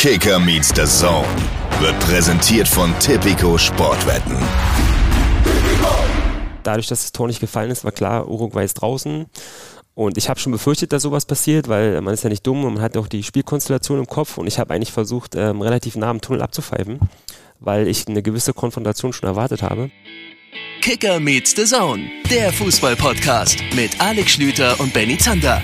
Kicker meets the Zone wird präsentiert von Tipico Sportwetten. Dadurch, dass das Tor nicht gefallen ist, war klar, Uruguay ist draußen. Und ich habe schon befürchtet, dass sowas passiert, weil man ist ja nicht dumm und man hat auch die Spielkonstellation im Kopf. Und ich habe eigentlich versucht, relativ nah am Tunnel abzupfeifen, weil ich eine gewisse Konfrontation schon erwartet habe. Kicker meets the Zone, der Fußball-Podcast mit Alex Schlüter und Benny Zander.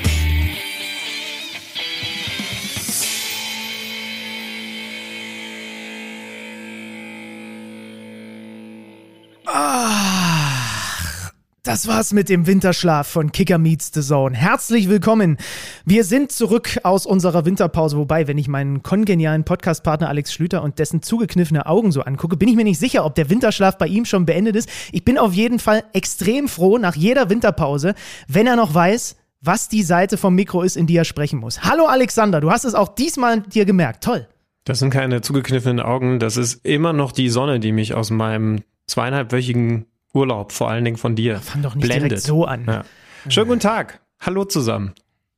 Das war's mit dem Winterschlaf von Kicker Meets the Zone. Herzlich willkommen. Wir sind zurück aus unserer Winterpause. Wobei, wenn ich meinen kongenialen Podcast-Partner Alex Schlüter und dessen zugekniffene Augen so angucke, bin ich mir nicht sicher, ob der Winterschlaf bei ihm schon beendet ist. Ich bin auf jeden Fall extrem froh nach jeder Winterpause, wenn er noch weiß, was die Seite vom Mikro ist, in die er sprechen muss. Hallo Alexander, du hast es auch diesmal dir gemerkt. Toll. Das sind keine zugekniffenen Augen. Das ist immer noch die Sonne, die mich aus meinem 2,5-wöchigen Urlaub, vor allen Dingen von dir. Fang doch nicht direkt so an. Ja. Schönen guten Tag. Hallo zusammen.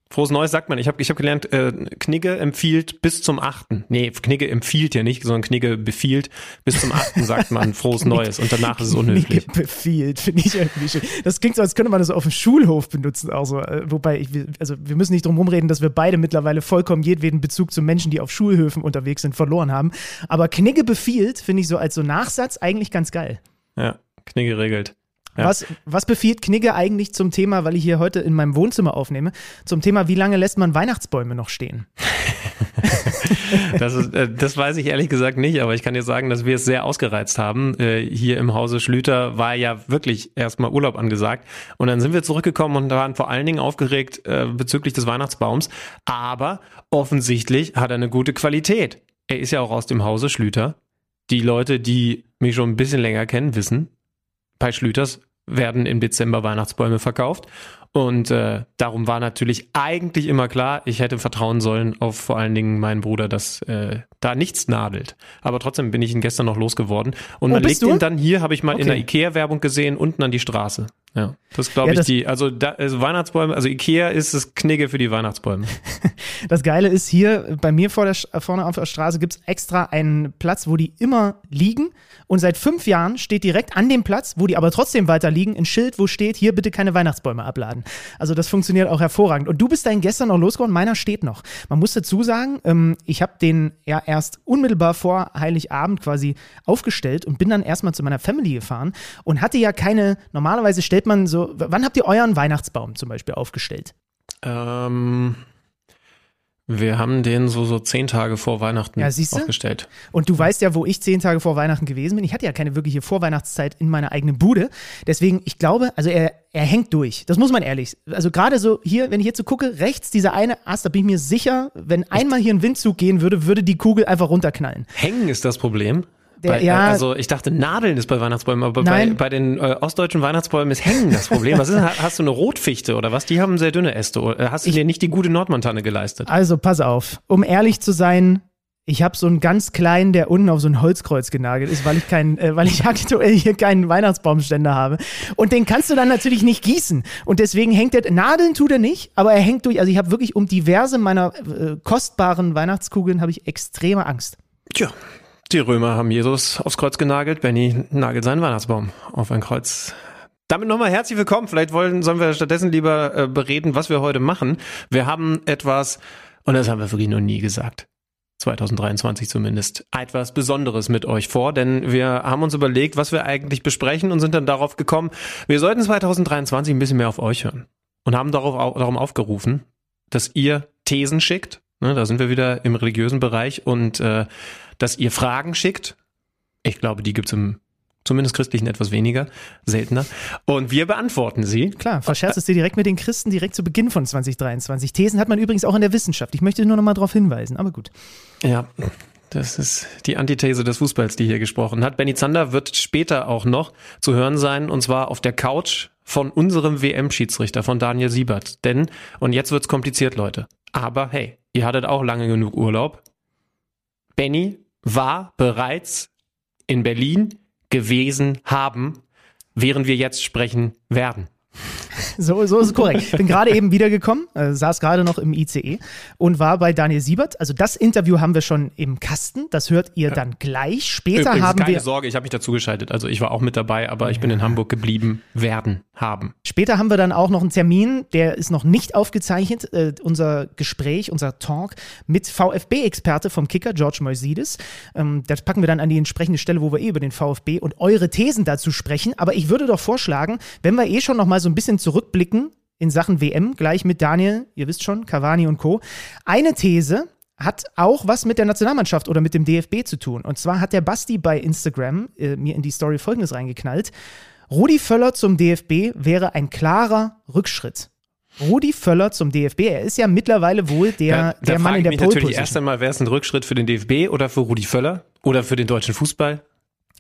Frohes Neues sagt man. Ich hab gelernt, Knigge empfiehlt bis zum 8. Nee, Knigge empfiehlt ja nicht, sondern Knigge befiehlt. Bis zum 8. sagt man frohes Neues und danach ist es unhöflich. Knigge befiehlt, finde ich irgendwie schön. Das klingt so, als könnte man das auf dem Schulhof benutzen. Also, wir müssen nicht drum rumreden, dass wir beide mittlerweile vollkommen jedweden Bezug zu Menschen, die auf Schulhöfen unterwegs sind, verloren haben. Aber Knigge befiehlt, finde ich so als so Nachsatz eigentlich ganz geil. Ja. Knigge regelt. Ja. Was befiehlt Knigge eigentlich zum Thema, weil ich hier heute in meinem Wohnzimmer aufnehme, zum Thema, wie lange lässt man Weihnachtsbäume noch stehen? Das weiß ich ehrlich gesagt nicht, aber ich kann dir sagen, dass wir es sehr ausgereizt haben. Hier im Hause Schlüter war ja wirklich erstmal Urlaub angesagt und dann sind wir zurückgekommen und waren vor allen Dingen aufgeregt bezüglich des Weihnachtsbaums, aber offensichtlich hat er eine gute Qualität. Er ist ja auch aus dem Hause Schlüter. Die Leute, die mich schon ein bisschen länger kennen, wissen, bei Schlüters werden im Dezember Weihnachtsbäume verkauft und darum war natürlich eigentlich immer klar, ich hätte vertrauen sollen auf vor allen Dingen meinen Bruder, dass da nichts nadelt. Aber trotzdem bin ich ihn gestern noch losgeworden und man legt ihn dann hier, habe ich mal in der Ikea-Werbung gesehen, unten an die Straße. Ja, das glaube ich, Weihnachtsbäume, also Ikea ist das Knigge für die Weihnachtsbäume. Das Geile ist hier, bei mir vorne auf der Straße gibt es extra einen Platz, wo die immer liegen und seit 5 Jahren steht direkt an dem Platz, wo die aber trotzdem weiter liegen, ein Schild, wo steht, hier bitte keine Weihnachtsbäume abladen. Also das funktioniert auch hervorragend. Und du bist dann gestern noch losgegangen, meiner steht noch. Man muss dazu sagen, ich habe den ja erst unmittelbar vor Heiligabend quasi aufgestellt und bin dann erstmal zu meiner Family gefahren und hatte ja keine, normalerweise stellt man so, wann habt ihr euren Weihnachtsbaum zum Beispiel aufgestellt? Wir haben den so 10 Tage vor Weihnachten aufgestellt. Und du weißt ja, wo ich 10 Tage vor Weihnachten gewesen bin. Ich hatte ja keine wirkliche Vorweihnachtszeit in meiner eigenen Bude. Deswegen, ich glaube, also er hängt durch. Das muss man ehrlich. Also gerade so hier, wenn ich jetzt so gucke, rechts dieser eine Ast, da bin ich mir sicher, wenn einmal hier ein Windzug gehen würde, würde die Kugel einfach runterknallen. Hängen ist das Problem. Also ich dachte, Nadeln ist bei Weihnachtsbäumen, aber bei den ostdeutschen Weihnachtsbäumen ist Hängen das Problem. Was ist, hast du eine Rotfichte oder was? Die haben sehr dünne Äste. Hast du dir nicht die gute Nordmantanne geleistet? Also pass auf, um ehrlich zu sein, ich habe so einen ganz kleinen, der unten auf so ein Holzkreuz genagelt ist, weil ich aktuell hier keinen Weihnachtsbaumständer habe. Und den kannst du dann natürlich nicht gießen. Und deswegen hängt der, Nadeln tut er nicht, aber er hängt durch. Also ich habe wirklich um diverse meiner kostbaren Weihnachtskugeln habe ich extreme Angst. Tja. Die Römer haben Jesus aufs Kreuz genagelt, Benny nagelt seinen Weihnachtsbaum auf ein Kreuz. Damit nochmal herzlich willkommen. Vielleicht sollen wir stattdessen lieber bereden, was wir heute machen. Wir haben etwas, und das haben wir wirklich noch nie gesagt, 2023 zumindest, etwas Besonderes mit euch vor, denn wir haben uns überlegt, was wir eigentlich besprechen und sind dann darauf gekommen, wir sollten 2023 ein bisschen mehr auf euch hören und haben darum aufgerufen, dass ihr Thesen schickt. Ne, da sind wir wieder im religiösen Bereich und dass ihr Fragen schickt. Ich glaube, die gibt es im zumindest Christlichen etwas weniger, seltener. Und wir beantworten sie. Klar, verscherzt es dir direkt mit den Christen direkt zu Beginn von 2023. Thesen hat man übrigens auch in der Wissenschaft. Ich möchte nur noch mal darauf hinweisen, aber gut. Ja, das ist die Antithese des Fußballs, die hier gesprochen hat. Benny Zander wird später auch noch zu hören sein und zwar auf der Couch von unserem WM-Schiedsrichter, von Daniel Siebert. Denn, und jetzt wird's kompliziert, Leute, aber hey, ihr hattet auch lange genug Urlaub. Benny war bereits in Berlin gewesen haben, während wir jetzt sprechen werden. So ist es korrekt. Ich bin gerade eben wiedergekommen, saß gerade noch im ICE und war bei Daniel Siebert. Also das Interview haben wir schon im Kasten, das hört ihr dann gleich. Später übrigens, haben wir... Keine Sorge, ich habe mich dazu geschaltet, also ich war auch mit dabei, aber ich bin in Hamburg geblieben, Später haben wir dann auch noch einen Termin, der ist noch nicht aufgezeichnet, unser Gespräch, unser Talk mit VfB-Experte vom Kicker, George Moissidis. Das packen wir dann an die entsprechende Stelle, wo wir über den VfB und eure Thesen dazu sprechen. Aber ich würde doch vorschlagen, wenn wir schon noch mal so ein bisschen zurückblicken in Sachen WM, gleich mit Daniel, ihr wisst schon, Cavani und Co. Eine These hat auch was mit der Nationalmannschaft oder mit dem DFB zu tun. Und zwar hat der Basti bei Instagram mir in die Story Folgendes reingeknallt. Rudi Völler zum DFB wäre ein klarer Rückschritt. Rudi Völler zum DFB, er ist ja mittlerweile wohl der Mann in der Pole-Position. Da frage ich mich natürlich erst einmal, wäre es ein Rückschritt für den DFB oder für Rudi Völler oder für den deutschen Fußball?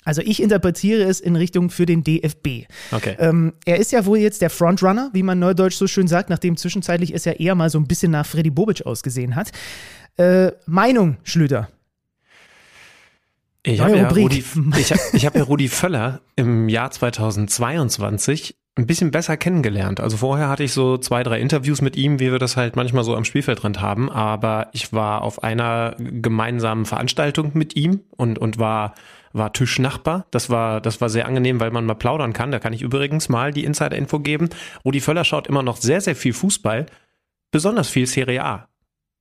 Also ich interpretiere es in Richtung für den DFB. Okay. Er ist ja wohl jetzt der Frontrunner, wie man neudeutsch so schön sagt, nachdem zwischenzeitlich es ja eher mal so ein bisschen nach Freddy Bobic ausgesehen hat. Meinung, Schlüter? Ich habe ja Rudi Völler im Jahr 2022 ein bisschen besser kennengelernt. Also vorher hatte ich so 2, 3 Interviews mit ihm, wie wir das halt manchmal so am Spielfeldrand haben. Aber ich war auf einer gemeinsamen Veranstaltung mit ihm und war Tischnachbar. Das war sehr angenehm, weil man mal plaudern kann. Da kann ich übrigens mal die Insider-Info geben. Rudi Völler schaut immer noch sehr, sehr viel Fußball, besonders viel Serie A.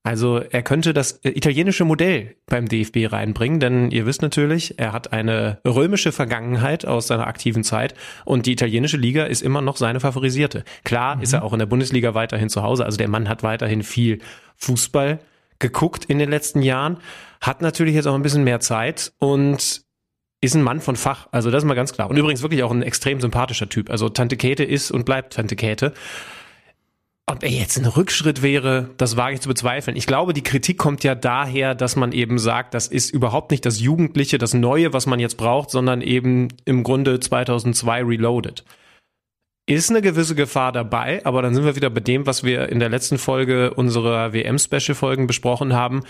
Also er könnte das italienische Modell beim DFB reinbringen, denn ihr wisst natürlich, er hat eine römische Vergangenheit aus seiner aktiven Zeit und die italienische Liga ist immer noch seine favorisierte. Klar, ist er auch in der Bundesliga weiterhin zu Hause, also der Mann hat weiterhin viel Fußball geguckt in den letzten Jahren, hat natürlich jetzt auch ein bisschen mehr Zeit und ist ein Mann von Fach, also das ist mal ganz klar. Und übrigens wirklich auch ein extrem sympathischer Typ, also Tante Käthe ist und bleibt Tante Käthe. Ob er jetzt ein Rückschritt wäre, das wage ich zu bezweifeln. Ich glaube, die Kritik kommt ja daher, dass man eben sagt, das ist überhaupt nicht das Jugendliche, das Neue, was man jetzt braucht, sondern eben im Grunde 2002 reloaded. Ist eine gewisse Gefahr dabei, aber dann sind wir wieder bei dem, was wir in der letzten Folge unserer WM-Special-Folgen besprochen haben.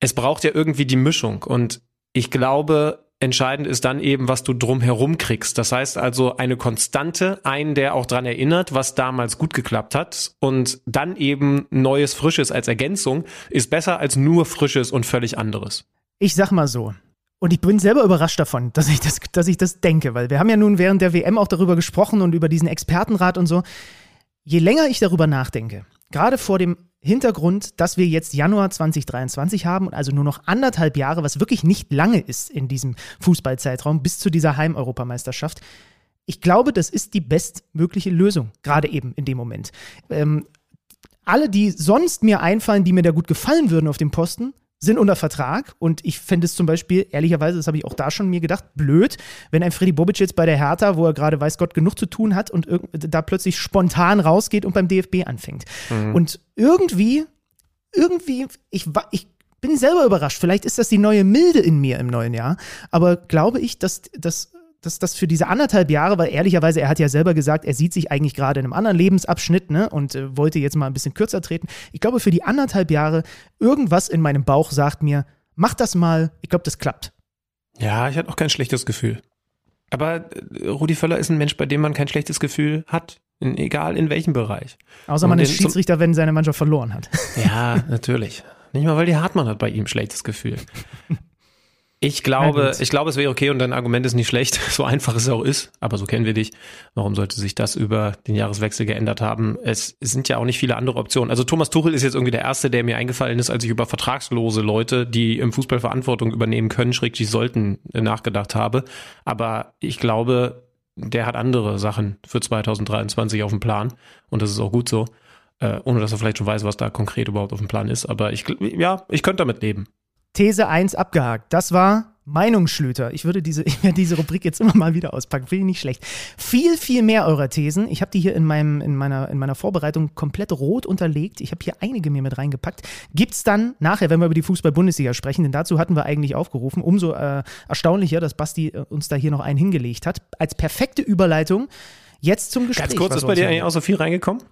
Es braucht ja irgendwie die Mischung und ich glaube, entscheidend ist dann eben, was du drumherum kriegst. Das heißt also eine Konstante, einen, der auch dran erinnert, was damals gut geklappt hat und dann eben neues, frisches als Ergänzung ist besser als nur frisches und völlig anderes. Ich sag mal so. Und ich bin selber überrascht davon, dass ich das denke, weil wir haben ja nun während der WM auch darüber gesprochen und über diesen Expertenrat und so. Je länger ich darüber nachdenke, gerade vor dem Hintergrund, dass wir jetzt Januar 2023 haben und also nur noch 1,5 Jahre, was wirklich nicht lange ist in diesem Fußballzeitraum bis zu dieser Heimeuropameisterschaft. Ich glaube, das ist die bestmögliche Lösung, gerade eben in dem Moment. Alle, die sonst mir einfallen, die mir da gut gefallen würden auf dem Posten, sind unter Vertrag und ich fände es zum Beispiel, ehrlicherweise, das habe ich auch da schon mir gedacht, blöd, wenn ein Freddy Bobic jetzt bei der Hertha, wo er gerade weiß Gott genug zu tun hat und da plötzlich spontan rausgeht und beim DFB anfängt. Mhm. Und irgendwie, ich bin selber überrascht, vielleicht ist das die neue Milde in mir im neuen Jahr, aber glaube ich, dass das für diese 1,5 Jahre, weil ehrlicherweise, er hat ja selber gesagt, er sieht sich eigentlich gerade in einem anderen Lebensabschnitt, ne, und wollte jetzt mal ein bisschen kürzer treten. Ich glaube, für die 1,5 Jahre, irgendwas in meinem Bauch sagt mir, mach das mal, ich glaube, das klappt. Ja, ich hatte auch kein schlechtes Gefühl. Aber Rudi Völler ist ein Mensch, bei dem man kein schlechtes Gefühl hat, egal in welchem Bereich. Außer man ist Schiedsrichter, wenn seine Mannschaft verloren hat. Ja, natürlich. Nicht mal, weil die Hartmann hat bei ihm schlechtes Gefühl. Ich glaube, es wäre okay und dein Argument ist nicht schlecht, so einfach es auch ist, aber so kennen wir dich. Warum sollte sich das über den Jahreswechsel geändert haben? Es sind ja auch nicht viele andere Optionen. Also Thomas Tuchel ist jetzt irgendwie der Erste, der mir eingefallen ist, als ich über vertragslose Leute, die im Fußball Verantwortung übernehmen können, schrägstrich sollten, nachgedacht habe. Aber ich glaube, der hat andere Sachen für 2023 auf dem Plan und das ist auch gut so, ohne dass er vielleicht schon weiß, was da konkret überhaupt auf dem Plan ist. Aber ich könnte damit leben. These 1 abgehakt. Das war Meinungsschlüter. Ich werde diese Rubrik jetzt immer mal wieder auspacken. Finde ich nicht schlecht. Viel, viel mehr eurer Thesen. Ich habe die hier in meiner Vorbereitung komplett rot unterlegt. Ich habe hier einige mir mit reingepackt. Gibt's dann nachher, wenn wir über die Fußball-Bundesliga sprechen, denn dazu hatten wir eigentlich aufgerufen. Umso erstaunlicher, dass Basti uns da hier noch einen hingelegt hat. Als perfekte Überleitung jetzt zum Gespräch. Ganz kurz, ist bei dir eigentlich auch so viel reingekommen?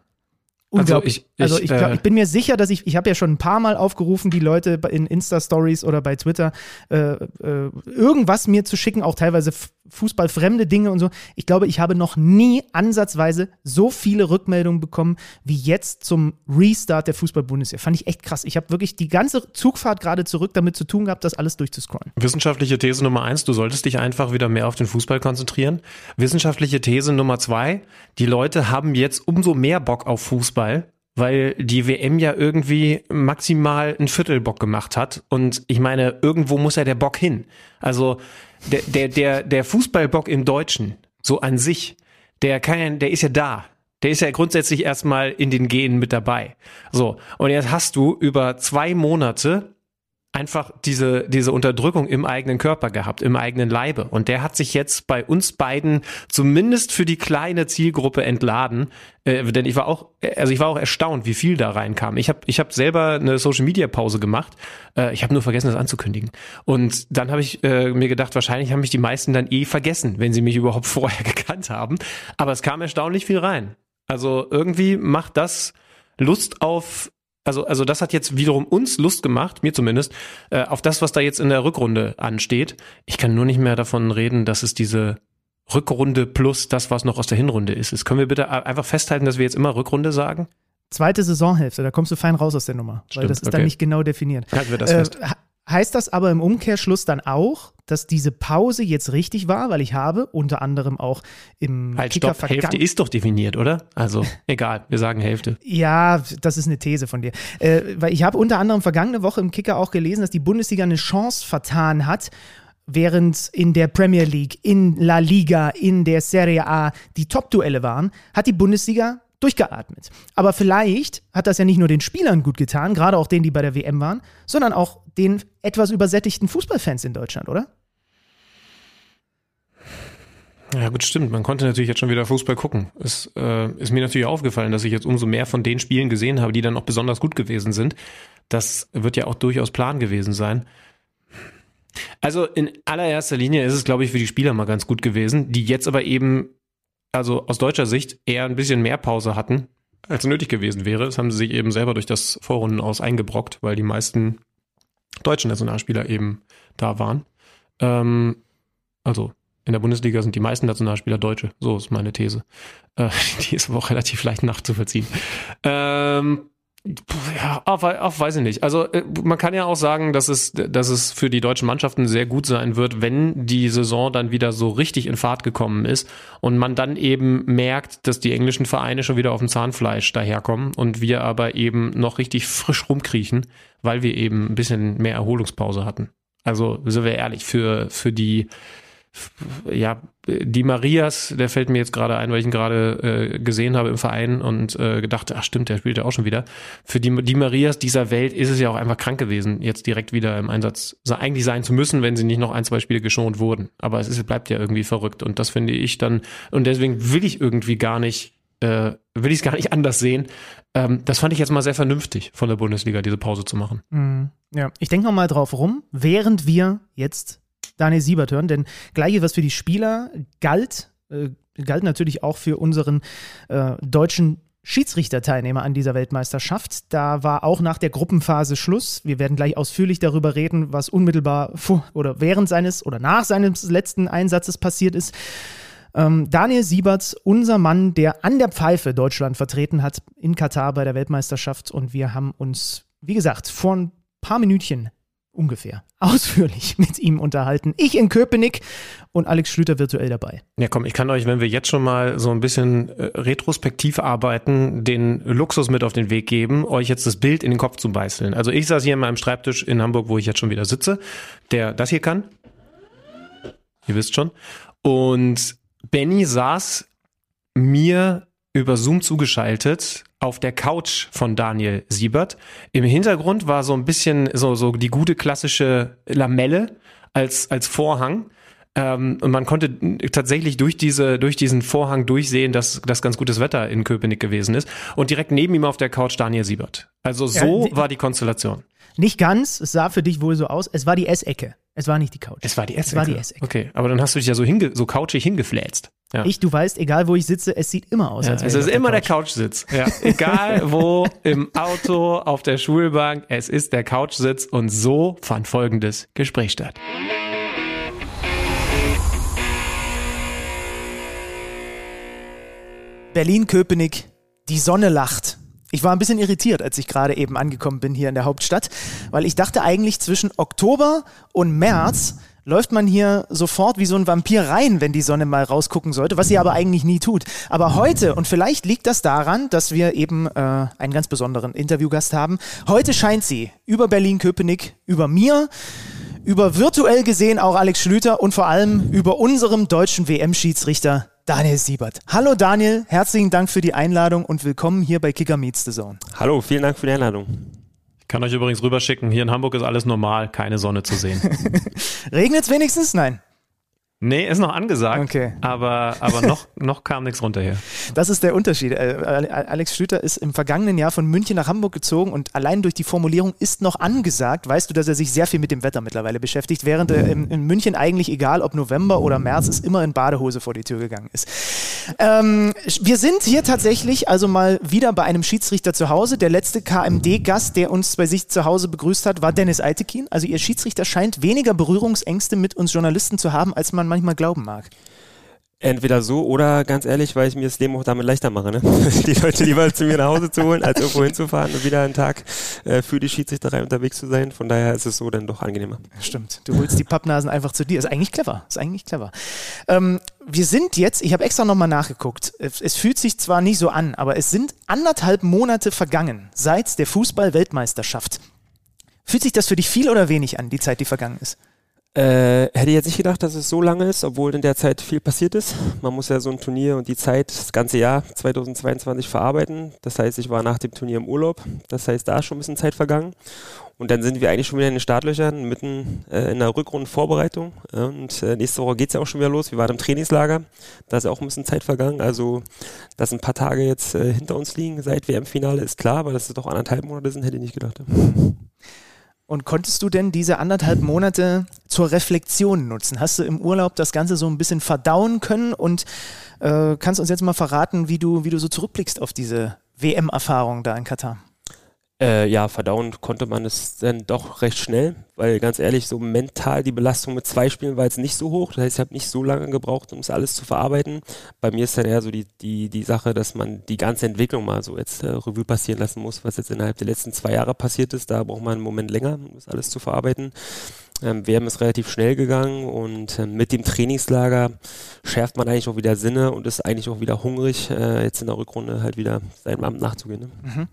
Unglaublich. Ich bin mir sicher, dass ich habe ja schon ein paar Mal aufgerufen, die Leute in Insta-Stories oder bei Twitter irgendwas mir zu schicken, auch teilweise fußballfremde Dinge und so. Ich glaube, ich habe noch nie ansatzweise so viele Rückmeldungen bekommen, wie jetzt zum Restart der Fußball-Bundesliga. Fand ich echt krass. Ich habe wirklich die ganze Zugfahrt gerade zurück damit zu tun gehabt, das alles durchzuscrollen. Wissenschaftliche These Nummer 1, du solltest dich einfach wieder mehr auf den Fußball konzentrieren. Wissenschaftliche These Nummer 2, die Leute haben jetzt umso mehr Bock auf Fußball, weil die WM ja irgendwie maximal ein Viertel Bock gemacht hat. Und ich meine, irgendwo muss ja der Bock hin. Also der Fußballbock im Deutschen, so an sich, der ist ja da. Der ist ja grundsätzlich erstmal in den Genen mit dabei. So, und jetzt hast du über 2 Monate einfach diese Unterdrückung im eigenen Körper gehabt, im eigenen Leibe. Und der hat sich jetzt bei uns beiden zumindest für die kleine Zielgruppe entladen. Denn ich war auch erstaunt, wie viel da reinkam. Ich hab selber eine Social-Media-Pause gemacht. Ich habe nur vergessen, das anzukündigen. Und dann habe ich mir gedacht, wahrscheinlich haben mich die meisten dann vergessen, wenn sie mich überhaupt vorher gekannt haben. Aber es kam erstaunlich viel rein. Also irgendwie macht das Lust auf... Also das hat jetzt wiederum uns Lust gemacht, mir zumindest, auf das, was da jetzt in der Rückrunde ansteht. Ich kann nur nicht mehr davon reden, dass es diese Rückrunde plus das, was noch aus der Hinrunde ist. Das können wir bitte einfach festhalten, dass wir jetzt immer Rückrunde sagen? Zweite Saisonhälfte, da kommst du fein raus aus der Nummer. Stimmt, weil das ist okay. Dann nicht genau definiert. Halten wir das fest. Heißt das aber im Umkehrschluss dann auch, dass diese Pause jetzt richtig war, weil ich habe unter anderem auch im Kicker Hälfte ist doch definiert, oder? Also egal, wir sagen Hälfte. Ja, das ist eine These von dir. Weil ich habe unter anderem vergangene Woche im Kicker auch gelesen, dass die Bundesliga eine Chance vertan hat, während in der Premier League, in La Liga, in der Serie A die Top-Duelle waren, hat die Bundesliga durchgeatmet. Aber vielleicht hat das ja nicht nur den Spielern gut getan, gerade auch denen, die bei der WM waren, sondern auch den etwas übersättigten Fußballfans in Deutschland, oder? Ja gut, stimmt. Man konnte natürlich jetzt schon wieder Fußball gucken. Es ist mir natürlich aufgefallen, dass ich jetzt umso mehr von den Spielen gesehen habe, die dann auch besonders gut gewesen sind. Das wird ja auch durchaus Plan gewesen sein. Also in allererster Linie ist es, glaube ich, für die Spieler mal ganz gut gewesen, die jetzt aber eben also aus deutscher Sicht eher ein bisschen mehr Pause hatten, als nötig gewesen wäre. Das haben sie sich eben selber durch das Vorrunden aus eingebrockt, weil die meisten deutschen Nationalspieler eben da waren. Also in der Bundesliga sind die meisten Nationalspieler Deutsche. So ist meine These. Die ist aber auch relativ leicht nachzuvollziehen. Weiß ich nicht. Also man kann ja auch sagen, dass es für die deutschen Mannschaften sehr gut sein wird, wenn die Saison dann wieder so richtig in Fahrt gekommen ist und man dann eben merkt, dass die englischen Vereine schon wieder auf dem Zahnfleisch daherkommen und wir aber eben noch richtig frisch rumkriechen, weil wir eben ein bisschen mehr Erholungspause hatten. Also sind wir ehrlich, für die Di Marias, der fällt mir jetzt gerade ein, weil ich ihn gerade gesehen habe im Verein und gedacht, ach stimmt, der spielt ja auch schon wieder. Für die Di Marias dieser Welt ist es ja auch einfach krank gewesen, jetzt direkt wieder im Einsatz eigentlich sein zu müssen, wenn sie nicht noch 1, 2 Spiele geschont wurden. Aber es bleibt ja irgendwie verrückt und das finde ich dann, und deswegen will ich es gar nicht anders sehen. Das fand ich jetzt mal sehr vernünftig von der Bundesliga, diese Pause zu machen. Ja, ich denke nochmal drauf rum, während wir jetzt Daniel Siebert hören, denn gleiches, was für die Spieler galt natürlich auch für unseren deutschen Schiedsrichterteilnehmer an dieser Weltmeisterschaft. Da war auch nach der Gruppenphase Schluss. Wir werden gleich ausführlich darüber reden, was unmittelbar vor oder während seines oder nach seines letzten Einsatzes passiert ist. Daniel Siebert, unser Mann, der an der Pfeife Deutschland vertreten hat in Katar bei der Weltmeisterschaft, und wir haben uns, wie gesagt, vor ein paar Minütchen ungefähr ausführlich mit ihm unterhalten. Ich in Köpenick und Alex Schlüter virtuell dabei. Ja komm, ich kann euch, wenn wir jetzt schon mal so ein bisschen retrospektiv arbeiten, den Luxus mit auf den Weg geben, euch jetzt das Bild in den Kopf zu beißeln. Also ich saß hier an meinem Schreibtisch in Hamburg, wo ich jetzt schon wieder sitze, der das hier kann. Ihr wisst schon. Und Benny saß mir über Zoom zugeschaltet auf der Couch von Daniel Siebert. Im Hintergrund war so ein bisschen so die gute klassische Lamelle als Vorhang. Und man konnte tatsächlich durch diesen Vorhang durchsehen, dass das ganz gutes Wetter in Köpenick gewesen ist. Und direkt neben ihm auf der Couch Daniel Siebert. Also so war die Konstellation. Nicht ganz, es sah für dich wohl so aus. Es war die Essecke. Es war nicht die Couch. Es war die Essecke. Es war die Essecke. Okay, aber dann hast du dich ja so couchig hingefläzt. Ja. Du weißt, egal wo ich sitze, es sieht immer aus, als wäre ich auf der Couch. Es ist immer der Couchsitz. Ja. Egal wo, im Auto, auf der Schulbank, es ist der Couchsitz. Und so fand folgendes Gespräch statt. Berlin-Köpenick, die Sonne lacht. Ich war ein bisschen irritiert, als ich gerade eben angekommen bin hier in der Hauptstadt, weil ich dachte eigentlich zwischen Oktober und März läuft man hier sofort wie so ein Vampir rein, wenn die Sonne mal rausgucken sollte, was sie aber eigentlich nie tut. Aber heute, und vielleicht liegt das daran, dass wir eben einen ganz besonderen Interviewgast haben, heute scheint sie über Berlin-Köpenick, über mir, über virtuell gesehen auch Alex Schlüter und vor allem über unserem deutschen WM-Schiedsrichter Daniel Siebert. Hallo Daniel, herzlichen Dank für die Einladung und willkommen hier bei Kicker Meets the Zone. Hallo, vielen Dank für die Einladung. Ich kann euch übrigens rüberschicken, hier in Hamburg ist alles normal, keine Sonne zu sehen. Regnet es wenigstens? Nein. Nee, ist noch angesagt, okay. aber noch kam nichts runter hier. Das ist der Unterschied. Alex Schlüter ist im vergangenen Jahr von München nach Hamburg gezogen und allein durch die Formulierung ist noch angesagt, weißt du, dass er sich sehr viel mit dem Wetter mittlerweile beschäftigt, während er in München eigentlich, egal ob November oder März, ist immer in Badehose vor die Tür gegangen ist. Wir sind hier tatsächlich also mal wieder bei einem Schiedsrichter zu Hause. Der letzte KMD-Gast, der uns bei sich zu Hause begrüßt hat, war Dennis Altekin. Also ihr Schiedsrichter scheint weniger Berührungsängste mit uns Journalisten zu haben, als man manchmal glauben mag. Entweder so oder ganz ehrlich, weil ich mir das Leben auch damit leichter mache, ne? Die Leute lieber zu mir nach Hause zu holen, als irgendwo hinzufahren und wieder einen Tag für die Schiedsrichterei unterwegs zu sein. Von daher ist es so dann doch angenehmer. Stimmt, du holst die Pappnasen einfach zu dir. Ist eigentlich clever, ist eigentlich clever. Wir sind jetzt, ich habe extra nochmal nachgeguckt, es fühlt sich zwar nicht so an, aber es sind 1,5 Monate vergangen seit der Fußball-Weltmeisterschaft. Fühlt sich das für dich viel oder wenig an, die Zeit, die vergangen ist? Hätte jetzt nicht gedacht, dass es so lange ist, obwohl in der Zeit viel passiert ist. Man muss ja so ein Turnier und die Zeit, das ganze Jahr 2022 verarbeiten. Das heißt, ich war nach dem Turnier im Urlaub. Das heißt, da ist schon ein bisschen Zeit vergangen. Und dann sind wir eigentlich schon wieder in den Startlöchern, mitten in der Rückrundenvorbereitung. Und nächste Woche geht es ja auch schon wieder los. Wir waren im Trainingslager. Da ist ja auch ein bisschen Zeit vergangen. Also, dass ein paar Tage jetzt hinter uns liegen seit WM-Finale ist klar, aber dass es doch 1,5 Monate sind, hätte ich nicht gedacht. Und konntest du denn diese 1,5 Monate zur Reflexion nutzen? Hast du im Urlaub das Ganze so ein bisschen verdauen können und kannst uns jetzt mal verraten, wie du so zurückblickst auf diese WM-Erfahrung da in Katar? Ja, verdauen konnte man es dann doch recht schnell, weil ganz ehrlich, so mental die Belastung mit 2 Spielen war jetzt nicht so hoch. Das heißt, ich habe nicht so lange gebraucht, um es alles zu verarbeiten. Bei mir ist dann eher so die Sache, dass man die ganze Entwicklung mal so jetzt Revue passieren lassen muss, was jetzt innerhalb der letzten 2 Jahre passiert ist. Da braucht man einen Moment länger, um das alles zu verarbeiten. WM ist relativ schnell gegangen und mit dem Trainingslager schärft man eigentlich auch wieder Sinne und ist eigentlich auch wieder hungrig, jetzt in der Rückrunde halt wieder seinem Amt nachzugehen. Ne? Mhm.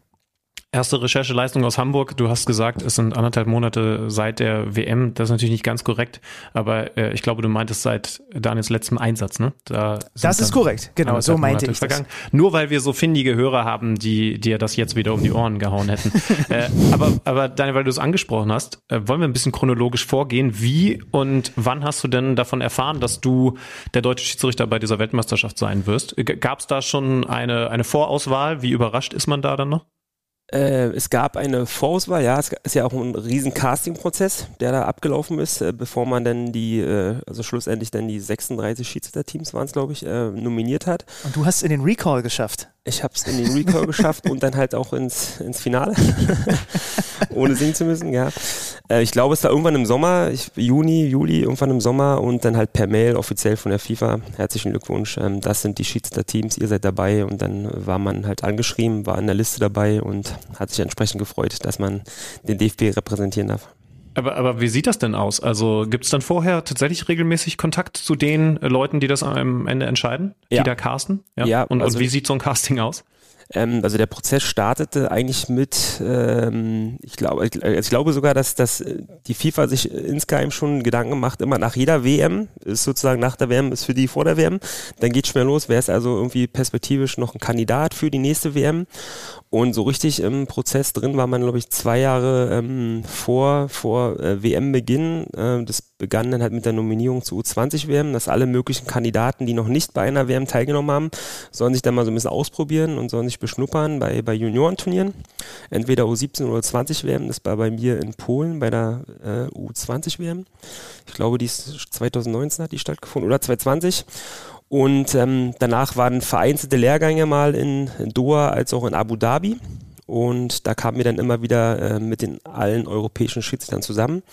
Erste Rechercheleistung aus Hamburg. Du hast gesagt, es sind 1,5 Monate seit der WM. Das ist natürlich nicht ganz korrekt, aber ich glaube, du meintest seit Daniels letztem Einsatz, ne? Das ist korrekt, genau, so meinte ich das. Nur weil wir so findige Hörer haben, die dir das jetzt wieder um die Ohren gehauen hätten. aber Daniel, weil du es angesprochen hast, wollen wir ein bisschen chronologisch vorgehen. Wie und wann hast du denn davon erfahren, dass du der deutsche Schiedsrichter bei dieser Weltmeisterschaft sein wirst? Gab es da schon eine Vorauswahl? Wie überrascht ist man da dann noch? Es gab eine Vorauswahl, ja, es ist ja auch ein riesen Casting-Prozess, der da abgelaufen ist, bevor man dann schlussendlich die 36 Schiedsrichterteams waren es, glaube ich, nominiert hat. Und du hast es in den Recall geschafft. Ich habe es in den Recall geschafft und dann halt auch ins Finale, ohne singen zu müssen, ja. Ich glaube, es war irgendwann im Sommer, Juli, und dann halt per Mail offiziell von der FIFA, herzlichen Glückwunsch, das sind die Schiedsrichterteams, ihr seid dabei, und dann war man halt angeschrieben, war in der Liste dabei und hat sich entsprechend gefreut, dass man den DFB repräsentieren darf. Aber wie sieht das denn aus? Also gibt es dann vorher tatsächlich regelmäßig Kontakt zu den Leuten, die das am Ende entscheiden, die da casten? Ja. Und wie sieht so ein Casting aus? Also der Prozess startete eigentlich mit, ich glaube sogar, dass die FIFA sich insgeheim schon Gedanken macht, immer nach jeder WM, ist sozusagen nach der WM, ist für die vor der WM, dann geht es schnell los, wer ist also irgendwie perspektivisch noch ein Kandidat für die nächste WM, und so richtig im Prozess drin war man, glaube ich, 2 Jahre vor WM-Beginn. Das begann dann halt mit der Nominierung zur U20-WM, dass alle möglichen Kandidaten, die noch nicht bei einer WM teilgenommen haben, sollen sich dann mal so ein bisschen ausprobieren und sollen sich beschnuppern bei Juniorenturnieren, entweder U17 oder U20-WM, das war bei mir in Polen bei der U20-WM, ich glaube, die ist 2019 hat die stattgefunden oder 2020, und danach waren vereinzelte Lehrgänge mal in Doha als auch in Abu Dhabi. Und da kamen wir dann immer wieder mit den allen europäischen Schiedsrichtern zusammen,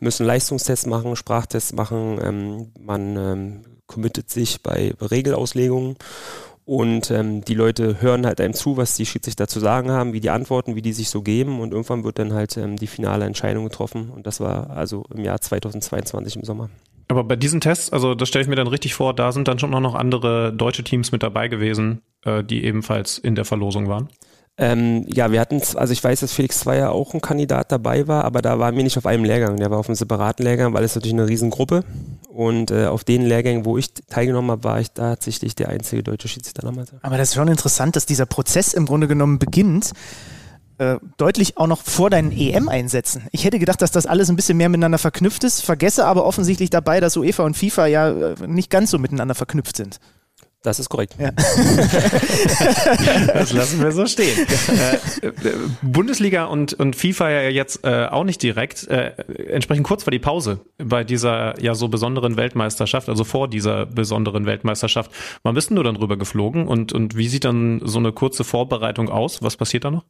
müssen Leistungstests machen, Sprachtests machen, man committet sich bei Regelauslegungen, Und die Leute hören halt einem zu, was die Schiedsrichter zu sagen haben, wie die antworten, wie die sich so geben. Und irgendwann wird dann halt die finale Entscheidung getroffen. Und das war also im Jahr 2022 im Sommer. Aber bei diesen Tests, also das stelle ich mir dann richtig vor, da sind dann schon auch noch andere deutsche Teams mit dabei gewesen, die ebenfalls in der Verlosung waren. Ja, wir hatten, also ich weiß, dass Felix Zweier auch ein Kandidat dabei war, aber da waren wir nicht auf einem Lehrgang, der war auf einem separaten Lehrgang, weil es natürlich eine Riesengruppe und auf den Lehrgängen, wo ich teilgenommen habe, war ich tatsächlich der einzige deutsche Schiedsrichter damals. Aber das ist schon interessant, dass dieser Prozess im Grunde genommen beginnt, deutlich auch noch vor deinen EM-Einsätzen. Ich hätte gedacht, dass das alles ein bisschen mehr miteinander verknüpft ist, vergesse aber offensichtlich dabei, dass UEFA und FIFA ja nicht ganz so miteinander verknüpft sind. Das ist korrekt. Ja. Das lassen wir so stehen. Bundesliga und FIFA ja jetzt auch nicht direkt. Entsprechend kurz war die Pause bei dieser ja so besonderen Weltmeisterschaft, also vor dieser besonderen Weltmeisterschaft. Wann bist du dann rübergeflogen und wie sieht dann so eine kurze Vorbereitung aus? Was passiert da noch?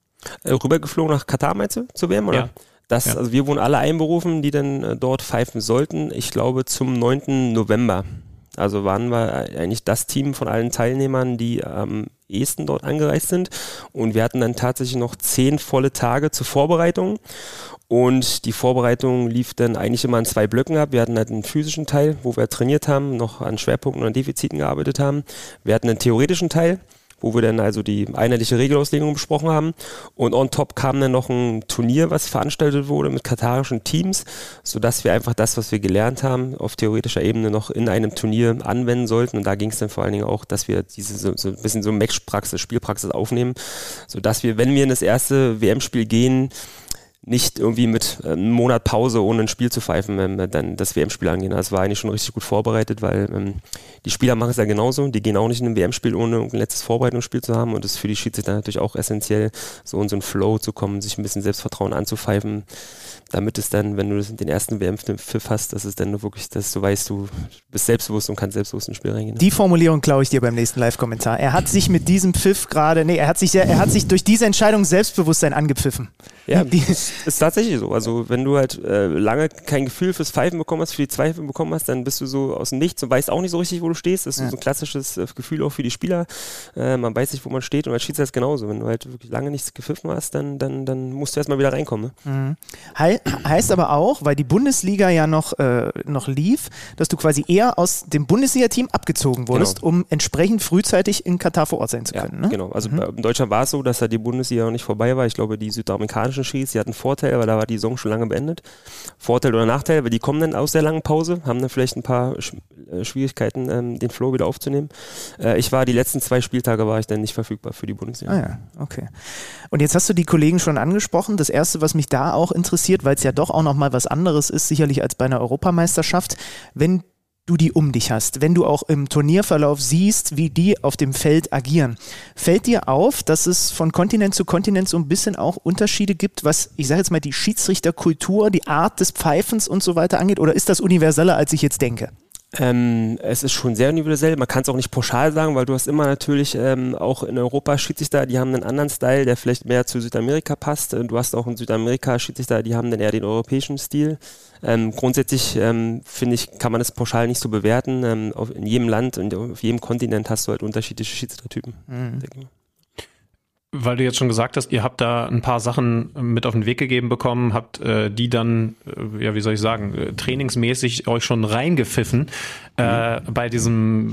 Rübergeflogen nach Katar, meinst du, zu WM, oder? Ja. Das, ja. Also wir wurden alle einberufen, die dann dort pfeifen sollten. Ich glaube zum 9. November. Also waren wir eigentlich das Team von allen Teilnehmern, die am ehesten dort angereist sind. Und wir hatten dann tatsächlich noch 10 volle Tage zur Vorbereitung. Und die Vorbereitung lief dann eigentlich immer in 2 Blöcken ab. Wir hatten halt einen physischen Teil, wo wir trainiert haben, noch an Schwerpunkten und an Defiziten gearbeitet haben. Wir hatten einen theoretischen Teil, wo wir dann also die einheitliche Regelauslegung besprochen haben. Und on top kam dann noch ein Turnier, was veranstaltet wurde mit katarischen Teams, sodass wir einfach das, was wir gelernt haben, auf theoretischer Ebene noch in einem Turnier anwenden sollten. Und da ging es dann vor allen Dingen auch, dass wir diese so ein bisschen so Matchpraxis, Spielpraxis aufnehmen, sodass wir, wenn wir in das erste WM-Spiel gehen, nicht irgendwie mit einem Monat Pause ohne ein Spiel zu pfeifen, wenn wir dann das WM-Spiel angehen. Das war eigentlich schon richtig gut vorbereitet, weil die Spieler machen es ja genauso. Die gehen auch nicht in ein WM-Spiel, ohne ein letztes Vorbereitungsspiel zu haben. Und das ist für die Schiedsrichter natürlich auch essentiell, so in so einen Flow zu kommen, sich ein bisschen Selbstvertrauen anzupfeifen, damit es dann, wenn du den ersten WM-Pfiff hast, dass es dann wirklich, dass du weißt, du bist selbstbewusst und kannst selbstbewusst ins Spiel reingehen. Die Formulierung klaue ich dir beim nächsten Live-Kommentar. Er hat sich mit diesem Pfiff gerade, er hat sich durch diese Entscheidung Selbstbewusstsein angepfiffen. Ja, ist tatsächlich so. Also wenn du halt lange kein Gefühl fürs Pfeifen bekommen hast, für die Zweifel bekommen hast, dann bist du so aus dem Nichts und weißt auch nicht so richtig, wo du stehst. Das ist so ein klassisches Gefühl auch für die Spieler. Man weiß nicht, wo man steht und als Schiedsrichter ist es genauso. Wenn du halt wirklich lange nichts gepfiffen hast, dann musst du erstmal wieder reinkommen. Ne? Mhm. Heißt aber auch, weil die Bundesliga ja noch lief, dass du quasi eher aus dem Bundesliga-Team abgezogen wurdest, genau, um entsprechend frühzeitig in Katar vor Ort sein zu können. Ja, ne? Genau. Also in Deutschland war es so, dass da die Bundesliga noch nicht vorbei war. Ich glaube, die südamerikanischen Schieds, die hatten Vorteil, weil da war die Saison schon lange beendet. Vorteil oder Nachteil, weil die kommen dann aus der langen Pause, haben dann vielleicht ein paar Schwierigkeiten, den Flow wieder aufzunehmen. Die letzten 2 Spieltage war ich dann nicht verfügbar für die Bundesliga. Ah ja, okay. Und jetzt hast du die Kollegen schon angesprochen. Das Erste, was mich da auch interessiert, weil es ja doch auch nochmal was anderes ist, sicherlich als bei einer Europameisterschaft, wenn du die um dich hast, wenn du auch im Turnierverlauf siehst, wie die auf dem Feld agieren. Fällt dir auf, dass es von Kontinent zu Kontinent so ein bisschen auch Unterschiede gibt, was, ich sage jetzt mal, die Schiedsrichterkultur, die Art des Pfeifens und so weiter angeht? Oder ist das universeller, als ich jetzt denke? Es ist schon sehr individuell, man kann es auch nicht pauschal sagen, weil du hast immer natürlich auch in Europa Schiedsrichter, die haben einen anderen Style, der vielleicht mehr zu Südamerika passt. Du hast auch in Südamerika Schiedsrichter, die haben dann eher den europäischen Stil. Grundsätzlich finde ich, kann man das pauschal nicht so bewerten. In jedem Land und auf jedem Kontinent hast du halt unterschiedliche Schiedsrichtertypen. Mhm. Weil du jetzt schon gesagt hast, ihr habt da ein paar Sachen mit auf den Weg gegeben bekommen, habt die dann, ja wie soll ich sagen, trainingsmäßig euch schon reingepfiffen bei diesen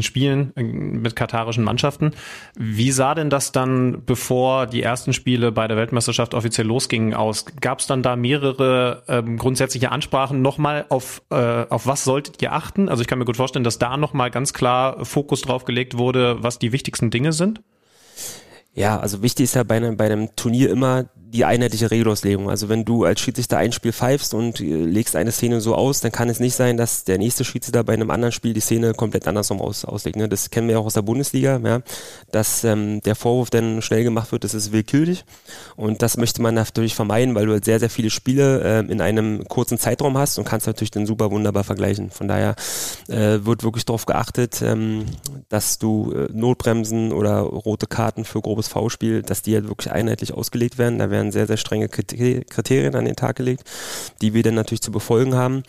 Spielen mit katarischen Mannschaften. Wie sah denn das dann, bevor die ersten Spiele bei der Weltmeisterschaft offiziell losgingen, aus? Gab es dann da mehrere grundsätzliche Ansprachen nochmal auf was solltet ihr achten? Also ich kann mir gut vorstellen, dass da nochmal ganz klar Fokus drauf gelegt wurde, was die wichtigsten Dinge sind. Ja, also wichtig ist ja bei einem Turnier immer die einheitliche Regelauslegung. Also wenn du als Schiedsrichter ein Spiel pfeifst und legst eine Szene so aus, dann kann es nicht sein, dass der nächste Schiedsrichter bei einem anderen Spiel die Szene komplett andersrum auslegt. Ne? Das kennen wir ja auch aus der Bundesliga, ja? Dass der Vorwurf dann schnell gemacht wird, das ist willkürlich. Und das möchte man natürlich vermeiden, weil du halt sehr, sehr viele Spiele in einem kurzen Zeitraum hast und kannst natürlich dann super wunderbar vergleichen. Von daher wird wirklich darauf geachtet, dass du Notbremsen oder rote Karten für grobes Foulspiel, dass die halt wirklich einheitlich ausgelegt werden. Da werden dann sehr, sehr strenge Kriterien an den Tag gelegt, die wir dann natürlich zu befolgen haben.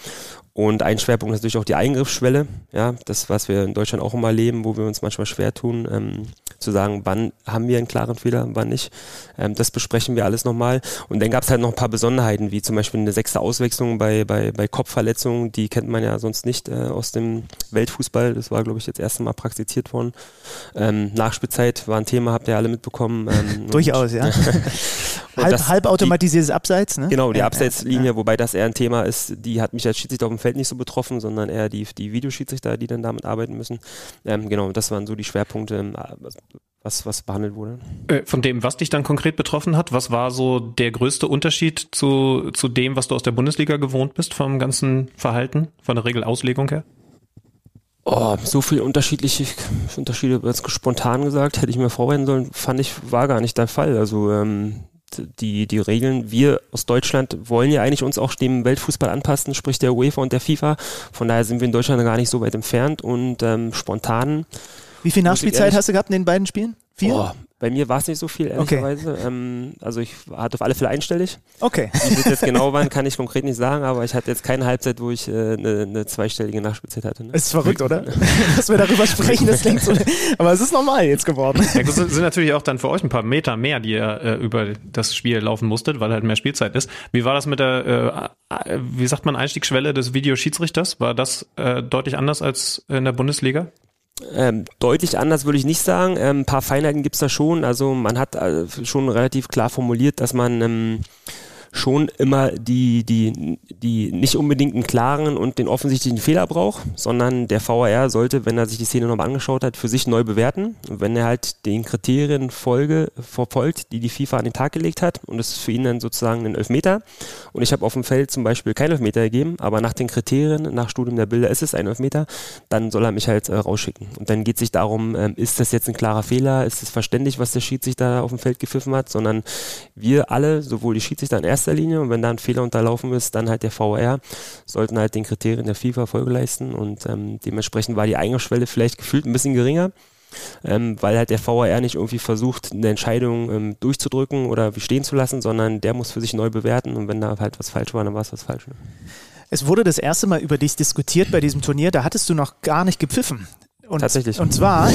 Und ein Schwerpunkt ist natürlich auch die Eingriffsschwelle, ja, das, was wir in Deutschland auch immer leben, wo wir uns manchmal schwer tun, zu sagen, wann haben wir einen klaren Fehler, wann nicht. Das besprechen wir alles nochmal. Und dann gab es halt noch ein paar Besonderheiten, wie zum Beispiel eine 6. Auswechslung bei Kopfverletzungen, die kennt man ja sonst nicht aus dem Weltfußball. Das war, glaube ich, das erste Mal praktiziert worden. Nachspielzeit war ein Thema, habt ihr alle mitbekommen. Durchaus, ja. Halbautomatisiertes Abseits, ne? Genau, die Abseitslinie, wobei das eher ein Thema ist, die hat mich als Schiedsrichter auf dem Feld nicht so betroffen, sondern eher die Videoschiedsrichter, die dann damit arbeiten müssen. Genau, das waren so die Schwerpunkte, was behandelt wurde. Von dem, was dich dann konkret betroffen hat, was war so der größte Unterschied zu dem, was du aus der Bundesliga gewohnt bist, vom ganzen Verhalten, von der Regelauslegung her? Oh, so viel Unterschiede, jetzt spontan gesagt, hätte ich mir vorbereiten sollen, war gar nicht der Fall. Also, die Regeln, wir aus Deutschland wollen ja eigentlich uns auch dem Weltfußball anpassen, sprich der UEFA und der FIFA, von daher sind wir in Deutschland gar nicht so weit entfernt und spontan. Wie viel Nachspielzeit hast du gehabt in den beiden Spielen? 4? Oh, bei mir war es nicht so viel, ehrlicherweise. Okay. Also ich hatte auf alle Fälle einstellig. Okay. Wie das jetzt genau waren, kann ich konkret nicht sagen, aber ich hatte jetzt keine Halbzeit, wo ich eine zweistellige Nachspielzeit hatte. Ne? Ist verrückt, oder? Dass wir darüber sprechen, das klingt so. Aber es ist normal jetzt geworden. Ja, das sind natürlich auch dann für euch ein paar Meter mehr, die ihr über das Spiel laufen musstet, weil halt mehr Spielzeit ist. Wie war das mit der, wie sagt man, Einstiegsschwelle des Videoschiedsrichters? War das deutlich anders als in der Bundesliga? Deutlich anders würde ich nicht sagen. Ein paar Feinheiten gibt es da schon. Also man hat schon relativ klar formuliert, dass man schon immer die nicht unbedingt einen klaren und den offensichtlichen Fehler braucht, sondern der VAR sollte, wenn er sich die Szene nochmal angeschaut hat, für sich neu bewerten. Und wenn er halt den Kriterien verfolgt, die FIFA an den Tag gelegt hat, und das ist für ihn dann sozusagen ein Elfmeter. Und ich habe auf dem Feld zum Beispiel keinen Elfmeter gegeben, aber nach den Kriterien, nach Studium der Bilder ist es ein Elfmeter, dann soll er mich halt rausschicken. Und dann geht es sich darum, ist das jetzt ein klarer Fehler, ist es verständlich, was der Schiedsrichter auf dem Feld gepfiffen hat, sondern wir alle, sowohl die Schiedsrichter in erster Linie und wenn da ein Fehler unterlaufen ist, dann halt der VAR, sollten halt den Kriterien der FIFA Folge leisten und dementsprechend war die Eingriffsschwelle vielleicht gefühlt ein bisschen geringer, weil halt der VAR nicht irgendwie versucht, eine Entscheidung durchzudrücken oder stehen zu lassen, sondern der muss für sich neu bewerten und wenn da halt was falsch war, dann war es was falsch. Es wurde das erste Mal über dich diskutiert bei diesem Turnier, da hattest du noch gar nicht gepfiffen. Tatsächlich. Und zwar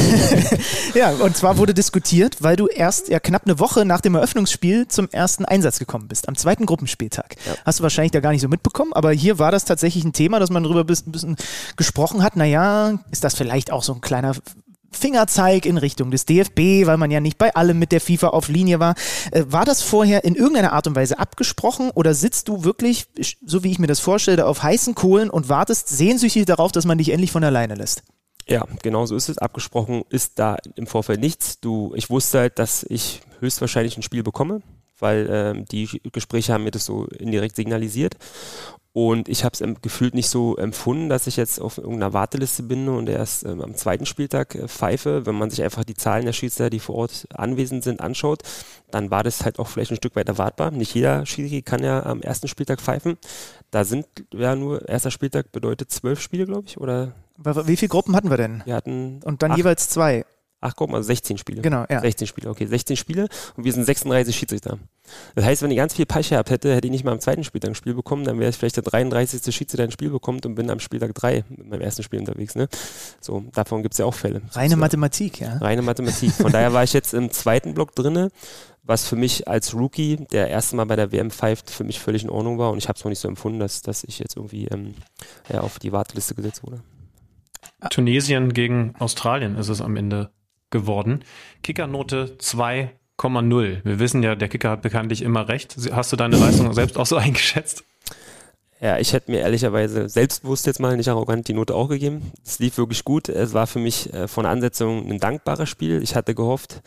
wurde diskutiert, weil du erst knapp eine Woche nach dem Eröffnungsspiel zum ersten Einsatz gekommen bist, am zweiten Gruppenspieltag. Ja. Hast du wahrscheinlich da gar nicht so mitbekommen, aber hier war das tatsächlich ein Thema, dass man darüber ein bisschen gesprochen hat. Naja, ist das vielleicht auch so ein kleiner Fingerzeig in Richtung des DFB, weil man ja nicht bei allem mit der FIFA auf Linie war. War das vorher in irgendeiner Art und Weise abgesprochen oder sitzt du wirklich, so wie ich mir das vorstelle, auf heißen Kohlen und wartest sehnsüchtig darauf, dass man dich endlich von alleine lässt? Ja, genau so ist es. Abgesprochen ist da im Vorfeld nichts. Ich wusste halt, dass ich höchstwahrscheinlich ein Spiel bekomme, weil die Gespräche haben mir das so indirekt signalisiert. Und ich habe es gefühlt nicht so empfunden, dass ich jetzt auf irgendeiner Warteliste bin und erst am zweiten Spieltag pfeife. Wenn man sich einfach die Zahlen der Schiedsrichter, die vor Ort anwesend sind, anschaut, dann war das halt auch vielleicht ein Stück weit erwartbar. Nicht jeder Schiedsrichter kann ja am ersten Spieltag pfeifen. Da sind ja nur, erster Spieltag bedeutet 12 Spiele, glaube ich, oder? Wie viele Gruppen hatten wir denn? Wir hatten und dann 8, jeweils 2. 8 Gruppen, also 16 Spiele. Genau, ja. 16 Spiele und wir sind 36 Schiedsrichter. Das heißt, wenn ich ganz viel Pech gehabt hätte, hätte ich nicht mal am zweiten Spieltag ein Spiel bekommen, dann wäre ich vielleicht der 33. Schiedsrichter ein Spiel bekommt und bin am Spieltag 3 mit meinem ersten Spiel unterwegs. Ne? So, davon gibt es ja auch Fälle. Reine Mathematik, ja. Reine Mathematik. Von daher war ich jetzt im zweiten Block drinne, was für mich als Rookie, der erste Mal bei der WM pfeift, für mich völlig in Ordnung war und ich habe es noch nicht so empfunden, dass ich jetzt irgendwie auf die Warteliste gesetzt wurde. Tunesien gegen Australien ist es am Ende geworden. Kickernote 2,0. Wir wissen ja, der Kicker hat bekanntlich immer recht. Hast du deine Leistung selbst auch so eingeschätzt? Ja, ich hätte mir ehrlicherweise selbstbewusst jetzt mal, nicht arrogant, die Note auch gegeben. Es lief wirklich gut. Es war für mich von der Ansetzung ein dankbares Spiel. Ich hatte gehofft,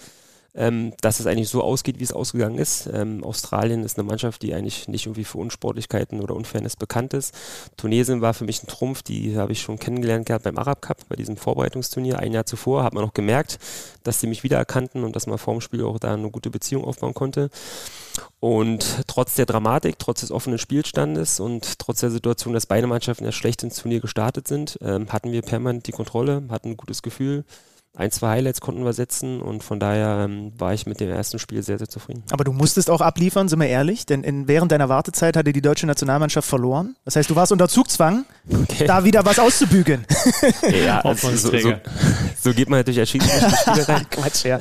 dass es eigentlich so ausgeht, wie es ausgegangen ist. Australien ist eine Mannschaft, die eigentlich nicht irgendwie für Unsportlichkeiten oder Unfairness bekannt ist. Tunesien war für mich ein Trumpf, die habe ich schon kennengelernt gehabt beim Arab Cup, bei diesem Vorbereitungsturnier. Ein Jahr zuvor hat man auch gemerkt, dass sie mich wiedererkannten und dass man vorm Spiel auch da eine gute Beziehung aufbauen konnte. Und trotz der Dramatik, trotz des offenen Spielstandes und trotz der Situation, dass beide Mannschaften ja schlecht ins Turnier gestartet sind, hatten wir permanent die Kontrolle, hatten ein gutes Gefühl. ein, zwei Highlights konnten wir setzen und von daher war ich mit dem ersten Spiel sehr, sehr zufrieden. Aber du musstest auch abliefern, sind wir ehrlich, denn während deiner Wartezeit hatte die deutsche Nationalmannschaft verloren. Das heißt, du warst unter Zugzwang, da wieder was auszubügeln. Ja, also so geht man natürlich als Schiedsrichter rein. Quatsch, ja.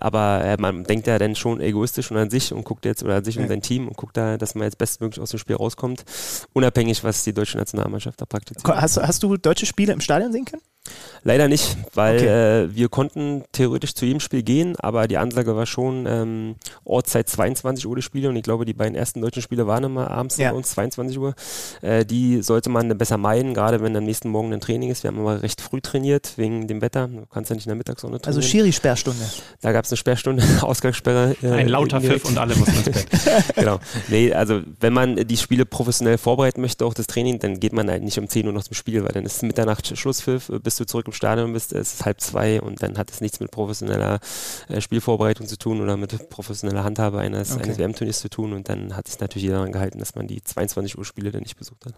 Aber man denkt ja dann schon egoistisch und an sich und guckt jetzt oder an sich und sein Team und guckt da, dass man jetzt bestmöglich aus dem Spiel rauskommt, unabhängig, was die deutsche Nationalmannschaft da praktiziert. Hast du deutsche Spiele im Stadion sehen können? Leider nicht, weil wir konnten theoretisch zu jedem Spiel gehen, aber die Ansage war schon Ortszeit 22 Uhr die Spiele und ich glaube, die beiden ersten deutschen Spiele waren immer abends bei uns, 22 Uhr. Die sollte man besser meiden, gerade wenn am nächsten Morgen ein Training ist. Wir haben aber recht früh trainiert, wegen dem Wetter. Du kannst ja nicht in der Mittagssonne trainieren. Also Schiri-Sperrstunde. Da gab es eine Sperrstunde, Ausgangssperre. Ein lauter Pfiff und alle mussten ins Bett. Genau. Nee, also wenn man die Spiele professionell vorbereiten möchte, auch das Training, dann geht man halt nicht um 10 Uhr noch zum Spiel, weil dann ist Mitternacht Schlusspfiff, bis du zurück im Stadion bist, es ist 1:30 und dann hat es nichts mit professioneller Spielvorbereitung zu tun oder mit professioneller Handhabe eines WM-Turniers zu tun und dann hat sich natürlich jeder daran gehalten, dass man die 22 Uhr Spiele dann nicht besucht hat.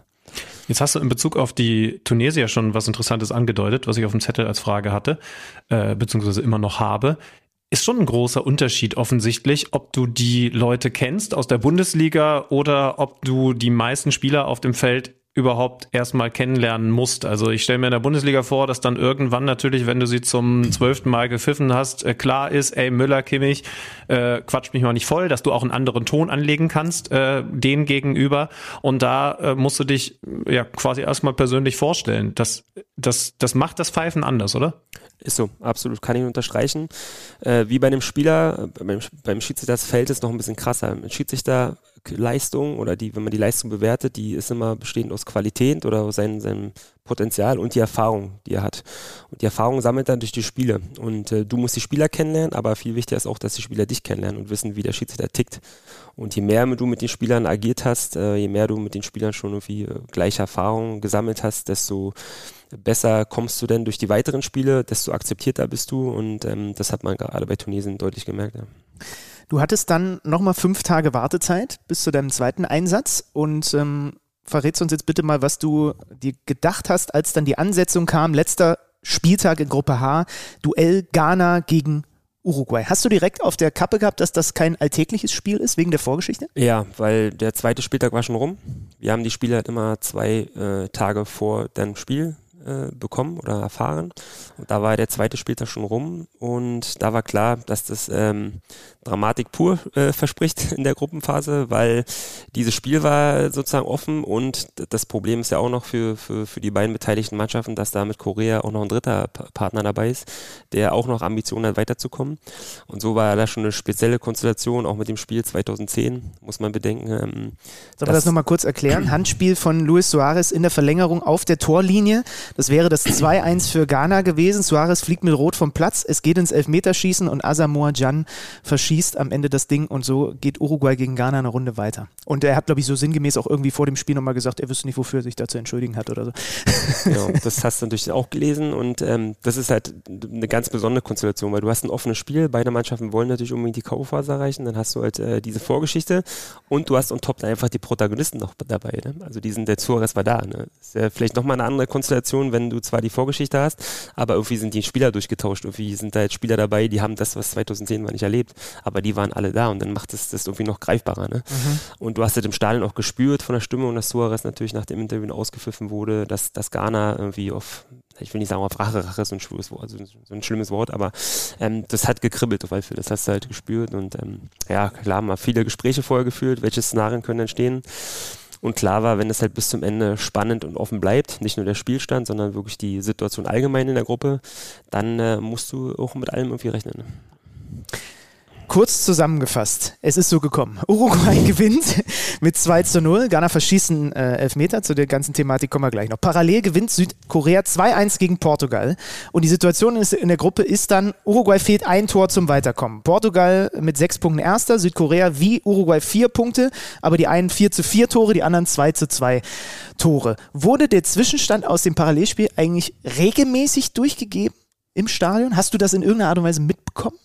Jetzt hast du in Bezug auf die Tunesier schon was Interessantes angedeutet, was ich auf dem Zettel als Frage hatte, beziehungsweise immer noch habe. Ist schon ein großer Unterschied offensichtlich, ob du die Leute kennst aus der Bundesliga oder ob du die meisten Spieler auf dem Feld überhaupt erstmal kennenlernen musst. Also ich stelle mir in der Bundesliga vor, dass dann irgendwann natürlich, wenn du sie zum 12. Mal gepfiffen hast, klar ist, ey Müller, Kimmich, quatsch mich mal nicht voll, dass du auch einen anderen Ton anlegen kannst, dem gegenüber. Und da musst du dich ja quasi erstmal persönlich vorstellen. Das macht das Pfeifen anders, oder? Ist so, absolut, kann ich unterstreichen. Wie bei einem Spieler, beim Schiedsrichter, das Feld ist noch ein bisschen krasser. Ein Schiedsrichter Leistung oder die, wenn man die Leistung bewertet, die ist immer bestehend aus Qualität oder aus seinem Potenzial und die Erfahrung, die er hat. Und die Erfahrung sammelt er durch die Spiele. Und du musst die Spieler kennenlernen, aber viel wichtiger ist auch, dass die Spieler dich kennenlernen und wissen, wie der Schiedsrichter tickt. Und je mehr du mit den Spielern agiert hast, je mehr du mit den Spielern schon irgendwie gleiche Erfahrungen gesammelt hast, desto besser kommst du denn durch die weiteren Spiele, desto akzeptierter bist du und das hat man gerade bei Tunesien deutlich gemerkt. Ja. Du hattest dann nochmal 5 Tage Wartezeit bis zu deinem zweiten Einsatz und verrätst uns jetzt bitte mal, was du dir gedacht hast, als dann die Ansetzung kam, letzter Spieltag in Gruppe H, Duell Ghana gegen Uruguay. Hast du direkt auf der Kappe gehabt, dass das kein alltägliches Spiel ist, wegen der Vorgeschichte? Ja, weil der zweite Spieltag war schon rum. Wir haben die Spiele halt immer 2 Tage vor deinem Spiel bekommen oder erfahren. Und da war der zweite Spieltag schon rum und da war klar, dass das Dramatik pur verspricht in der Gruppenphase, weil dieses Spiel war sozusagen offen und das Problem ist ja auch noch für die beiden beteiligten Mannschaften, dass da mit Korea auch noch ein dritter Partner dabei ist, der auch noch Ambitionen hat, weiterzukommen. Und so war da schon eine spezielle Konstellation, auch mit dem Spiel 2010, muss man bedenken. Sollen wir das nochmal kurz erklären? Handspiel von Luis Suárez in der Verlängerung auf der Torlinie. Das wäre das 2:1 für Ghana gewesen. Suárez fliegt mit Rot vom Platz. Es geht ins Elfmeterschießen und Asamoah Gyan verschießt am Ende das Ding und so geht Uruguay gegen Ghana eine Runde weiter. Und er hat, glaube ich, so sinngemäß auch irgendwie vor dem Spiel nochmal gesagt, er wüsste nicht, wofür er sich da zu entschuldigen hat oder so. Ja, das hast du natürlich auch gelesen und das ist halt eine ganz besondere Konstellation, weil du hast ein offenes Spiel. Beide Mannschaften wollen natürlich unbedingt die K.O.-Phase erreichen. Dann hast du halt diese Vorgeschichte und du hast on top einfach die Protagonisten noch dabei. Ne? Also der Suárez war da. Ne? Ist ja vielleicht nochmal eine andere Konstellation, wenn du zwar die Vorgeschichte hast, aber irgendwie sind die Spieler durchgetauscht, irgendwie sind da jetzt Spieler dabei, die haben das, was 2010 war, nicht erlebt, aber die waren alle da und dann macht es das irgendwie noch greifbarer. Ne? Mhm. Und du hast das im Stadion auch gespürt von der Stimme und dass Suárez natürlich nach dem Interview ausgepfiffen wurde, dass Ghana irgendwie auf, ich will nicht sagen auf Rache ist so ein schlimmes Wort, aber das hat gekribbelt auf alle Fälle, das hast du halt gespürt und ja, klar, mal viele Gespräche vorher geführt, welche Szenarien können entstehen. Und klar war, wenn es halt bis zum Ende spannend und offen bleibt, nicht nur der Spielstand, sondern wirklich die Situation allgemein in der Gruppe, dann musst du auch mit allem irgendwie rechnen. Kurz zusammengefasst, es ist so gekommen. Uruguay gewinnt mit 2:0. Ghana verschießt einen Elfmeter, zu der ganzen Thematik kommen wir gleich noch. Parallel gewinnt Südkorea 2:1 gegen Portugal. Und die Situation in der Gruppe ist dann, Uruguay fehlt ein Tor zum Weiterkommen. Portugal mit 6 Punkten erster, Südkorea wie Uruguay 4 Punkte, aber die einen 4:4 Tore, die anderen 2:2 Tore. Wurde der Zwischenstand aus dem Parallelspiel eigentlich regelmäßig durchgegeben im Stadion? Hast du das in irgendeiner Art und Weise mitbekommen?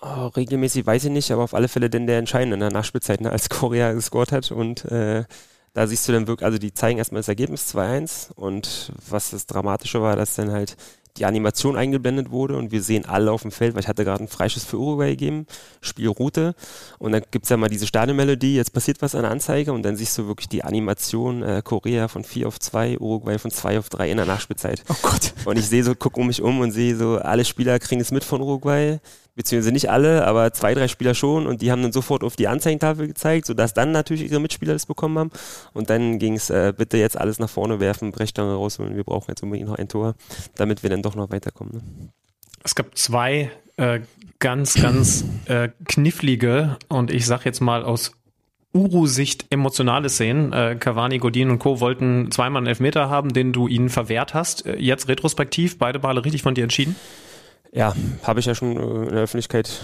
Oh, regelmäßig weiß ich nicht, aber auf alle Fälle denn der entscheidende in der Nachspielzeit, als Korea gescored hat und da siehst du dann wirklich, also die zeigen erstmal das Ergebnis 2:1 und was das Dramatische war, dass dann halt die Animation eingeblendet wurde und wir sehen alle auf dem Feld, weil ich hatte gerade einen Freischuss für Uruguay gegeben, Spielroute, und dann gibt es ja mal diese Stadionmelodie, jetzt passiert was an der Anzeige, und dann siehst du wirklich die Animation Korea von 4 auf 2, Uruguay von 2 auf 3 in der Nachspielzeit. Oh Gott! Und ich sehe so, gucke um mich um und sehe so, alle Spieler kriegen es mit von Uruguay, beziehungsweise nicht alle, aber 2, 3 Spieler schon, und die haben dann sofort auf die Anzeigentafel gezeigt, sodass dann natürlich ihre Mitspieler das bekommen haben, und dann ging es, bitte jetzt alles nach vorne werfen, Brechstange rausholen, wir brauchen jetzt unbedingt noch ein Tor, damit wir dann doch noch weiterkommen. Ne? Es gab zwei ganz knifflige und ich sag jetzt mal aus Uru-Sicht emotionale Szenen. Cavani, Godín und Co. wollten zweimal einen Elfmeter haben, den du ihnen verwehrt hast. Jetzt retrospektiv, beide Male richtig von dir entschieden? Ja, habe ich ja schon in der Öffentlichkeit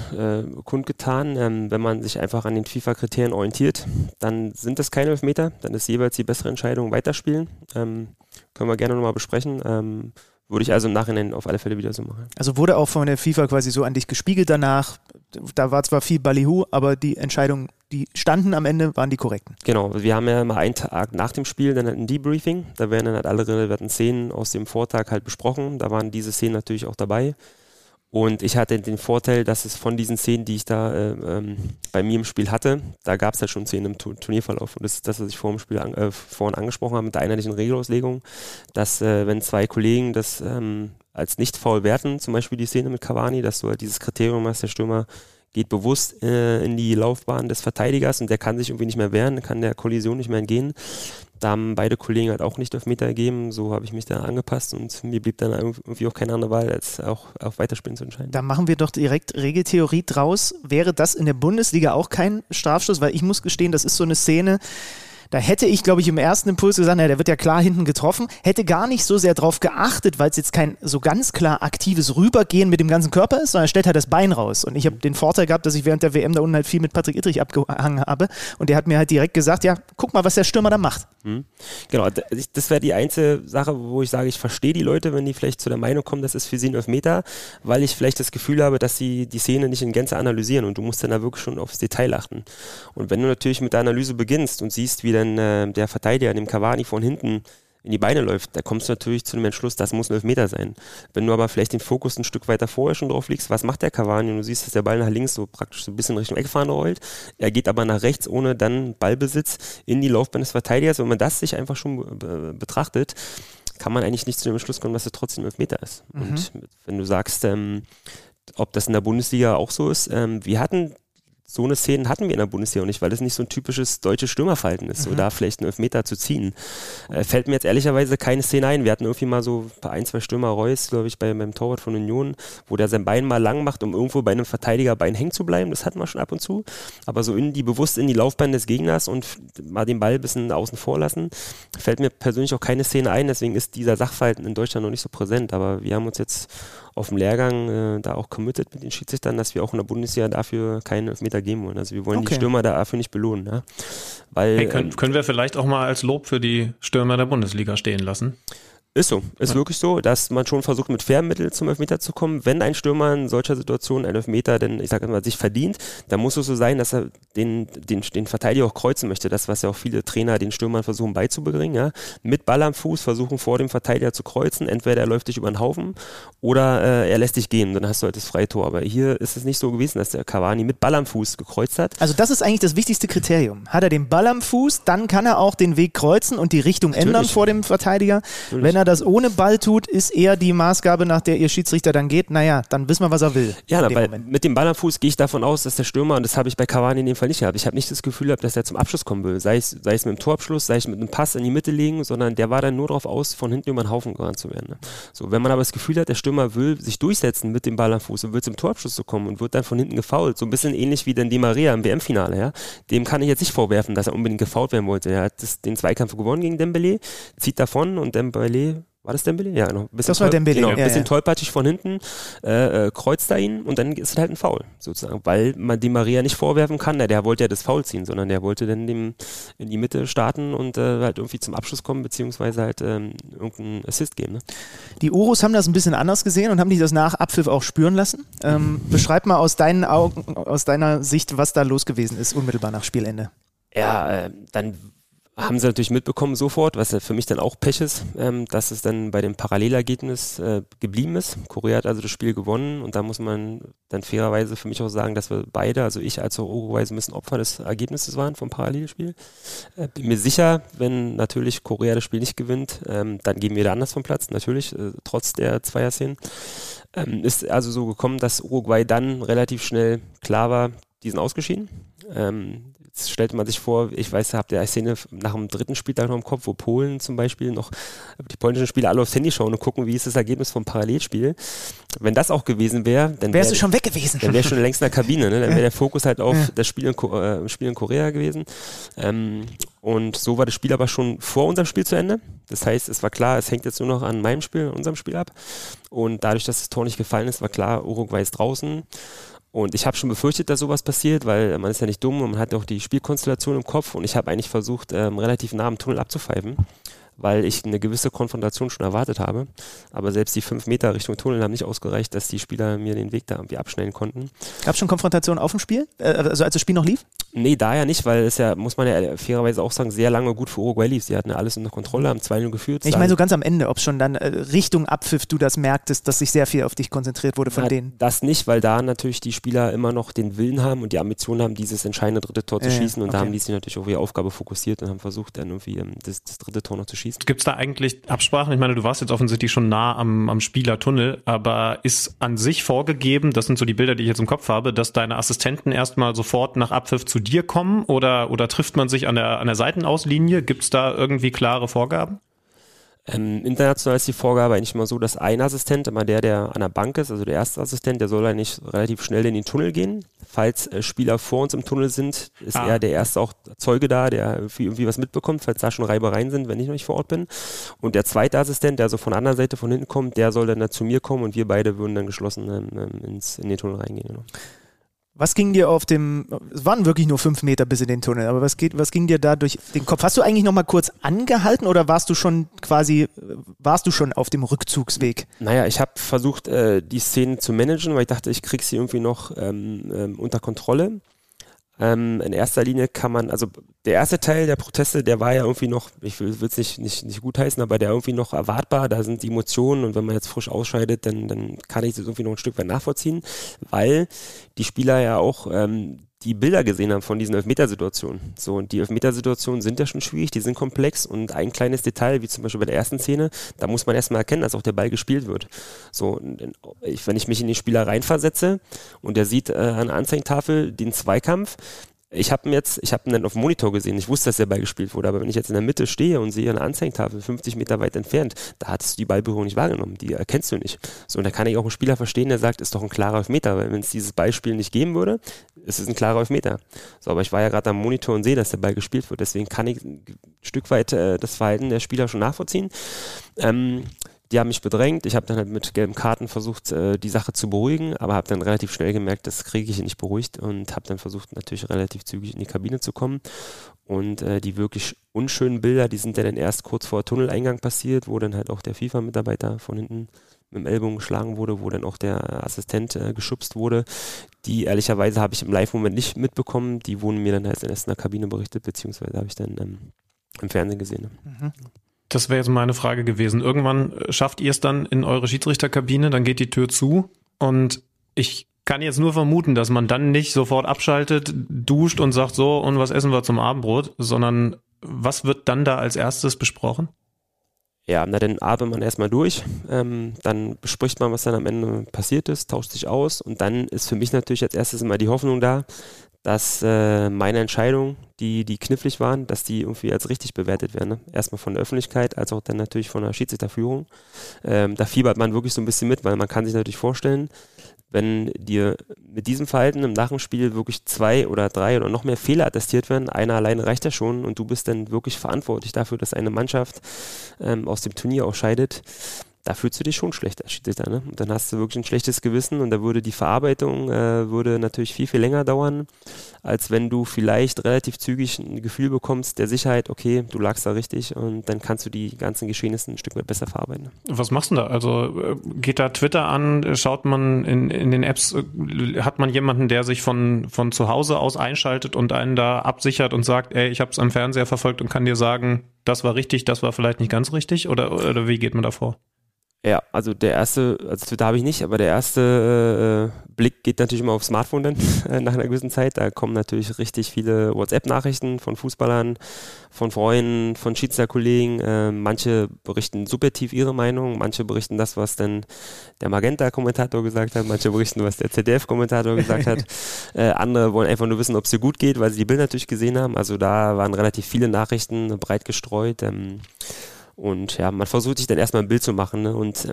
kundgetan. Wenn man sich einfach an den FIFA-Kriterien orientiert, dann sind das keine Elfmeter, dann ist jeweils die bessere Entscheidung weiterspielen. Können wir gerne nochmal besprechen. Würde ich also im Nachhinein auf alle Fälle wieder so machen. Also wurde auch von der FIFA quasi so an dich gespiegelt danach. Da war zwar viel Ballyhoo, aber die Entscheidungen, die standen am Ende, waren die korrekten. Genau, wir haben ja mal einen Tag nach dem Spiel dann halt ein Debriefing. Da werden dann halt alle relevanten Szenen aus dem Vortag halt besprochen. Da waren diese Szenen natürlich auch dabei. Und ich hatte den Vorteil, dass es von diesen Szenen, die ich da bei mir im Spiel hatte, da gab es ja schon Szenen im Turnierverlauf. Und das ist das, was ich vor dem Spiel vorhin angesprochen habe mit der einheitlichen Regelauslegung, dass wenn zwei Kollegen das als nicht faul werten, zum Beispiel die Szene mit Cavani, dass du halt dieses Kriterium hast, der Stürmer geht bewusst in die Laufbahn des Verteidigers und der kann sich irgendwie nicht mehr wehren, kann der Kollision nicht mehr entgehen. Da haben beide Kollegen halt auch nicht auf Meter gegeben, so habe ich mich da angepasst und mir blieb dann irgendwie auch keine andere Wahl, als auch auf Weiterspielen zu entscheiden. Da machen wir doch direkt Regeltheorie draus. Wäre das in der Bundesliga auch kein Strafstoß? Weil ich muss gestehen, das ist so eine Szene, da hätte ich, glaube ich, im ersten Impuls gesagt, na, der wird ja klar hinten getroffen, hätte gar nicht so sehr drauf geachtet, weil es jetzt kein so ganz klar aktives Rübergehen mit dem ganzen Körper ist, sondern er stellt halt das Bein raus. Und ich habe den Vorteil gehabt, dass ich während der WM da unten halt viel mit Patrick Ittrich abgehangen habe und der hat mir halt direkt gesagt, ja, guck mal, was der Stürmer da macht. Mhm. Genau, das wäre die einzige Sache, wo ich sage, ich verstehe die Leute, wenn die vielleicht zu der Meinung kommen, das ist für sie ein Elfmeter, weil ich vielleicht das Gefühl habe, dass sie die Szene nicht in Gänze analysieren und du musst dann da wirklich schon aufs Detail achten. Und wenn du natürlich mit der Analyse beginnst und siehst, wie dann der Verteidiger dem Cavani von hinten in die Beine läuft, da kommst du natürlich zu dem Entschluss, das muss ein Elfmeter sein. Wenn du aber vielleicht den Fokus ein Stück weiter vorher schon drauf legst, was macht der Cavani? Und du siehst, dass der Ball nach links so praktisch so ein bisschen Richtung Eckfahne rollt. Er geht aber nach rechts ohne dann Ballbesitz in die Laufbahn des Verteidigers. Und wenn man das sich einfach schon betrachtet, kann man eigentlich nicht zu dem Entschluss kommen, dass es trotzdem ein Elfmeter ist. Mhm. Und wenn du sagst, ob das in der Bundesliga auch so ist, so eine Szene hatten wir in der Bundesliga auch nicht, weil es nicht so ein typisches deutsches Stürmerverhalten ist, so da vielleicht einen Elfmeter zu ziehen. Fällt mir jetzt ehrlicherweise keine Szene ein. Wir hatten irgendwie mal so bei 1, 2 Stürmer, Reus, glaube ich, beim Torwart von Union, wo der sein Bein mal lang macht, um irgendwo bei einem Verteidigerbein hängen zu bleiben. Das hatten wir schon ab und zu. Aber so bewusst in die Laufbahn des Gegners und mal den Ball ein bisschen außen vor lassen, fällt mir persönlich auch keine Szene ein. Deswegen ist dieser Sachverhalt in Deutschland noch nicht so präsent. Aber wir haben uns jetzt auf dem Lehrgang da auch committed mit den Schiedsrichtern, dass wir auch in der Bundesliga dafür keinen Elfmeter geben wollen. Also wir wollen die Stürmer dafür nicht belohnen. Ja? Weil, können wir vielleicht auch mal als Lob für die Stürmer der Bundesliga stehen lassen? Ist so, wirklich so, dass man schon versucht, mit fairem Mittel zum Elfmeter zu kommen. Wenn ein Stürmer in solcher Situation einen Elfmeter, denn ich sage mal, sich verdient, dann muss es so sein, dass er den Verteidiger auch kreuzen möchte. Das, was ja auch viele Trainer den Stürmern versuchen beizubringen. Ja? Mit Ball am Fuß versuchen, vor dem Verteidiger zu kreuzen. Entweder er läuft dich über den Haufen oder er lässt dich gehen. Dann hast du halt das freie Tor. Aber hier ist es nicht so gewesen, dass der Cavani mit Ball am Fuß gekreuzt hat. Also das ist eigentlich das wichtigste Kriterium. Hat er den Ball am Fuß, dann kann er auch den Weg kreuzen und die Richtung ändern vor dem Verteidiger. Natürlich. Wenn er das ohne Ball tut, ist eher die Maßgabe, nach der ihr Schiedsrichter dann geht, naja, dann wissen wir, was er will. Ja, mit dem Ball am Fuß gehe ich davon aus, dass der Stürmer, und das habe ich bei Cavani in dem Fall nicht gehabt, ich habe nicht das Gefühl gehabt, dass er zum Abschluss kommen will, sei es mit dem Torabschluss, sei es mit einem Pass in die Mitte legen, sondern der war dann nur darauf aus, von hinten über den Haufen gerannt zu werden. Ne? So, wenn man aber das Gefühl hat, der Stürmer will sich durchsetzen mit dem Ball am Fuß und will zum Torabschluss zu kommen und wird dann von hinten gefoult, so ein bisschen ähnlich wie dann Di Maria im WM-Finale, ja? Dem kann ich jetzt nicht vorwerfen, dass er unbedingt gefoult werden wollte. Er hat den Zweikampf gewonnen gegen Dembélé, zieht davon und Dembélé, war das Dembélé? Ja, genau. Das war Dembélé. Genau, ein bisschen tollpatschig von hinten, kreuzt er ihn und dann ist es halt ein Foul, sozusagen, weil man Di Maria nicht vorwerfen kann, der wollte ja das Foul ziehen, sondern der wollte dann in die Mitte starten und halt irgendwie zum Abschluss kommen, beziehungsweise halt irgendeinen Assist geben. Ne? Die Urus haben das ein bisschen anders gesehen und haben dich das nach Abpfiff auch spüren lassen. Beschreib mal aus deinen Augen, aus deiner Sicht, was da los gewesen ist, unmittelbar nach Spielende. Ja, dann haben sie natürlich mitbekommen sofort, was ja für mich dann auch Pech ist, dass es dann bei dem Parallelergebnis geblieben ist. Korea hat also das Spiel gewonnen und da muss man dann fairerweise für mich auch sagen, dass wir beide, also ich als auch Uruguay, so ein bisschen Opfer des Ergebnisses waren vom Parallelspiel. Bin mir sicher, wenn natürlich Korea das Spiel nicht gewinnt, dann gehen wir da anders vom Platz, natürlich, trotz der Zweierszenen. Ist also so gekommen, dass Uruguay dann relativ schnell klar war, die sind ausgeschieden. Jetzt stellt man sich vor, ich weiß, da habt ihr eine Szene nach dem dritten Spieltag noch im Kopf, wo Polen zum Beispiel noch, die polnischen Spieler alle aufs Handy schauen und gucken, wie ist das Ergebnis vom Parallelspiel. Wenn das auch gewesen wäre, dann wärst du schon weg gewesen. Dann wärst du schon längst in der Kabine, ne? Dann wäre der Fokus halt auf das Spiel in Korea gewesen. Und so war das Spiel aber schon vor unserem Spiel zu Ende. Das heißt, es war klar, es hängt jetzt nur noch an meinem Spiel, an unserem Spiel ab. Und dadurch, dass das Tor nicht gefallen ist, war klar, Uruguay ist draußen. Und ich habe schon befürchtet, dass sowas passiert, weil man ist ja nicht dumm und man hat auch die Spielkonstellation im Kopf und ich habe eigentlich versucht, relativ nah am Tunnel abzupfeifen, weil ich eine gewisse Konfrontation schon erwartet habe. Aber selbst die 5 Meter Richtung Tunnel haben nicht ausgereicht, dass die Spieler mir den Weg da irgendwie abschneiden konnten. Gab es schon Konfrontationen auf dem Spiel? Also als das Spiel noch lief? Nee, da ja nicht, weil es ja, muss man ja fairerweise auch sagen, sehr lange gut für Uruguay lief. Sie hatten ja alles unter Kontrolle, haben 2-0 geführt. Ich meine so ganz am Ende, ob schon dann Richtung Abpfiff du das merktest, dass sich sehr viel auf dich konzentriert wurde von denen. Das nicht, weil da natürlich die Spieler immer noch den Willen haben und die Ambition haben, dieses entscheidende dritte Tor zu schießen und da haben die sich natürlich auf ihre Aufgabe fokussiert und haben versucht, dann irgendwie das dritte Tor noch zu schießen. Gibt es da eigentlich Absprachen? Ich meine, du warst jetzt offensichtlich schon nah am Spielertunnel, aber ist an sich vorgegeben, das sind so die Bilder, die ich jetzt im Kopf habe, dass deine Assistenten erstmal sofort nach Abpfiff zu dir kommen oder trifft man sich an der Seitenauslinie? Gibt es da irgendwie klare Vorgaben? International ist die Vorgabe eigentlich immer so, dass ein Assistent, immer der an der Bank ist, also der erste Assistent, der soll eigentlich relativ schnell in den Tunnel gehen. Falls Spieler vor uns im Tunnel sind, ist eher der erste auch Zeuge da, der irgendwie was mitbekommt, falls da schon Reibereien sind, wenn ich noch nicht vor Ort bin. Und der zweite Assistent, der so von der anderen Seite von hinten kommt, der soll dann zu mir kommen und wir beide würden dann geschlossen in den Tunnel reingehen. Genau. Was ging dir es waren wirklich nur 5 Meter bis in den Tunnel, aber was ging dir da durch den Kopf? Hast du eigentlich nochmal kurz angehalten oder warst du schon auf dem Rückzugsweg? Naja, ich habe versucht, die Szenen zu managen, weil ich dachte, ich krieg sie irgendwie noch unter Kontrolle. In erster Linie kann man, also der erste Teil der Proteste, der war ja irgendwie noch, ich will es nicht gutheißen, aber der irgendwie noch erwartbar, da sind die Emotionen und wenn man jetzt frisch ausscheidet, dann kann ich das irgendwie noch ein Stück weit nachvollziehen, weil die Spieler ja auch die Bilder gesehen haben von diesen Elfmetersituationen. So, und die Elfmetersituationen sind ja schon schwierig, die sind komplex und ein kleines Detail, wie zum Beispiel bei der ersten Szene, da muss man erstmal erkennen, dass auch der Ball gespielt wird. So, wenn ich mich in den Spieler reinversetze und der sieht an der Anzeigentafel den Zweikampf, ich habe ihn dann auf dem Monitor gesehen, ich wusste, dass der Ball gespielt wurde, aber wenn ich jetzt in der Mitte stehe und sehe eine Anzeigentafel 50 Meter weit entfernt, da hattest du die Ballberührung nicht wahrgenommen, die erkennst du nicht. So, und da kann ich auch einen Spieler verstehen, der sagt, ist doch ein klarer Elfmeter, weil wenn es dieses Ballspiel nicht geben würde, ist es ein klarer Elfmeter. So, aber ich war ja gerade am Monitor und sehe, dass der Ball gespielt wird, deswegen kann ich ein Stück weit das Verhalten der Spieler schon nachvollziehen. Die haben mich bedrängt, ich habe dann halt mit gelben Karten versucht, die Sache zu beruhigen, aber habe dann relativ schnell gemerkt, das kriege ich nicht beruhigt und habe dann versucht, natürlich relativ zügig in die Kabine zu kommen und die wirklich unschönen Bilder, die sind ja dann erst kurz vor Tunneleingang passiert, wo dann halt auch der FIFA-Mitarbeiter von hinten mit dem Ellbogen geschlagen wurde, wo dann auch der Assistent geschubst wurde. Die ehrlicherweise habe ich im Live-Moment nicht mitbekommen, die wurden mir dann halt erst in der Kabine berichtet, beziehungsweise habe ich dann im Fernsehen gesehen. Ne? Mhm. Das wäre jetzt meine Frage gewesen. Irgendwann schafft ihr es dann in eure Schiedsrichterkabine, dann geht die Tür zu und ich kann jetzt nur vermuten, dass man dann nicht sofort abschaltet, duscht und sagt so, und was essen wir zum Abendbrot, sondern was wird dann da als erstes besprochen? Ja, dann atmet man erstmal durch, dann bespricht man, was dann am Ende passiert ist, tauscht sich aus und dann ist für mich natürlich als erstes immer die Hoffnung da, dass meine Entscheidungen, die knifflig waren, dass die irgendwie als richtig bewertet werden. Ne? Erstmal von der Öffentlichkeit, als auch dann natürlich von der Schiedsrichterführung. Da fiebert man wirklich so ein bisschen mit, weil man kann sich natürlich vorstellen, wenn dir mit diesem Verhalten im Nachspiel wirklich 2 oder 3 oder noch mehr Fehler attestiert werden, einer alleine reicht ja schon und du bist dann wirklich verantwortlich dafür, dass eine Mannschaft aus dem Turnier ausscheidet. da fühlst du dich schon schlecht als Schiedsrichter, ne? Und dann hast du wirklich ein schlechtes Gewissen und da würde die Verarbeitung würde natürlich viel, viel länger dauern, als wenn du vielleicht relativ zügig ein Gefühl bekommst der Sicherheit, okay, du lagst da richtig und dann kannst du die ganzen Geschehnisse ein Stück weit besser verarbeiten. Was machst du da? Also geht da Twitter an, schaut man in den Apps, hat man jemanden, der sich von zu Hause aus einschaltet und einen da absichert und sagt, ey, ich habe es am Fernseher verfolgt und kann dir sagen, das war richtig, das war vielleicht nicht ganz richtig oder wie geht man da vor? Ja, also Twitter habe ich nicht, aber der erste Blick geht natürlich immer aufs Smartphone dann nach einer gewissen Zeit. Da kommen natürlich richtig viele WhatsApp-Nachrichten von Fußballern, von Freunden, von Schiedsrichterkollegen. Manche berichten subjektiv ihre Meinung, manche berichten das, was dann der Magenta-Kommentator gesagt hat, manche berichten, was der ZDF-Kommentator gesagt hat. Andere wollen einfach nur wissen, ob es dir gut geht, weil sie die Bilder natürlich gesehen haben. Also da waren relativ viele Nachrichten breit gestreut. Und ja, man versucht sich dann erstmal ein Bild zu machen, ne? Und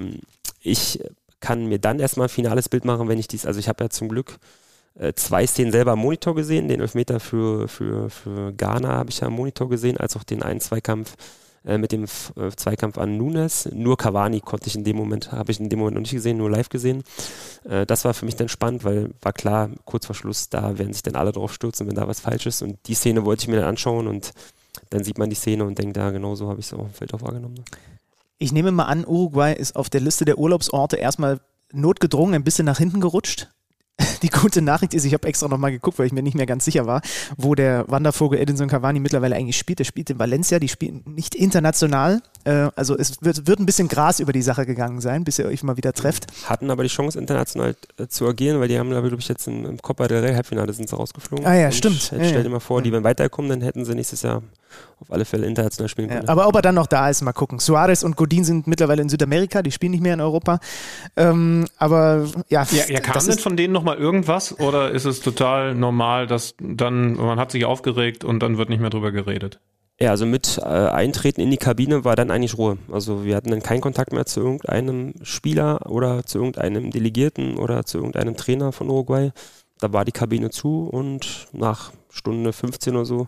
ich kann mir dann erstmal ein finales Bild machen, wenn ich ich habe ja zum Glück zwei Szenen selber am Monitor gesehen, den Elfmeter für Ghana habe ich ja am Monitor gesehen, als auch den einen Zweikampf mit dem Zweikampf an Nunes. Nur Cavani habe ich in dem Moment noch nicht gesehen, nur live gesehen. Das war für mich dann spannend, weil war klar, kurz vor Schluss, da werden sich dann alle drauf stürzen, wenn da was falsch ist, und die Szene wollte ich mir dann anschauen und dann sieht man die Szene und denkt, ja, genau so habe ich es auf dem Feld auch wahrgenommen. Ich nehme mal an, Uruguay ist auf der Liste der Urlaubsorte erstmal notgedrungen ein bisschen nach hinten gerutscht. Die gute Nachricht ist, ich habe extra nochmal geguckt, weil ich mir nicht mehr ganz sicher war, wo der Wandervogel Edinson Cavani mittlerweile eigentlich spielt. Der spielt in Valencia, die spielen nicht international. Also es wird ein bisschen Gras über die Sache gegangen sein, bis ihr euch mal wieder trefft. Hatten aber die Chance, international zu agieren, weil die haben, glaube ich, jetzt im Copa del Rey Halbfinale sind sie rausgeflogen. Ah ja, und stimmt. Stell dir mal vor, die werden weiterkommen, dann hätten sie nächstes Jahr auf alle Fälle international spielen können. Ja, aber ob er dann noch da ist, mal gucken. Suárez und Godín sind mittlerweile in Südamerika, die spielen nicht mehr in Europa. Aber ja. Ja kam denn von denen nochmal irgendwas oder ist es total normal, dass dann, man hat sich aufgeregt und dann wird nicht mehr drüber geredet? Ja, also mit Eintreten in die Kabine war dann eigentlich Ruhe. Also wir hatten dann keinen Kontakt mehr zu irgendeinem Spieler oder zu irgendeinem Delegierten oder zu irgendeinem Trainer von Uruguay. Da war die Kabine zu und nach Stunde 15 oder so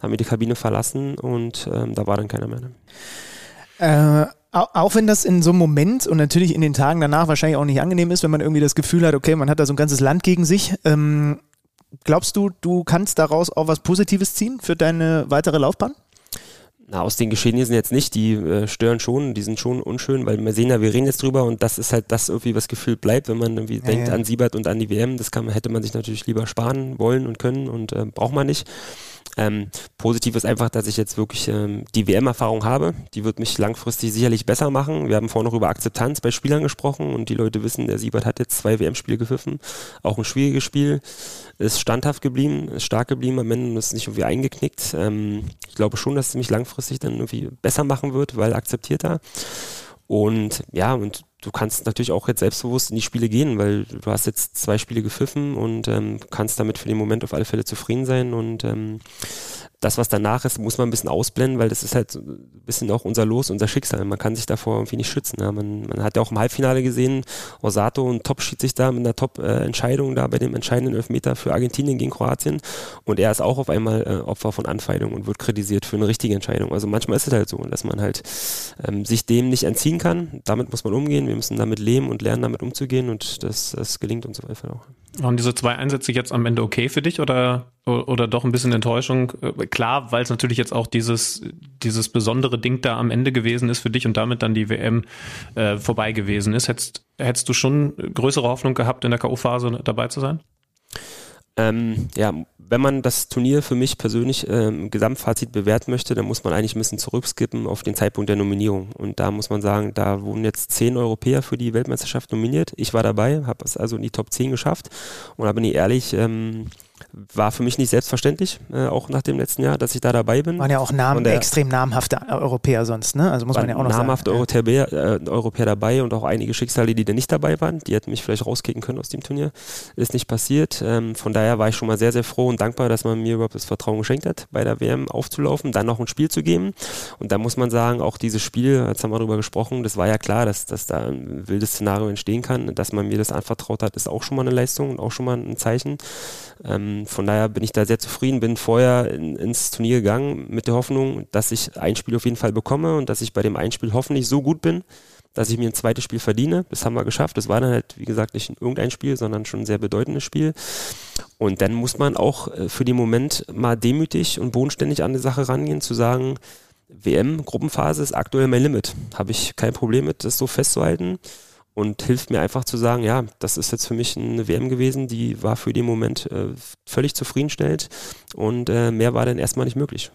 haben wir die Kabine verlassen und da war dann keiner mehr. Auch wenn das in so einem Moment und natürlich in den Tagen danach wahrscheinlich auch nicht angenehm ist, wenn man irgendwie das Gefühl hat, okay, man hat da so ein ganzes Land gegen sich, glaubst du, du kannst daraus auch was Positives ziehen für deine weitere Laufbahn? Na, aus den Geschehnissen jetzt nicht, die stören schon, die sind schon unschön, weil wir sehen ja, wir reden jetzt drüber und das ist halt das irgendwie, was gefühlt bleibt, wenn man irgendwie denkt an Siebert und an die WM, das hätte man sich natürlich lieber sparen wollen und können und braucht man nicht. Positiv ist einfach, dass ich jetzt wirklich die WM-Erfahrung habe, die wird mich langfristig sicherlich besser machen. Wir haben vorhin noch über Akzeptanz bei Spielern gesprochen und die Leute wissen, der Siebert hat jetzt 2 WM-Spiele gepfiffen, auch ein schwieriges Spiel, ist standhaft geblieben, ist stark geblieben, am Ende ist nicht irgendwie eingeknickt. Ich glaube schon, dass es mich langfristig dann irgendwie besser machen wird, weil akzeptierter. Und ja, und du kannst natürlich auch jetzt selbstbewusst in die Spiele gehen, weil du hast jetzt 2 Spiele gepfiffen und kannst damit für den Moment auf alle Fälle zufrieden sein und das, was danach ist, muss man ein bisschen ausblenden, weil das ist halt ein bisschen auch unser Los, unser Schicksal. Man kann sich davor irgendwie nicht schützen. Ja. Man hat ja auch im Halbfinale gesehen, Osato und Top schied sich da mit einer Top-Entscheidung da bei dem entscheidenden Elfmeter für Argentinien gegen Kroatien und er ist auch auf einmal Opfer von Anfeindung und wird kritisiert für eine richtige Entscheidung. Also manchmal ist es halt so, dass man halt sich dem nicht entziehen kann. Damit muss man umgehen, wir müssen damit leben und lernen, damit umzugehen und das gelingt uns auf jeden Fall auch. Waren diese 2 Einsätze jetzt am Ende okay für dich oder doch ein bisschen Enttäuschung? Klar, weil es natürlich jetzt auch dieses besondere Ding da am Ende gewesen ist für dich und damit dann die WM vorbei gewesen ist. Hättest du schon größere Hoffnung gehabt, in der K.O.-Phase dabei zu sein? Ja, wenn man das Turnier für mich persönlich im Gesamtfazit bewerten möchte, dann muss man eigentlich ein bisschen zurückskippen auf den Zeitpunkt der Nominierung. Und da muss man sagen, da wurden jetzt 10 Europäer für die Weltmeisterschaft nominiert. Ich war dabei, habe es also in die Top 10 geschafft. Und da bin ich ehrlich, war für mich nicht selbstverständlich, auch nach dem letzten Jahr, dass ich da dabei bin. Waren ja auch extrem namhafte Europäer sonst, ne? Also muss man ja auch noch sagen. Europäer dabei und auch einige Schicksale, die da nicht dabei waren. Die hätten mich vielleicht rauskicken können aus dem Turnier. Ist nicht passiert. Von daher war ich schon mal sehr, sehr froh und dankbar, dass man mir überhaupt das Vertrauen geschenkt hat, bei der WM aufzulaufen, dann noch ein Spiel zu geben. Und da muss man sagen, auch dieses Spiel, jetzt haben wir darüber gesprochen, das war ja klar, dass da ein wildes Szenario entstehen kann. Dass man mir das anvertraut hat, ist auch schon mal eine Leistung und auch schon mal ein Zeichen. Von daher bin ich da sehr zufrieden, bin vorher ins Turnier gegangen mit der Hoffnung, dass ich ein Spiel auf jeden Fall bekomme und dass ich bei dem einen Spiel hoffentlich so gut bin, dass ich mir ein zweites Spiel verdiene. Das haben wir geschafft. Das war dann halt, wie gesagt, nicht irgendein Spiel, sondern schon ein sehr bedeutendes Spiel. Und dann muss man auch für den Moment mal demütig und bodenständig an die Sache rangehen, zu sagen, WM-Gruppenphase ist aktuell mein Limit. Habe ich kein Problem mit, das so festzuhalten. Und hilft mir einfach zu sagen, ja, das ist jetzt für mich eine WM gewesen, die war für den Moment völlig zufriedenstellend und mehr war dann erstmal nicht möglich.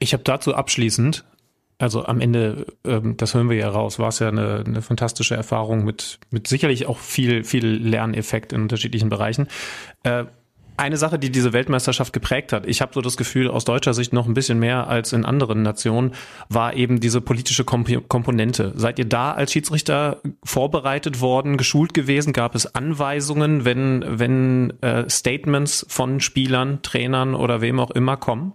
Ich habe dazu abschließend, also am Ende, das hören wir ja raus, war es ja eine fantastische Erfahrung mit sicherlich auch viel Lerneffekt in unterschiedlichen Bereichen. Eine Sache, die diese Weltmeisterschaft geprägt hat, ich habe so das Gefühl, aus deutscher Sicht noch ein bisschen mehr als in anderen Nationen, war eben diese politische Komponente. Seid ihr da als Schiedsrichter vorbereitet worden, geschult gewesen? Gab es Anweisungen, wenn Statements von Spielern, Trainern oder wem auch immer kommen?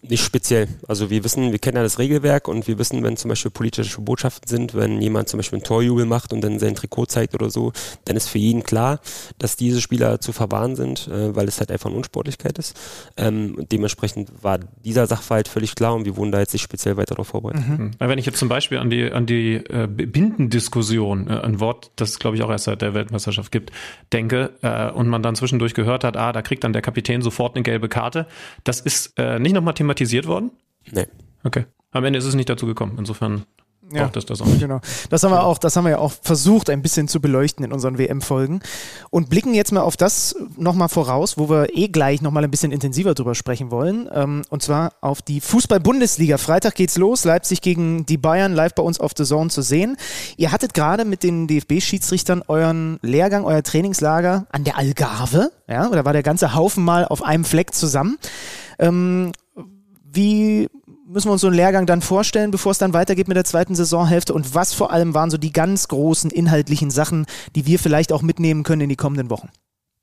Nicht speziell. Also wir kennen ja das Regelwerk und wir wissen, wenn zum Beispiel politische Botschaften sind, wenn jemand zum Beispiel einen Torjubel macht und dann sein Trikot zeigt oder so, dann ist für jeden klar, dass diese Spieler zu verwahren sind, weil es halt einfach eine Unsportlichkeit ist. Dementsprechend war dieser Sachverhalt völlig klar und wir wurden da jetzt nicht speziell weiter darauf vorbereitet. Mhm. Wenn ich jetzt zum Beispiel an die Bindendiskussion, ein Wort, das es glaube ich auch erst seit der Weltmeisterschaft gibt, denke und man dann zwischendurch gehört hat, da kriegt dann der Kapitän sofort eine gelbe Karte. Das ist nicht nochmal thematisiert worden? Nee. Okay. Am Ende ist es nicht dazu gekommen. Insofern braucht es das auch nicht. Genau. Das haben wir ja auch versucht, ein bisschen zu beleuchten in unseren WM-Folgen. Und blicken jetzt mal auf das nochmal voraus, wo wir gleich nochmal ein bisschen intensiver drüber sprechen wollen. Und zwar auf die Fußball-Bundesliga. Freitag geht's los. Leipzig gegen die Bayern, live bei uns auf The Zone zu sehen. Ihr hattet gerade mit den DFB-Schiedsrichtern euren Lehrgang, euer Trainingslager an der Algarve. Ja, da war der ganze Haufen mal auf einem Fleck zusammen. Wie müssen wir uns so einen Lehrgang dann vorstellen, bevor es dann weitergeht mit der zweiten Saisonhälfte? Und was vor allem waren so die ganz großen inhaltlichen Sachen, die wir vielleicht auch mitnehmen können in die kommenden Wochen?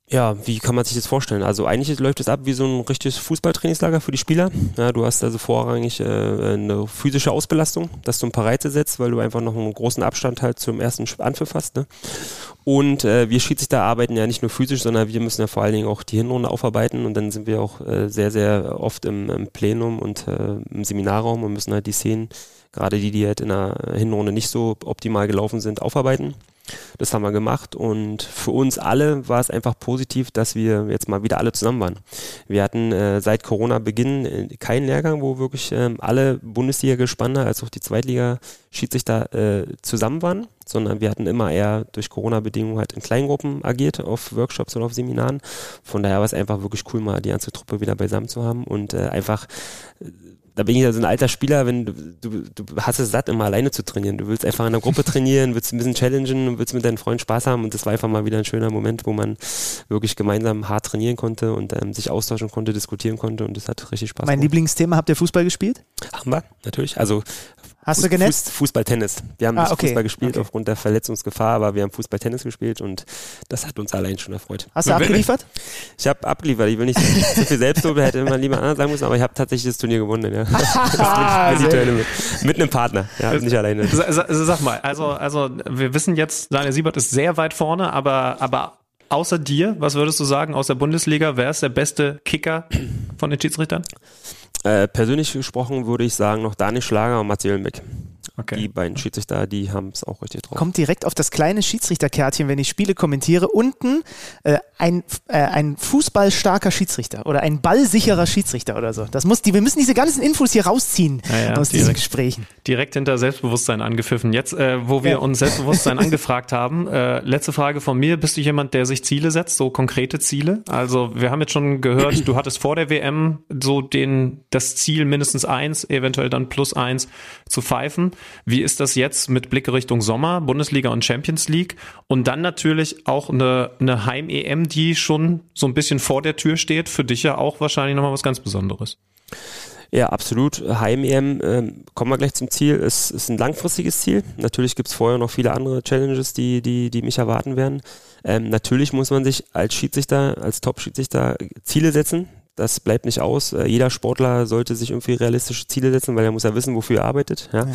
Ja, wie kann man sich das vorstellen? Also eigentlich läuft es ab wie so ein richtiges Fußballtrainingslager für die Spieler. Ja, du hast also vorrangig eine physische Ausbelastung, dass du ein paar Reize setzt, weil du einfach noch einen großen Abstand halt zum ersten Anpfiff hast. Ne? Und wir Schiedsrichter arbeiten ja nicht nur physisch, sondern wir müssen ja vor allen Dingen auch die Hinrunde aufarbeiten und dann sind wir auch sehr, sehr oft im Plenum und im Seminarraum und müssen halt die Szenen, gerade die halt in der Hinrunde nicht so optimal gelaufen sind, aufarbeiten. Das haben wir gemacht und für uns alle war es einfach positiv, dass wir jetzt mal wieder alle zusammen waren. Wir hatten seit Corona-Beginn keinen Lehrgang, wo wirklich alle Bundesliga-Gespanner als auch die Zweitliga-Schiedsrichter zusammen waren, sondern wir hatten immer eher durch Corona-Bedingungen halt in Kleingruppen agiert, auf Workshops oder auf Seminaren. Von daher war es einfach wirklich cool, mal die ganze Truppe wieder beisammen zu haben und einfach... Da bin ich ja so ein alter Spieler, wenn du hast es satt, immer alleine zu trainieren. Du willst einfach in einer Gruppe trainieren, willst ein bisschen challengen, willst mit deinen Freunden Spaß haben und das war einfach mal wieder ein schöner Moment, wo man wirklich gemeinsam hart trainieren konnte und sich austauschen konnte, diskutieren konnte und das hat richtig Spaß gemacht. Mein Lieblingsthema, habt ihr Fußball gespielt? Haben wir, natürlich. Also hast du genetzt? Fußball-Tennis. Wir haben nicht Fußball gespielt aufgrund der Verletzungsgefahr, aber wir haben Fußball-Tennis gespielt und das hat uns allein schon erfreut. Hast du abgeliefert? Ich habe abgeliefert. Ich will nicht zu viel Selbstlob, hätte immer lieber anders sagen müssen, aber ich habe tatsächlich das Turnier gewonnen. Ja. Mit einem Partner, ja, nicht alleine. Sag mal, also wir wissen jetzt, Daniel Siebert ist sehr weit vorne, aber außer dir, was würdest du sagen, aus der Bundesliga, wer ist der beste Kicker von den Schiedsrichtern? Persönlich gesprochen würde ich sagen, noch Daniel Schlager und Mathieu Elmbeck. Okay. Die beiden Schiedsrichter, die haben es auch richtig drauf. Kommt direkt auf das kleine Schiedsrichterkärtchen, wenn ich Spiele kommentiere. Unten ein fußballstarker Schiedsrichter oder ein ballsicherer Schiedsrichter oder so. Wir müssen diese ganzen Infos hier rausziehen aus diesen Gesprächen. Direkt hinter Selbstbewusstsein angepfiffen. Jetzt, wo wir uns Selbstbewusstsein angefragt haben, letzte Frage von mir. Bist du jemand, der sich Ziele setzt, so konkrete Ziele? Also wir haben jetzt schon gehört, du hattest vor der WM so das Ziel mindestens 1, eventuell dann +1 zu pfeifen. Wie ist das jetzt mit Blick Richtung Sommer, Bundesliga und Champions League und dann natürlich auch eine Heim-EM, die schon so ein bisschen vor der Tür steht, für dich ja auch wahrscheinlich nochmal was ganz Besonderes. Ja, absolut. Heim-EM, kommen wir gleich zum Ziel, ist ein langfristiges Ziel. Natürlich gibt es vorher noch viele andere Challenges, die mich erwarten werden. Natürlich muss man sich als Schiedsrichter, als Top-Schiedsrichter Ziele setzen. Das bleibt nicht aus. Jeder Sportler sollte sich irgendwie realistische Ziele setzen, weil er muss ja wissen, wofür er arbeitet. Ja?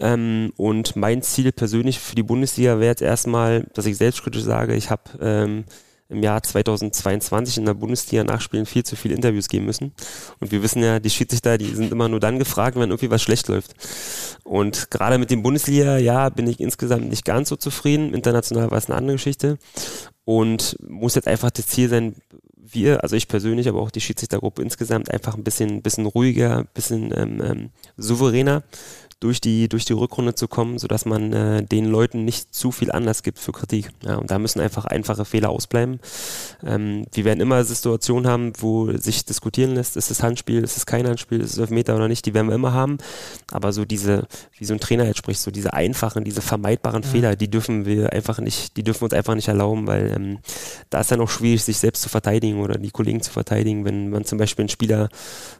Ja. Und mein Ziel persönlich für die Bundesliga wäre jetzt erstmal, dass ich selbstkritisch sage, ich habe im Jahr 2022 in der Bundesliga nach Spielen viel zu viele Interviews geben müssen. Und wir wissen ja, die Schiedsrichter, die sind immer nur dann gefragt, wenn irgendwie was schlecht läuft. Und gerade mit dem Bundesliga-Jahr bin ich insgesamt nicht ganz so zufrieden. International war es eine andere Geschichte. Und muss jetzt einfach das Ziel sein, wir, also ich persönlich, aber auch die Schiedsrichtergruppe insgesamt, einfach ein bisschen ruhiger, ein bisschen souveräner durch die Rückrunde zu kommen, sodass man den Leuten nicht zu viel Anlass gibt für Kritik. Ja, und da müssen einfache Fehler ausbleiben. Wir werden immer Situationen haben, wo sich diskutieren lässt, ist es Handspiel, ist es kein Handspiel, ist es Elfmeter oder nicht, die werden wir immer haben. Aber so diese, wie so ein Trainer jetzt spricht, so diese einfachen, diese vermeidbaren Fehler, die dürfen wir uns einfach nicht erlauben, weil da ist dann auch schwierig, sich selbst zu verteidigen oder die Kollegen zu verteidigen, wenn man zum Beispiel einen Spieler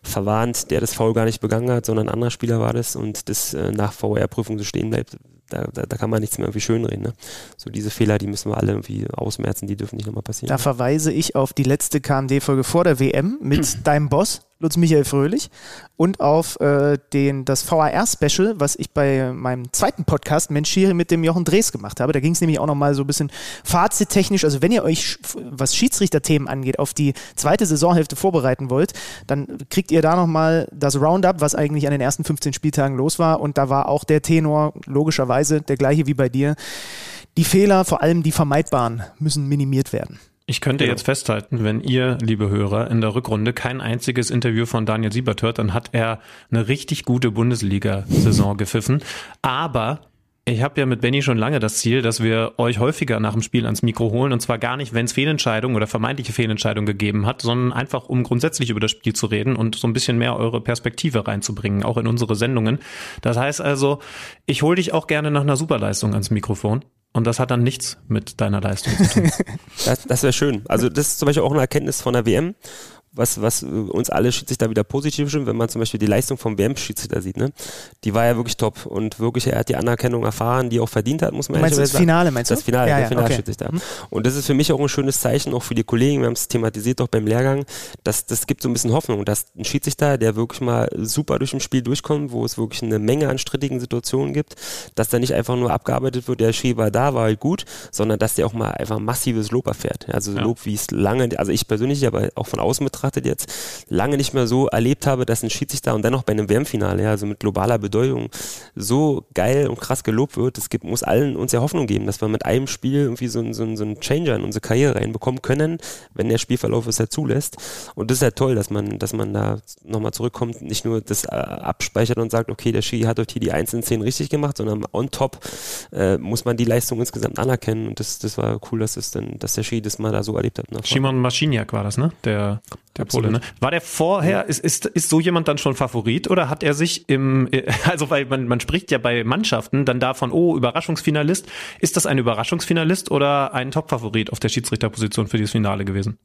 verwarnt, der das Foul gar nicht begangen hat, sondern ein anderer Spieler war das und das nach VR-Prüfung so stehen bleibt, da kann man nichts mehr irgendwie schönreden. Ne? So diese Fehler, die müssen wir alle irgendwie ausmerzen, die dürfen nicht nochmal passieren. Da verweise ich auf die letzte KMD-Folge vor der WM mit deinem Boss, Lutz Michael Fröhlich, und auf das VAR-Special, was ich bei meinem zweiten Podcast Menschiri mit dem Jochen Drees gemacht habe. Da ging es nämlich auch nochmal so ein bisschen fazittechnisch. Also wenn ihr euch, was Schiedsrichterthemen angeht, auf die zweite Saisonhälfte vorbereiten wollt, dann kriegt ihr da nochmal das Roundup, was eigentlich an den ersten 15 Spieltagen los war. Und da war auch der Tenor logischerweise der gleiche wie bei dir. Die Fehler, vor allem die vermeidbaren, müssen minimiert werden. Ich könnte jetzt festhalten, wenn ihr, liebe Hörer, in der Rückrunde kein einziges Interview von Daniel Siebert hört, dann hat er eine richtig gute Bundesliga-Saison gepfiffen. Aber ich habe ja mit Benni schon lange das Ziel, dass wir euch häufiger nach dem Spiel ans Mikro holen. Und zwar gar nicht, wenn es Fehlentscheidungen oder vermeintliche Fehlentscheidungen gegeben hat, sondern einfach, um grundsätzlich über das Spiel zu reden und so ein bisschen mehr eure Perspektive reinzubringen, auch in unsere Sendungen. Das heißt also, ich hole dich auch gerne nach einer Superleistung ans Mikrofon. Und das hat dann nichts mit deiner Leistung zu tun. Das wäre schön. Also das ist zum Beispiel auch eine Erkenntnis von der WM, was uns alle Schiedsrichter wieder positiv stimmt, wenn man zum Beispiel die Leistung vom WM-Schiedsrichter sieht. Ne? Die war ja wirklich top und wirklich, er hat die Anerkennung erfahren, die er auch verdient hat, muss man ehrlich sagen. Meinst du das Finale? Das Finale, ja, der Finalschiedsrichter. Okay. Und das ist für mich auch ein schönes Zeichen, auch für die Kollegen, wir haben es thematisiert auch beim Lehrgang, dass das gibt so ein bisschen Hoffnung, dass ein Schiedsrichter, der wirklich mal super durch ein Spiel durchkommt, wo es wirklich eine Menge an strittigen Situationen gibt, dass da nicht einfach nur abgearbeitet wird, der Schieber da war halt gut, sondern dass der auch mal einfach massives Lob erfährt. Also Lob, wie es lange, also ich persönlich, aber auch von außen mit jetzt lange nicht mehr so erlebt habe, dass ein Schiedsrichter und dann noch bei einem WM-Finale, ja, also mit globaler Bedeutung, so geil und krass gelobt wird. Es muss allen uns ja Hoffnung geben, dass wir mit einem Spiel irgendwie so einen Changer in unsere Karriere reinbekommen können, wenn der Spielverlauf es ja zulässt. Und das ist ja toll, dass man da nochmal zurückkommt, nicht nur das abspeichert und sagt, okay, der Schiri hat euch hier die 1 in 10 richtig gemacht, sondern on top muss man die Leistung insgesamt anerkennen. Und das war cool, dass der Schiri das mal da so erlebt hat. Szymon Marciniak war das, ne? Der Pole, ne? War der vorher, ja. Ist so jemand dann schon Favorit oder hat er sich weil man spricht ja bei Mannschaften dann davon, oh, Überraschungsfinalist. Ist das ein Überraschungsfinalist oder ein Top-Favorit auf der Schiedsrichterposition für dieses Finale gewesen?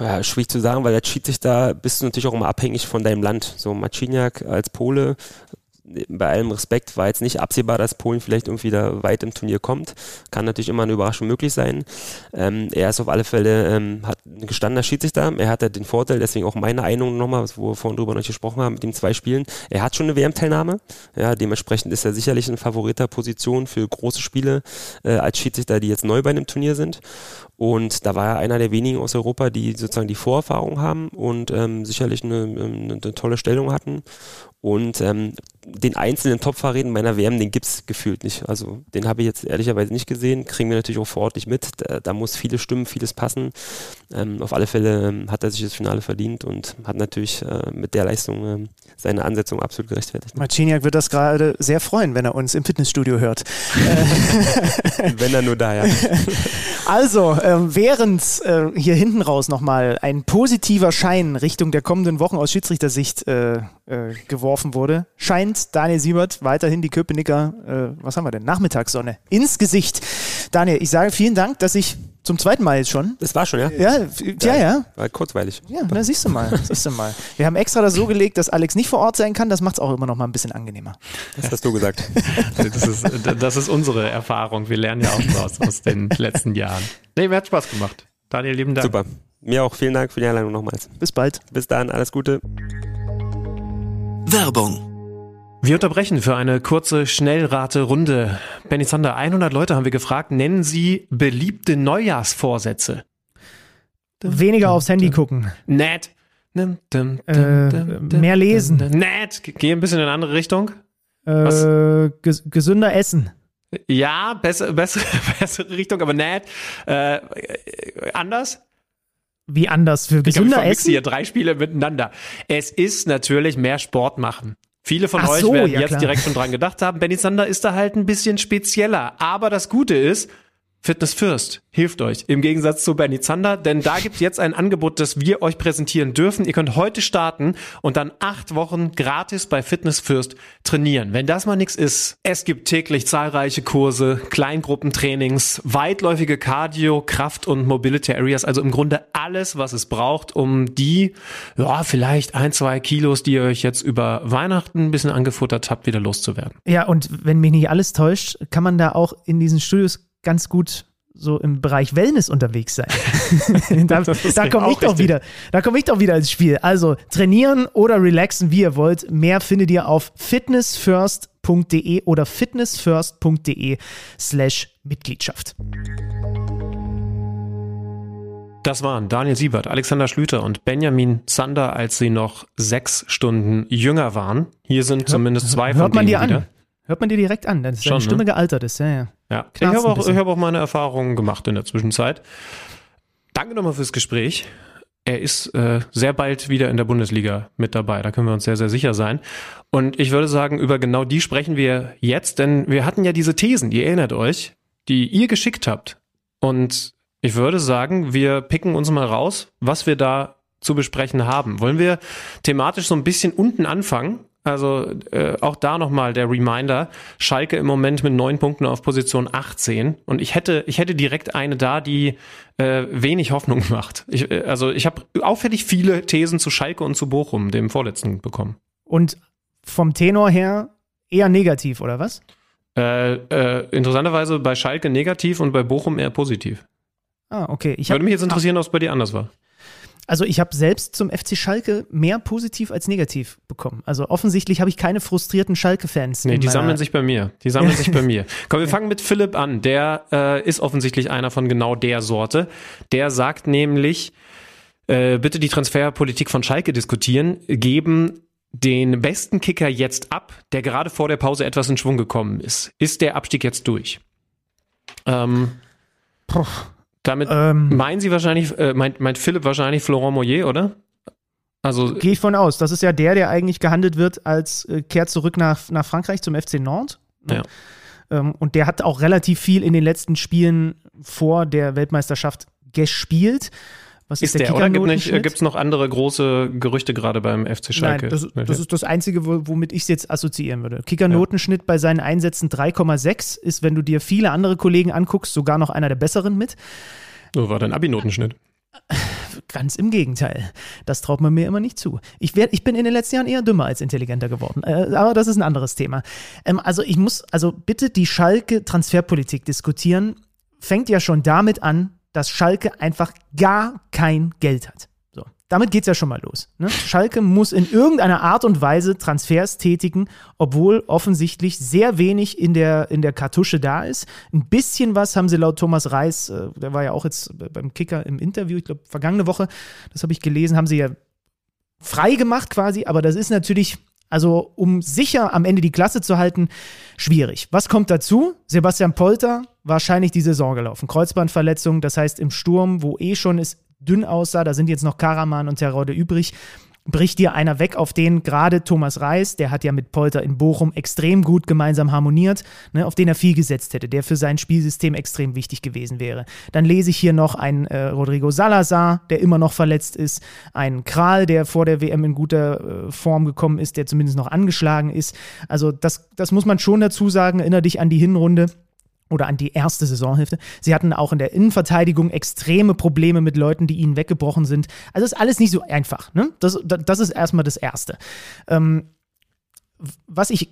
Ja, schwierig zu sagen, weil als Schiedsrichter bist du natürlich auch immer abhängig von deinem Land. So Marciniak als Pole, bei allem Respekt, war jetzt nicht absehbar, dass Polen vielleicht irgendwie da weit im Turnier kommt. Kann natürlich immer eine Überraschung möglich sein. Er ist auf alle Fälle ein gestandener Schiedsrichter. Er hat ja den Vorteil, deswegen auch meine Einigung nochmal, wo wir vorhin drüber noch nicht gesprochen haben, mit den 2 Spielen. Er hat schon eine WM-Teilnahme. Ja, dementsprechend ist er sicherlich in favoriter Position für große Spiele als Schiedsrichter, die jetzt neu bei einem Turnier sind. Und da war er einer der wenigen aus Europa, die sozusagen die Vorerfahrung haben und sicherlich eine tolle Stellung hatten. Und den einzelnen Top-Favoriten meiner WM, den gibt's gefühlt nicht. Also den habe ich jetzt ehrlicherweise nicht gesehen, kriegen wir natürlich auch vor Ort nicht mit. Da muss vieles stimmen, vieles passen. Auf alle Fälle hat er sich das Finale verdient und hat natürlich mit der Leistung seine Ansetzung absolut gerechtfertigt. Marciniak wird das gerade sehr freuen, wenn er uns im Fitnessstudio hört. Wenn er nur da, ja. Also, während hier hinten raus nochmal ein positiver Schein Richtung der kommenden Wochen aus Schiedsrichtersicht geworfen wurde, scheint Daniel Siebert weiterhin die Köpenicker, was haben wir denn, Nachmittagssonne ins Gesicht. Daniel, ich sage vielen Dank, dass ich zum zweiten Mal jetzt schon. Das war schon, ja? Ja. War kurzweilig. Ja, na, siehst du mal. Wir haben extra das so gelegt, dass Alex nicht vor Ort sein kann. Das macht es auch immer noch mal ein bisschen angenehmer. Das hast du gesagt. Das ist unsere Erfahrung. Wir lernen ja auch was aus den letzten Jahren. Nee, mir hat Spaß gemacht. Daniel, lieben Dank. Super. Mir auch. Vielen Dank für die Einladung nochmals. Bis bald. Bis dann. Alles Gute. Werbung. Wir unterbrechen für eine kurze Schnellrate-Runde. Benny Zander, 100 Leute haben wir gefragt, nennen Sie beliebte Neujahrsvorsätze. Weniger aufs Handy gucken. Nett. Mehr lesen. Nett. Geh ein bisschen in eine andere Richtung. Gesünder essen. Ja, bessere Richtung, aber nett. Anders? Wie anders? Für gesünder essen? Ich mixe hier 3 Spiele miteinander. Es ist natürlich mehr Sport machen. Viele von euch werden jetzt direkt schon dran gedacht haben. Benny Zander ist da halt ein bisschen spezieller. Aber das Gute ist, Fitness First hilft euch. Im Gegensatz zu Benny Zander, denn da gibt es jetzt ein Angebot, das wir euch präsentieren dürfen. Ihr könnt heute starten und dann 8 Wochen gratis bei Fitness First trainieren. Wenn das mal nichts ist, es gibt täglich zahlreiche Kurse, Kleingruppentrainings, weitläufige Cardio-, Kraft- und Mobility Areas. Also im Grunde alles, was es braucht, um die vielleicht 1-2 Kilos, die ihr euch jetzt über Weihnachten ein bisschen angefuttert habt, wieder loszuwerden. Ja, und wenn mich nicht alles täuscht, kann man da auch in diesen Studios ganz gut so im Bereich Wellness unterwegs sein. Da komme ich doch wieder ins Spiel. Also trainieren oder relaxen, wie ihr wollt. Mehr findet ihr auf fitnessfirst.de oder fitnessfirst.de/Mitgliedschaft. Das waren Daniel Siebert, Alexander Schlüter und Benjamin Zander, als sie noch 6 Stunden jünger waren. Hier sind zumindest 2 von denen wieder. Hört man dir direkt an, dass deine Stimme gealtert ist. Ja. Ich habe auch meine Erfahrungen gemacht in der Zwischenzeit. Danke nochmal fürs Gespräch. Er ist sehr bald wieder in der Bundesliga mit dabei. Da können wir uns sehr, sehr sicher sein. Und ich würde sagen, über genau die sprechen wir jetzt, denn wir hatten ja diese Thesen, ihr erinnert euch, die ihr geschickt habt. Und ich würde sagen, wir picken uns mal raus, was wir da zu besprechen haben. Wollen wir thematisch so ein bisschen unten anfangen? Also auch da nochmal der Reminder, Schalke im Moment mit 9 Punkten auf Position 18. Und ich hätte direkt eine da, die wenig Hoffnung macht. Ich habe auffällig viele Thesen zu Schalke und zu Bochum, dem Vorletzten, bekommen. Und vom Tenor her eher negativ, oder was? Interessanterweise bei Schalke negativ und bei Bochum eher positiv. Ah, okay. Würde mich jetzt interessieren, ob es bei dir anders war. Also ich habe selbst zum FC Schalke mehr positiv als negativ bekommen. Also offensichtlich habe ich keine frustrierten Schalke-Fans. Nee, die sammeln sich bei mir. Komm, wir fangen mit Philipp an. Der ist offensichtlich einer von genau der Sorte. Der sagt nämlich, bitte die Transferpolitik von Schalke diskutieren, geben den besten Kicker jetzt ab, der gerade vor der Pause etwas in Schwung gekommen ist. Ist der Abstieg jetzt durch? Damit meint Philipp wahrscheinlich Florent Moyer, oder? Also gehe ich von aus. Das ist ja der eigentlich gehandelt wird als kehrt zurück nach Frankreich zum FC Nantes. Ja. Und der hat auch relativ viel in den letzten Spielen vor der Weltmeisterschaft gespielt. Was ist der Kicker? Oder gibt es noch andere große Gerüchte gerade beim FC Schalke? Nein, das ist das Einzige, womit ich es jetzt assoziieren würde. Kickernotenschnitt bei seinen Einsätzen 3,6 ist, wenn du dir viele andere Kollegen anguckst, sogar noch einer der besseren mit. So war dein Abi-Notenschnitt. Ganz im Gegenteil. Das traut man mir immer nicht zu. Ich bin in den letzten Jahren eher dümmer als intelligenter geworden. Aber das ist ein anderes Thema. Also bitte die Schalke-Transferpolitik diskutieren. Fängt ja schon damit an, dass Schalke einfach gar kein Geld hat. So, damit geht's ja schon mal los. Ne? Schalke muss in irgendeiner Art und Weise Transfers tätigen, obwohl offensichtlich sehr wenig in der Kartusche da ist. Ein bisschen was haben sie laut Thomas Reis, der war ja auch jetzt beim Kicker im Interview, ich glaube vergangene Woche, das habe ich gelesen, haben sie ja frei gemacht quasi, aber das ist natürlich, also um sicher am Ende die Klasse zu halten, schwierig. Was kommt dazu? Sebastian Polter, wahrscheinlich die Saison gelaufen. Kreuzbandverletzung, das heißt im Sturm, wo schon es dünn aussah, da sind jetzt noch Karaman und Terodde übrig, bricht dir einer weg, auf den gerade Thomas Reis, der hat ja mit Polter in Bochum extrem gut gemeinsam harmoniert, ne, auf den er viel gesetzt hätte, der für sein Spielsystem extrem wichtig gewesen wäre. Dann lese ich hier noch einen Rodrigo Salazar, der immer noch verletzt ist, einen Kral, der vor der WM in guter Form gekommen ist, der zumindest noch angeschlagen ist. Also das muss man schon dazu sagen, erinnere dich an die Hinrunde. Oder an die erste Saisonhälfte. Sie hatten auch in der Innenverteidigung extreme Probleme mit Leuten, die ihnen weggebrochen sind. Also ist alles nicht so einfach. Ne? Das ist erstmal das Erste. Was ich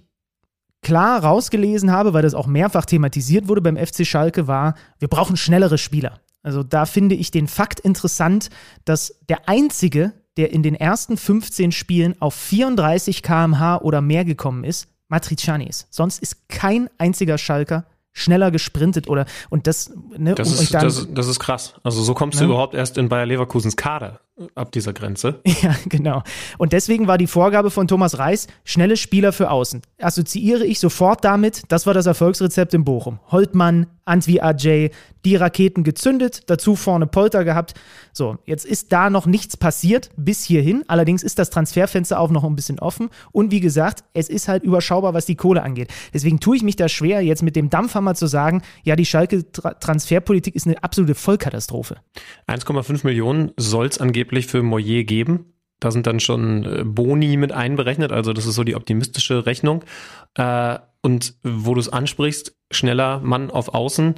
klar rausgelesen habe, weil das auch mehrfach thematisiert wurde beim FC Schalke, war, wir brauchen schnellere Spieler. Also da finde ich den Fakt interessant, dass der Einzige, der in den ersten 15 Spielen auf 34 km/h oder mehr gekommen ist, Matriciani ist. Sonst ist kein einziger Schalker schneller gesprintet oder und das, ne, das, ist, dann, das ist krass. Also so kommst du überhaupt erst in Bayer Leverkusens Kader ab dieser Grenze. Ja, genau. Und deswegen war die Vorgabe von Thomas Reis, schnelle Spieler für außen. Assoziiere ich sofort damit, das war das Erfolgsrezept in Bochum. Holtmann, Antwi Ajay, die Raketen gezündet, dazu vorne Polter gehabt. So, jetzt ist da noch nichts passiert bis hierhin. Allerdings ist das Transferfenster auch noch ein bisschen offen. Und wie gesagt, es ist halt überschaubar, was die Kohle angeht. Deswegen tue ich mich da schwer, jetzt mit dem Dampfhammer zu sagen, ja, die Schalke-Transferpolitik ist eine absolute Vollkatastrophe. 1,5 Millionen soll es angeblich für Moyer geben. Da sind dann schon Boni mit einberechnet, also das ist so die optimistische Rechnung. Und wo du es ansprichst, schneller Mann auf Außen.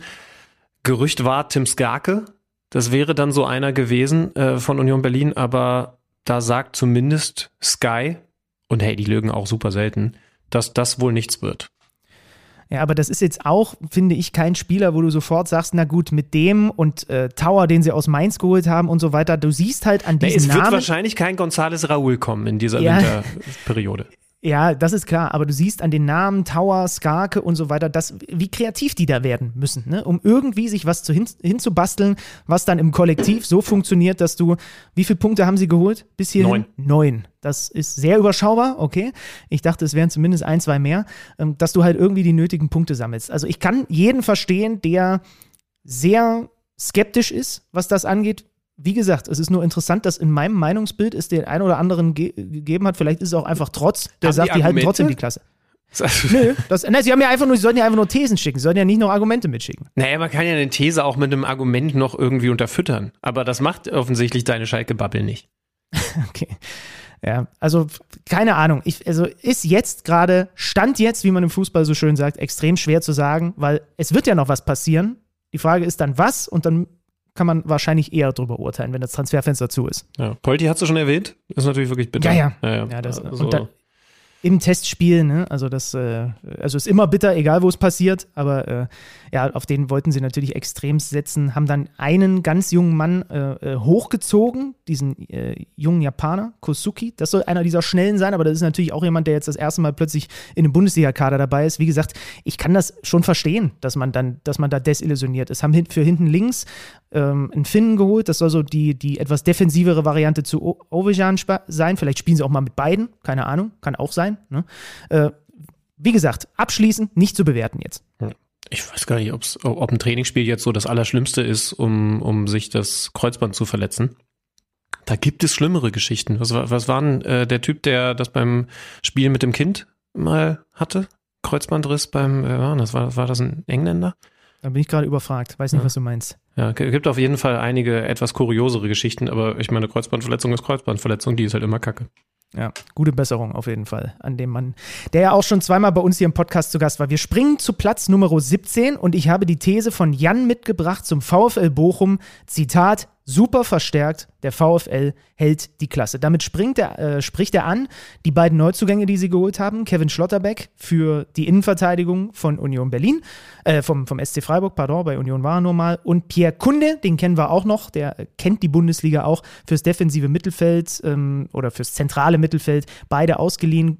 Gerücht war Tim Skarke. Das wäre dann so einer gewesen von Union Berlin, aber da sagt zumindest Sky, und hey, die lügen auch super selten, dass das wohl nichts wird. Ja, aber das ist jetzt auch, finde ich, kein Spieler, wo du sofort sagst, na gut, mit dem und Tower, den sie aus Mainz geholt haben und so weiter, du siehst halt an diesem Namen... Es wird wahrscheinlich kein González Raúl kommen in dieser Winterperiode. Ja, das ist klar, aber du siehst an den Namen Tower, Skarke und so weiter, dass, wie kreativ die da werden müssen, ne? Um irgendwie sich was hinzubasteln, was dann im Kollektiv so funktioniert, dass du, wie viele Punkte haben sie geholt? Bis hierhin? 9. Das ist sehr überschaubar, okay. Ich dachte, es wären zumindest 1, 2 mehr, dass du halt irgendwie die nötigen Punkte sammelst. Also ich kann jeden verstehen, der sehr skeptisch ist, was das angeht. Wie gesagt, es ist nur interessant, dass in meinem Meinungsbild es den einen oder anderen gegeben hat. Vielleicht ist es auch einfach Trotz. Der sagt, die halten trotzdem die Klasse. Nö, sie haben ja einfach nur, sie sollten ja einfach nur Thesen schicken. Sie sollten ja nicht noch Argumente mitschicken. Naja, man kann ja eine These auch mit einem Argument noch irgendwie unterfüttern. Aber das macht offensichtlich deine Schalke-Bubble nicht. Okay. Ja, also keine Ahnung. Ist jetzt gerade, Stand jetzt, wie man im Fußball so schön sagt, extrem schwer zu sagen, weil es wird ja noch was passieren. Die Frage ist dann was und dann kann man wahrscheinlich eher drüber urteilen, wenn das Transferfenster zu ist. Ja. Polti hast du schon erwähnt, ist natürlich wirklich bitter. Ja, das, also. Und dann im Testspiel, ne? Also das ist immer bitter, egal wo es passiert, aber auf den wollten sie natürlich extrem setzen, haben dann einen ganz jungen Mann hochgezogen, diesen jungen Japaner, Kosuki, das soll einer dieser Schnellen sein, aber das ist natürlich auch jemand, der jetzt das erste Mal plötzlich in einem Bundesliga-Kader dabei ist. Wie gesagt, ich kann das schon verstehen, dass man da desillusioniert ist. Haben für hinten links einen Finnen geholt, das soll so die etwas defensivere Variante zu Ovejan sein, vielleicht spielen sie auch mal mit beiden, keine Ahnung, kann auch sein. Ne? Wie gesagt, abschließend nicht zu bewerten jetzt. Ich weiß gar nicht, ob ein Trainingsspiel jetzt so das Allerschlimmste ist, um sich das Kreuzband zu verletzen. Da gibt es schlimmere Geschichten. Was war denn der Typ, der das beim Spiel mit dem Kind mal hatte? Kreuzbandriss beim, war das ein Engländer? Da bin ich gerade überfragt, weiß nicht, was du meinst. Ja, es gibt auf jeden Fall einige etwas kuriosere Geschichten, aber ich meine, Kreuzbandverletzung ist Kreuzbandverletzung, die ist halt immer Kacke. Ja, gute Besserung auf jeden Fall an dem Mann, der ja auch schon zweimal bei uns hier im Podcast zu Gast war. Wir springen zu Platz Nummer 17 und ich habe die These von Jan mitgebracht zum VfL Bochum. Zitat, super verstärkt, der VfL hält die Klasse. Damit spricht er an die beiden Neuzugänge, die sie geholt haben. Kevin Schlotterbeck für die Innenverteidigung von Union Berlin, vom SC Freiburg, bei Union war er nur mal. Und Pierre Kunde, den kennen wir auch noch, der kennt die Bundesliga auch, fürs defensive Mittelfeld oder fürs zentrale Mittelfeld, beide ausgeliehen.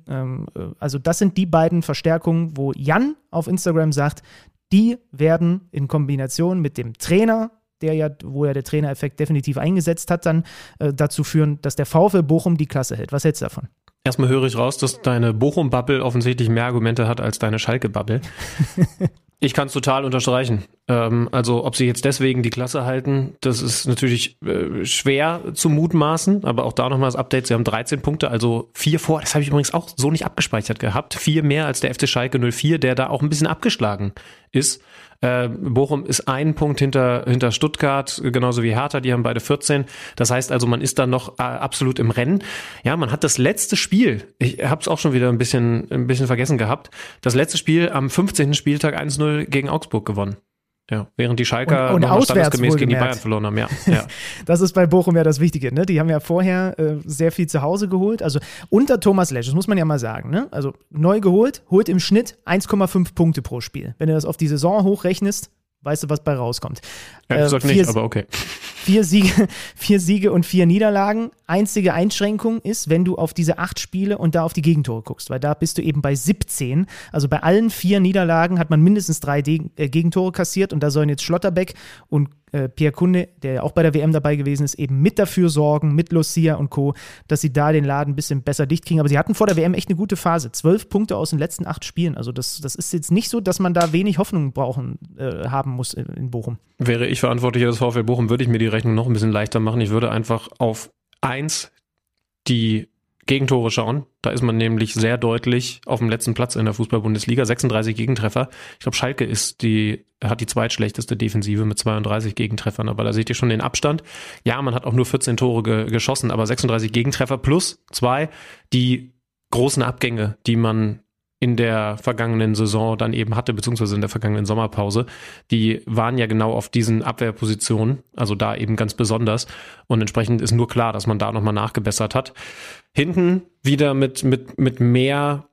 Also das sind die beiden Verstärkungen, wo Jan auf Instagram sagt, die werden in Kombination mit dem Trainer, der Trainereffekt definitiv eingesetzt hat, dann dazu führen, dass der VfL Bochum die Klasse hält. Was hältst du davon? Erstmal höre ich raus, dass deine Bochum-Bubble offensichtlich mehr Argumente hat als deine Schalke-Bubble. Ich kann es total unterstreichen. Also ob sie jetzt deswegen die Klasse halten, das ist natürlich schwer zu mutmaßen, aber auch da nochmal das Update, sie haben 13 Punkte, also 4 vor, das habe ich übrigens auch so nicht abgespeichert gehabt, 4 mehr als der FC Schalke 04, der da auch ein bisschen abgeschlagen ist. Bochum ist ein Punkt hinter Stuttgart, genauso wie Hertha, die haben beide 14. Das heißt also, man ist da noch absolut im Rennen. Ja, man hat das letzte Spiel, ich habe es auch schon wieder ein bisschen vergessen gehabt, das letzte Spiel am 15. Spieltag 1-0 gegen Augsburg gewonnen. Ja, während die Schalker und noch standesgemäß gegen die Bayern verloren haben, ja. Das ist bei Bochum ja das Wichtige, ne? Die haben ja vorher sehr viel zu Hause geholt, also unter Thomas Letsch, das muss man ja mal sagen, ne? Also neu geholt, holt im Schnitt 1,5 Punkte pro Spiel. Wenn du das auf die Saison hochrechnest, weißt du, was bei rauskommt. Ja, ich sag nicht, aber okay. 4 Siege und 4 Niederlagen, Einzige Einschränkung ist, wenn du auf diese 8 Spiele und da auf die Gegentore guckst, weil da bist du eben bei 17. Also bei allen 4 Niederlagen hat man mindestens 3 Gegentore kassiert und da sollen jetzt Schlotterbeck und Pierre Kunde, der ja auch bei der WM dabei gewesen ist, eben mit dafür sorgen, mit Lucia und Co., dass sie da den Laden ein bisschen besser dicht kriegen. Aber sie hatten vor der WM echt eine gute Phase. 12 Punkte aus den letzten 8 Spielen. Also das ist jetzt nicht so, dass man da wenig Hoffnung haben muss in Bochum. Wäre ich verantwortlicher des VfL Bochum, würde ich mir die Rechnung noch ein bisschen leichter machen. Ich würde einfach auf 1 die Gegentore schauen. Da ist man nämlich sehr deutlich auf dem letzten Platz in der Fußball-Bundesliga. 36 Gegentreffer. Ich glaube, Schalke hat die zweitschlechteste Defensive mit 32 Gegentreffern. Aber da seht ihr schon den Abstand. Ja, man hat auch nur 14 Tore geschossen, aber 36 Gegentreffer plus 2 die großen Abgänge, die man in der vergangenen Saison dann eben hatte, beziehungsweise in der vergangenen Sommerpause, die waren ja genau auf diesen Abwehrpositionen, also da eben ganz besonders. Und entsprechend ist nur klar, dass man da nochmal nachgebessert hat. Hinten wieder mit mehr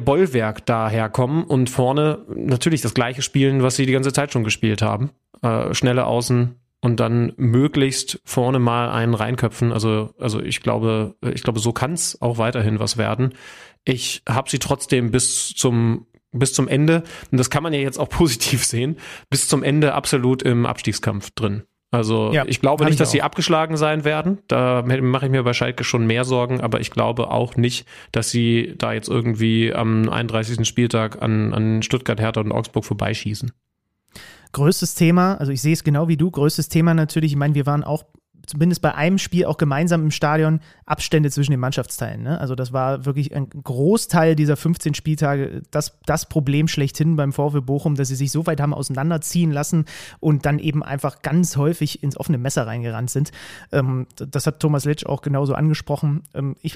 Bollwerk daherkommen und vorne natürlich das gleiche spielen, was sie die ganze Zeit schon gespielt haben. Schnelle Außen und dann möglichst vorne mal einen reinköpfen. Also ich glaube, so kann es auch weiterhin was werden. Ich habe sie trotzdem bis zum Ende, und das kann man ja jetzt auch positiv sehen, bis zum Ende absolut im Abstiegskampf drin. Also ja, ich glaube nicht, dass sie abgeschlagen sein werden. Da mache ich mir bei Schalke schon mehr Sorgen, aber ich glaube auch nicht, dass sie da jetzt irgendwie am 31. Spieltag an Stuttgart, Hertha und Augsburg vorbeischießen. Größtes Thema, also ich sehe es genau wie du, größtes Thema natürlich, ich meine, wir waren auch zumindest bei einem Spiel auch gemeinsam im Stadion, Abstände zwischen den Mannschaftsteilen. Ne? Also das war wirklich ein Großteil dieser 15 Spieltage das Problem schlechthin beim VfB Bochum, dass sie sich so weit haben auseinanderziehen lassen und dann eben einfach ganz häufig ins offene Messer reingerannt sind. Das hat Thomas Letsch auch genauso angesprochen.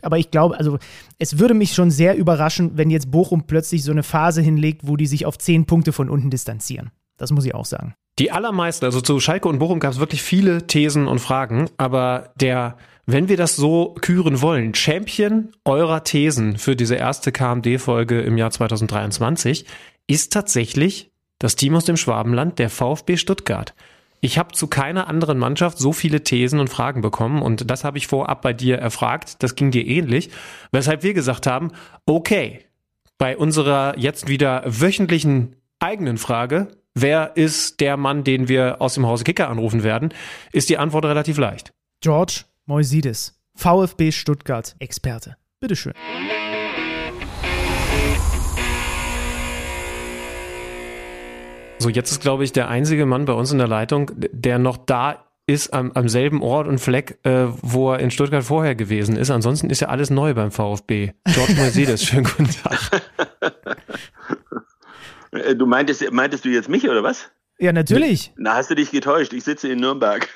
Aber ich glaube, also es würde mich schon sehr überraschen, wenn jetzt Bochum plötzlich so eine Phase hinlegt, wo die sich auf 10 Punkte von unten distanzieren. Das muss ich auch sagen. Die allermeisten, also zu Schalke und Bochum gab es wirklich viele Thesen und Fragen, aber wenn wir das so küren wollen, Champion eurer Thesen für diese erste KMD-Folge im Jahr 2023 ist tatsächlich das Team aus dem Schwabenland, der VfB Stuttgart. Ich habe zu keiner anderen Mannschaft so viele Thesen und Fragen bekommen und das habe ich vorab bei dir erfragt, das ging dir ähnlich, weshalb wir gesagt haben, okay, bei unserer jetzt wieder wöchentlichen eigenen Frage, wer ist der Mann, den wir aus dem Hause Kicker anrufen werden? Ist die Antwort relativ leicht. George Moissidis, VfB Stuttgart Experte. Bitteschön. So, jetzt ist, glaube ich, der einzige Mann bei uns in der Leitung, der noch da ist am selben Ort und Fleck, wo er in Stuttgart vorher gewesen ist. Ansonsten ist ja alles neu beim VfB. George Moissidis, schönen guten Tag. Du meintest du jetzt mich, oder was? Ja, natürlich. Na, hast du dich getäuscht? Ich sitze in Nürnberg.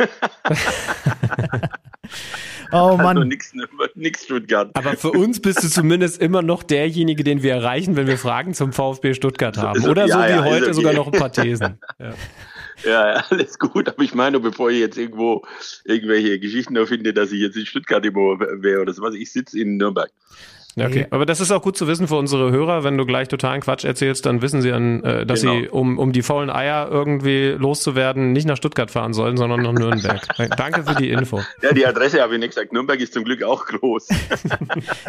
Oh Mann. Also nix Stuttgart. Aber für uns bist du zumindest immer noch derjenige, den wir erreichen, wenn wir Fragen zum VfB Stuttgart haben. Oder ja, so wie ja, heute okay. Sogar noch ein paar Thesen. Ja. Ja, alles gut, aber ich meine, bevor ich jetzt irgendwo irgendwelche Geschichten erfinde, dass ich jetzt in Stuttgart immer wäre oder sowas, ich sitze in Nürnberg. Okay, aber das ist auch gut zu wissen für unsere Hörer, wenn du gleich totalen Quatsch erzählst, dann wissen sie dann, dass genau. Sie, um die faulen Eier irgendwie loszuwerden, nicht nach Stuttgart fahren sollen, sondern nach Nürnberg. Danke für die Info. Ja, die Adresse habe ich nicht gesagt. Nürnberg ist zum Glück auch groß.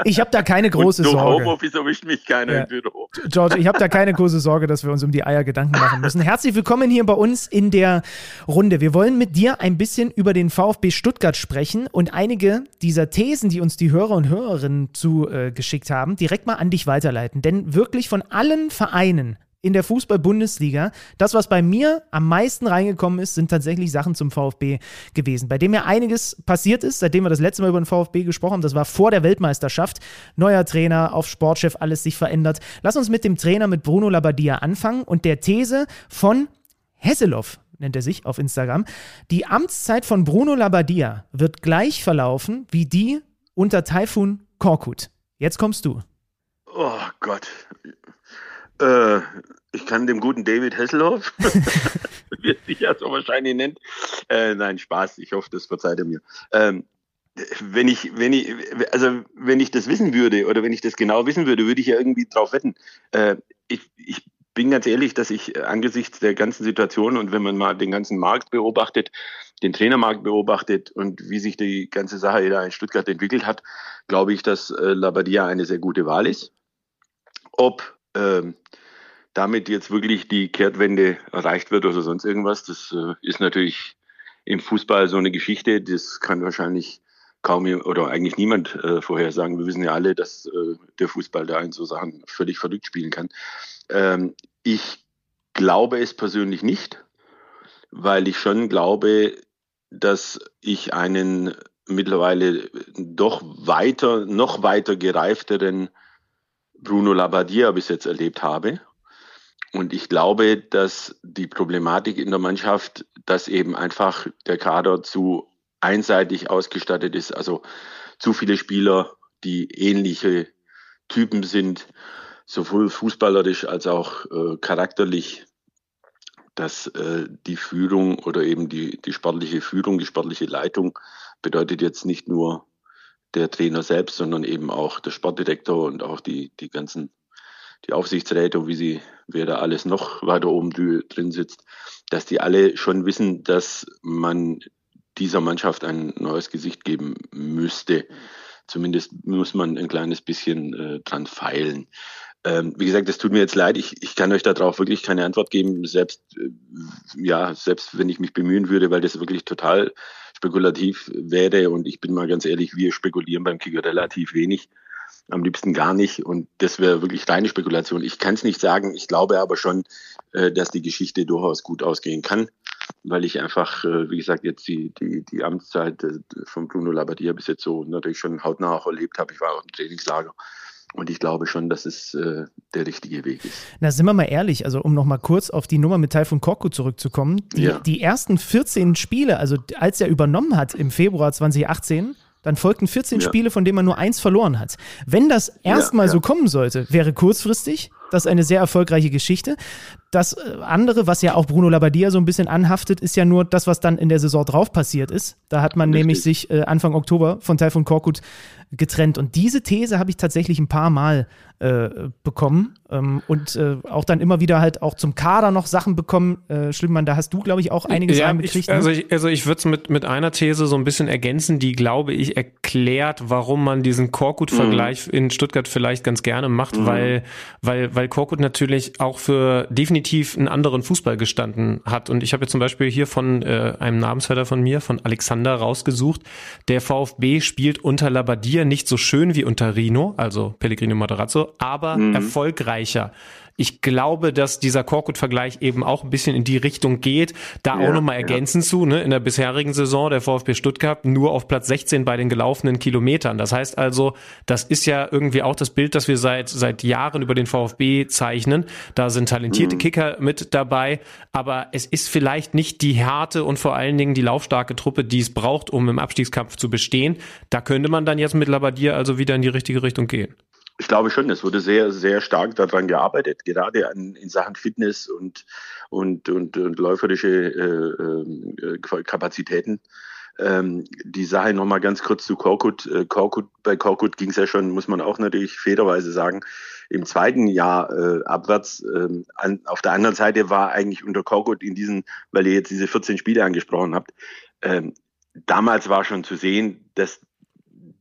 Ich habe da keine große Sorge. Homeoffice erwischt mich keiner im Büro. George, ich habe da keine große Sorge, dass wir uns um die Eier Gedanken machen müssen. Herzlich willkommen hier bei uns in der Runde. Wir wollen mit dir ein bisschen über den VfB Stuttgart sprechen und einige dieser Thesen, die uns die Hörer und Hörerinnen zu geschickt haben, direkt mal an dich weiterleiten. Denn wirklich von allen Vereinen in der Fußball-Bundesliga, das, was bei mir am meisten reingekommen ist, sind tatsächlich Sachen zum VfB gewesen, bei dem ja einiges passiert ist, seitdem wir das letzte Mal über den VfB gesprochen haben. Das war vor der Weltmeisterschaft. Neuer Trainer, auf Sportchef, alles sich verändert. Lass uns mit dem Trainer, mit Bruno Labbadia anfangen und der These von Hesseloff, nennt er sich auf Instagram. Die Amtszeit von Bruno Labbadia wird gleich verlaufen wie die unter Taifun Korkut. Jetzt kommst du. Oh Gott. Ich kann dem guten David Hasselhoff, wie er sich ja so wahrscheinlich nennt. Nein, Spaß. Ich hoffe, das verzeiht er mir. Wenn ich das wissen würde, würde ich ja irgendwie drauf wetten. Ich bin ganz ehrlich, dass ich angesichts der ganzen Situation und wenn man mal den ganzen Markt beobachtet, den Trainermarkt beobachtet und wie sich die ganze Sache da in Stuttgart entwickelt hat, glaube ich, dass Labbadia eine sehr gute Wahl ist. Ob damit jetzt wirklich die Kehrtwende erreicht wird oder sonst irgendwas, das ist natürlich im Fußball so eine Geschichte, das kann wahrscheinlich kaum oder eigentlich niemand vorhersagen. Wir wissen ja alle, dass der Fußball da in so Sachen völlig verrückt spielen kann. Ich glaube es persönlich nicht, weil ich schon glaube, dass ich einen mittlerweile doch noch weiter gereifteren Bruno Labbadia bis jetzt erlebt habe. Und ich glaube, dass die Problematik in der Mannschaft, dass eben einfach der Kader zu einseitig ausgestattet ist, also zu viele Spieler, die ähnliche Typen sind, sowohl fußballerisch als auch charakterlich, dass die Führung oder eben die sportliche Führung, die sportliche Leitung bedeutet jetzt nicht nur der Trainer selbst, sondern eben auch der Sportdirektor und auch die Aufsichtsräte, wer da alles noch weiter oben drin sitzt, dass die alle schon wissen, dass man dieser Mannschaft ein neues Gesicht geben müsste. Zumindest muss man ein kleines bisschen dran feilen. Wie gesagt, das tut mir jetzt leid. Ich kann euch darauf wirklich keine Antwort geben, selbst wenn ich mich bemühen würde, weil das wirklich total spekulativ wäre. Und ich bin mal ganz ehrlich, wir spekulieren beim Kicker relativ wenig, am liebsten gar nicht. Und das wäre wirklich reine Spekulation. Ich kann es nicht sagen. Ich glaube aber schon, dass die Geschichte durchaus gut ausgehen kann, weil ich einfach, wie gesagt, jetzt die Amtszeit von Bruno Labbadia bis jetzt so natürlich schon hautnah auch erlebt habe. Ich war auch im Trainingslager. Und ich glaube schon, dass es der richtige Weg ist. Na, sind wir mal ehrlich, also um nochmal kurz auf die Nummer mit Taifun Korkut zurückzukommen. Die ersten 14 Spiele, also als er übernommen hat im Februar 2018, dann folgten 14 Spiele, von denen man nur 1 verloren hat. Wenn das erstmal so kommen sollte, wäre kurzfristig das eine sehr erfolgreiche Geschichte. Das andere, was ja auch Bruno Labbadia so ein bisschen anhaftet, ist ja nur das, was dann in der Saison drauf passiert ist. Da hat man nämlich sich Anfang Oktober von Taifun Korkut getrennt. Und diese These habe ich tatsächlich ein paar Mal bekommen und auch dann immer wieder halt auch zum Kader noch Sachen bekommen. Schlimmmann, da hast du, glaube ich, auch einiges reingekriegt. Ich würde es mit einer These so ein bisschen ergänzen, die, glaube ich, erklärt, warum man diesen Korkut-Vergleich in Stuttgart vielleicht ganz gerne macht, weil Korkut natürlich auch für definitiv einen anderen Fußball gestanden hat. Und ich habe jetzt zum Beispiel hier von einem Namensvetter von mir, von Alexander, rausgesucht: Der VfB spielt unter Labbadia nicht so schön wie unter Rino, also Pellegrino Matarazzo, aber erfolgreicher. Ich glaube, dass dieser Korkut-Vergleich eben auch ein bisschen in die Richtung geht. Da auch nochmal ergänzend zu, ne? In der bisherigen Saison der VfB Stuttgart nur auf Platz 16 bei den gelaufenen Kilometern. Das heißt also, das ist ja irgendwie auch das Bild, das wir seit Jahren über den VfB zeichnen. Da sind talentierte Kicker mit dabei, aber es ist vielleicht nicht die harte und vor allen Dingen die laufstarke Truppe, die es braucht, um im Abstiegskampf zu bestehen. Da könnte man dann jetzt mit Labbadia also wieder in die richtige Richtung gehen. Ich glaube schon, es wurde sehr, sehr stark daran gearbeitet, gerade in Sachen Fitness und läuferische Kapazitäten. Die Sache nochmal ganz kurz zu Korkut. Bei Korkut ging es ja schon, muss man auch natürlich fairerweise sagen, im zweiten Jahr abwärts. Auf der anderen Seite war eigentlich unter Korkut weil ihr jetzt diese 14 Spiele angesprochen habt, damals war schon zu sehen, dass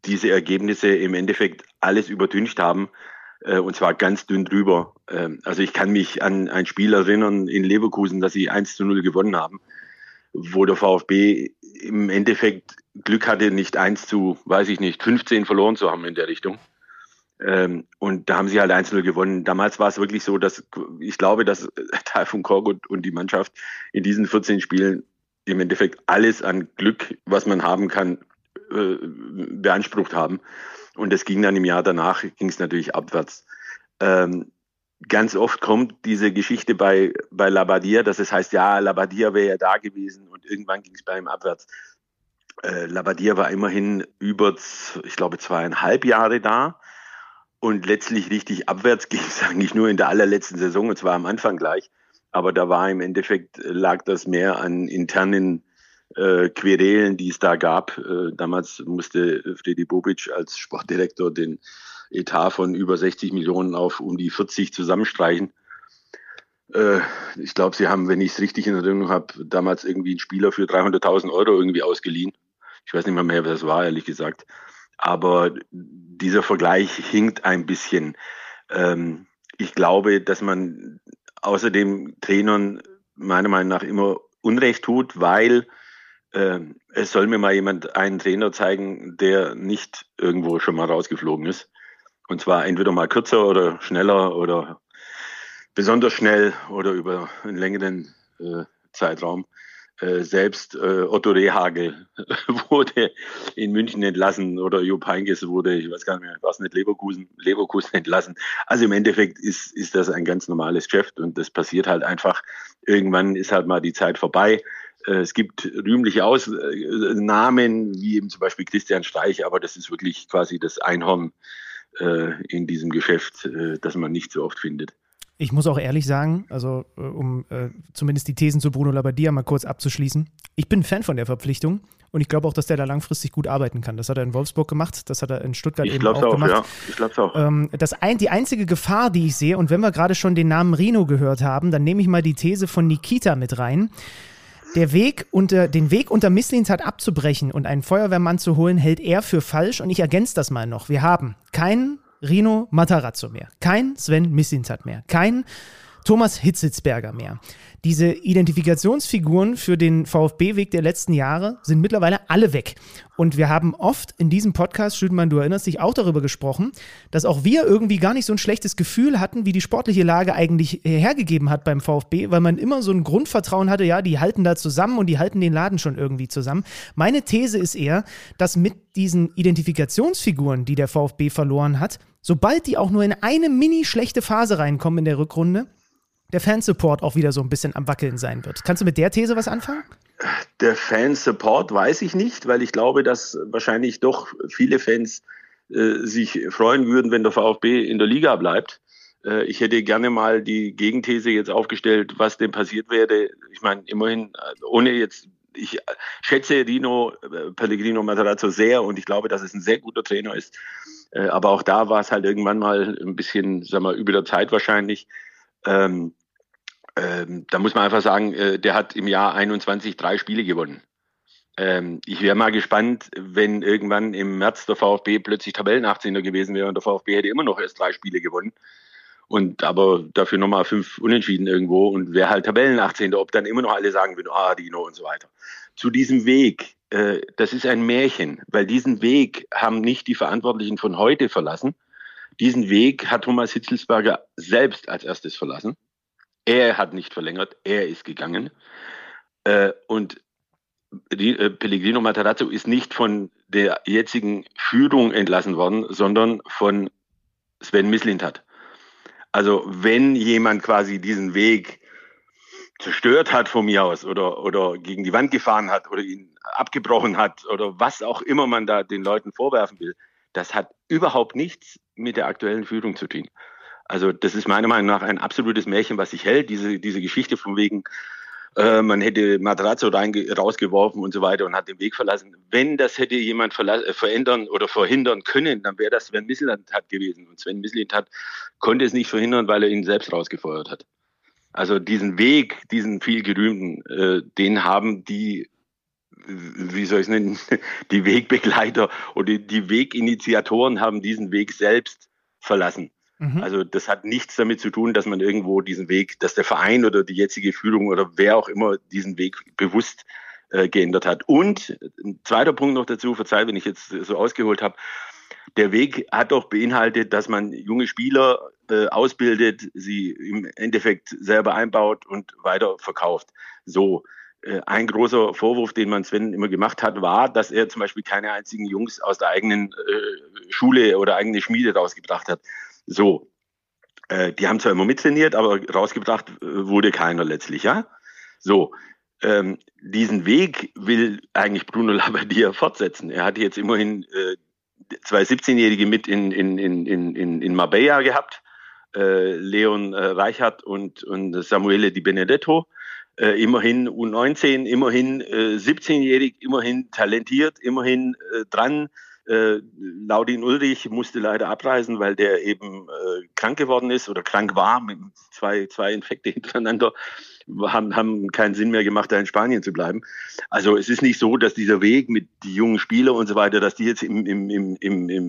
diese Ergebnisse im Endeffekt alles übertüncht haben, und zwar ganz dünn drüber. Also ich kann mich an ein Spiel erinnern in Leverkusen, dass sie 1-0 gewonnen haben, wo der VfB im Endeffekt Glück hatte, nicht 15 verloren zu haben in der Richtung. Und da haben sie halt 1-0 gewonnen. Damals war es wirklich so, dass ich glaube, dass Taifun Korkut und die Mannschaft in diesen 14 Spielen im Endeffekt alles an Glück, was man haben kann, beansprucht haben. Und das ging dann im Jahr danach, ging es natürlich abwärts. Ganz oft kommt diese Geschichte bei Labbadia, dass es heißt, ja, Labbadia wäre ja da gewesen und irgendwann ging es bei ihm abwärts. Labbadia war immerhin über, ich glaube, 2,5 Jahre da und letztlich richtig abwärts ging es eigentlich nur in der allerletzten Saison, und zwar am Anfang gleich. Aber da war im Endeffekt, lag das mehr an internen Querelen, die es da gab. Damals musste Freddy Bobic als Sportdirektor den Etat von über 60 Millionen auf um die 40 zusammenstreichen. Ich glaube, sie haben, wenn ich es richtig in Erinnerung habe, damals irgendwie einen Spieler für 300.000 Euro irgendwie ausgeliehen. Ich weiß nicht mehr, wer das war, ehrlich gesagt. Aber dieser Vergleich hinkt ein bisschen. Ich glaube, dass man außerdem Trainern meiner Meinung nach immer Unrecht tut, weil es soll mir mal jemand einen Trainer zeigen, der nicht irgendwo schon mal rausgeflogen ist. Und zwar entweder mal kürzer oder schneller oder besonders schnell oder über einen längeren Zeitraum. Selbst Otto Rehhagel wurde in München entlassen oder Jupp Heynckes wurde, ich weiß gar nicht mehr, war es nicht Leverkusen entlassen. Also im Endeffekt ist das ein ganz normales Geschäft und das passiert halt einfach. Irgendwann ist halt mal die Zeit vorbei. Es gibt rühmliche Ausnahmen, wie eben zum Beispiel Christian Streich, aber das ist wirklich quasi das Einhorn in diesem Geschäft, das man nicht so oft findet. Ich muss auch ehrlich sagen, also um zumindest die Thesen zu Bruno Labbadia mal kurz abzuschließen, ich bin Fan von der Verpflichtung und ich glaube auch, dass der da langfristig gut arbeiten kann. Das hat er in Wolfsburg gemacht, das hat er in Stuttgart eben auch gemacht. Ja. Ich glaube es auch. Die einzige Gefahr, die ich sehe, und wenn wir gerade schon den Namen Rino gehört haben, dann nehme ich mal die These von Nikita mit rein. Den Weg unter Mislintat abzubrechen und einen Feuerwehrmann zu holen, hält er für falsch und ich ergänze das mal noch. Wir haben keinen Rino Matarazzo mehr, kein Sven Mislintat mehr, kein Thomas Hitzlsperger mehr. Diese Identifikationsfiguren für den VfB-Weg der letzten Jahre sind mittlerweile alle weg. Und wir haben oft in diesem Podcast, Schüttmann, du erinnerst dich, auch darüber gesprochen, dass auch wir irgendwie gar nicht so ein schlechtes Gefühl hatten, wie die sportliche Lage eigentlich hergegeben hat beim VfB, weil man immer so ein Grundvertrauen hatte, ja, die halten da zusammen und die halten den Laden schon irgendwie zusammen. Meine These ist eher, dass mit diesen Identifikationsfiguren, die der VfB verloren hat, sobald die auch nur in eine mini-schlechte Phase reinkommen in der Rückrunde, der Fansupport auch wieder so ein bisschen am Wackeln sein wird. Kannst du mit der These was anfangen? Der Fansupport weiß ich nicht, weil ich glaube, dass wahrscheinlich doch viele Fans sich freuen würden, wenn der VfB in der Liga bleibt. Ich hätte gerne mal die Gegenthese jetzt aufgestellt, was denn passiert wäre. Ich meine, immerhin, ich schätze Pellegrino Matarazzo sehr und ich glaube, dass es ein sehr guter Trainer ist. Aber auch da war es halt irgendwann mal ein bisschen, sagen wir, über der Zeit wahrscheinlich. Da muss man einfach sagen, der hat im Jahr 21 3 Spiele gewonnen. Ich wäre mal gespannt, wenn irgendwann im März der VfB plötzlich Tabellen 18er gewesen wäre und der VfB hätte immer noch erst 3 Spiele gewonnen. Und aber dafür nochmal 5 Unentschieden irgendwo und wäre halt Tabellen 18er, ob dann immer noch alle sagen würden, Dino und so weiter. Zu diesem Weg, das ist ein Märchen, weil diesen Weg haben nicht die Verantwortlichen von heute verlassen. Diesen Weg hat Thomas Hitzlsperger selbst als erstes verlassen. Er hat nicht verlängert, er ist gegangen. Und Pellegrino Matarazzo ist nicht von der jetzigen Führung entlassen worden, sondern von Sven Mislintat. Also wenn jemand quasi diesen Weg zerstört hat von mir aus oder gegen die Wand gefahren hat oder ihn abgebrochen hat oder was auch immer man da den Leuten vorwerfen will, das hat überhaupt nichts mit der aktuellen Führung zu tun. Also das ist meiner Meinung nach ein absolutes Märchen, was sich hält. Diese Geschichte von wegen, man hätte Matarazzo rausgeworfen und so weiter und hat den Weg verlassen. Wenn das hätte jemand verändern oder verhindern können, dann wäre das Sven Mislintat gewesen. Und Sven Mislintat konnte es nicht verhindern, weil er ihn selbst rausgefeuert hat. Also diesen Weg, diesen viel gerühmten, den haben die, wie soll ich es nennen, die Wegbegleiter oder die Weginitiatoren haben diesen Weg selbst verlassen. Mhm. Also das hat nichts damit zu tun, dass man irgendwo diesen Weg, dass der Verein oder die jetzige Führung oder wer auch immer diesen Weg bewusst geändert hat. Und ein zweiter Punkt noch dazu, verzeih, wenn ich jetzt so ausgeholt habe, der Weg hat doch beinhaltet, dass man junge Spieler ausbildet, sie im Endeffekt selber einbaut und weiter verkauft. So. Ein großer Vorwurf, den man Sven immer gemacht hat, war, dass er zum Beispiel keine einzigen Jungs aus der eigenen Schule oder eigene Schmiede rausgebracht hat. So, die haben zwar immer mittrainiert, aber rausgebracht wurde keiner letztlich, ja? So, diesen Weg will eigentlich Bruno Labbadia fortsetzen. Er hatte jetzt immerhin 2 17-Jährige mit in Marbella gehabt, Leon Reichhardt und Samuele Di Benedetto. Immerhin U19, immerhin 17-jährig, immerhin talentiert, immerhin dran, Laudin Ulrich musste leider abreisen, weil der eben krank geworden ist oder krank war. Mit zwei Infekte hintereinander haben keinen Sinn mehr gemacht, da in Spanien zu bleiben. Also es ist nicht so, dass dieser Weg mit die jungen Spieler und so weiter, dass die jetzt im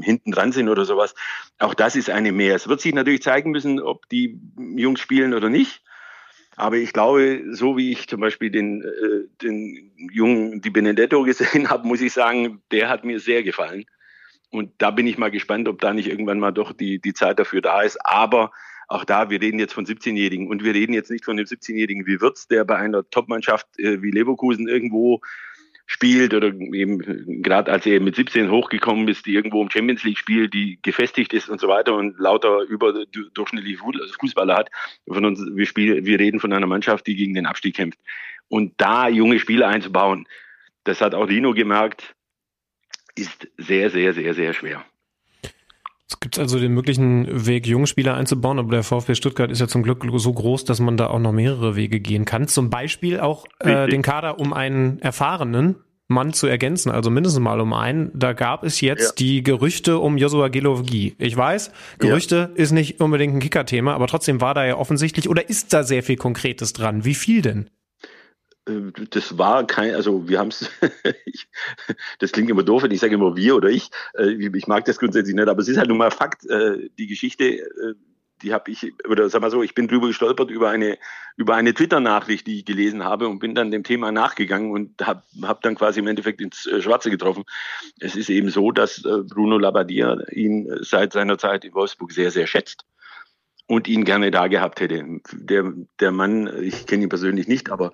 hinten dran sind oder sowas. Auch das ist eine mehr. Es wird sich natürlich zeigen müssen, ob die Jungs spielen oder nicht. Aber ich glaube, so wie ich zum Beispiel den jungen Di Benedetto gesehen habe, muss ich sagen, der hat mir sehr gefallen. Und da bin ich mal gespannt, ob da nicht irgendwann mal doch die Zeit dafür da ist. Aber auch da, wir reden jetzt von 17-Jährigen. Und wir reden jetzt nicht von dem 17-Jährigen wie Wirtz, der bei einer Top-Mannschaft wie Leverkusen irgendwo spielt oder eben gerade als er mit 17 hochgekommen ist, die irgendwo im Champions League spielt, die gefestigt ist und so weiter und lauter überdurchschnittliche Fußballer hat. Wir reden von einer Mannschaft, die gegen den Abstieg kämpft. Und da junge Spieler einzubauen, das hat auch Lino gemerkt, ist sehr, sehr, sehr, sehr schwer. Es gibt also den möglichen Weg, junge Spieler einzubauen, aber der VfB Stuttgart ist ja zum Glück so groß, dass man da auch noch mehrere Wege gehen kann. Zum Beispiel auch den Kader um einen erfahrenen Mann zu ergänzen, also mindestens mal um einen. Da gab es jetzt die Gerüchte um Joshua Guilavogui. Ich weiß, Gerüchte ist nicht unbedingt ein Kicker-Thema, aber trotzdem war da ja offensichtlich oder ist da sehr viel Konkretes dran. Wie viel denn? Das war kein, also wir haben es, das klingt immer doof, wenn ich sage immer wir oder ich. Ich mag das grundsätzlich nicht, aber es ist halt nun mal Fakt. Die Geschichte, die habe ich, oder sag mal so, ich bin drüber gestolpert über eine Twitter-Nachricht, die ich gelesen habe und bin dann dem Thema nachgegangen und hab dann quasi im Endeffekt ins Schwarze getroffen. Es ist eben so, dass Bruno Labbadia ihn seit seiner Zeit in Wolfsburg sehr, sehr schätzt. Und ihn gerne da gehabt hätte. Der Mann, ich kenne ihn persönlich nicht, aber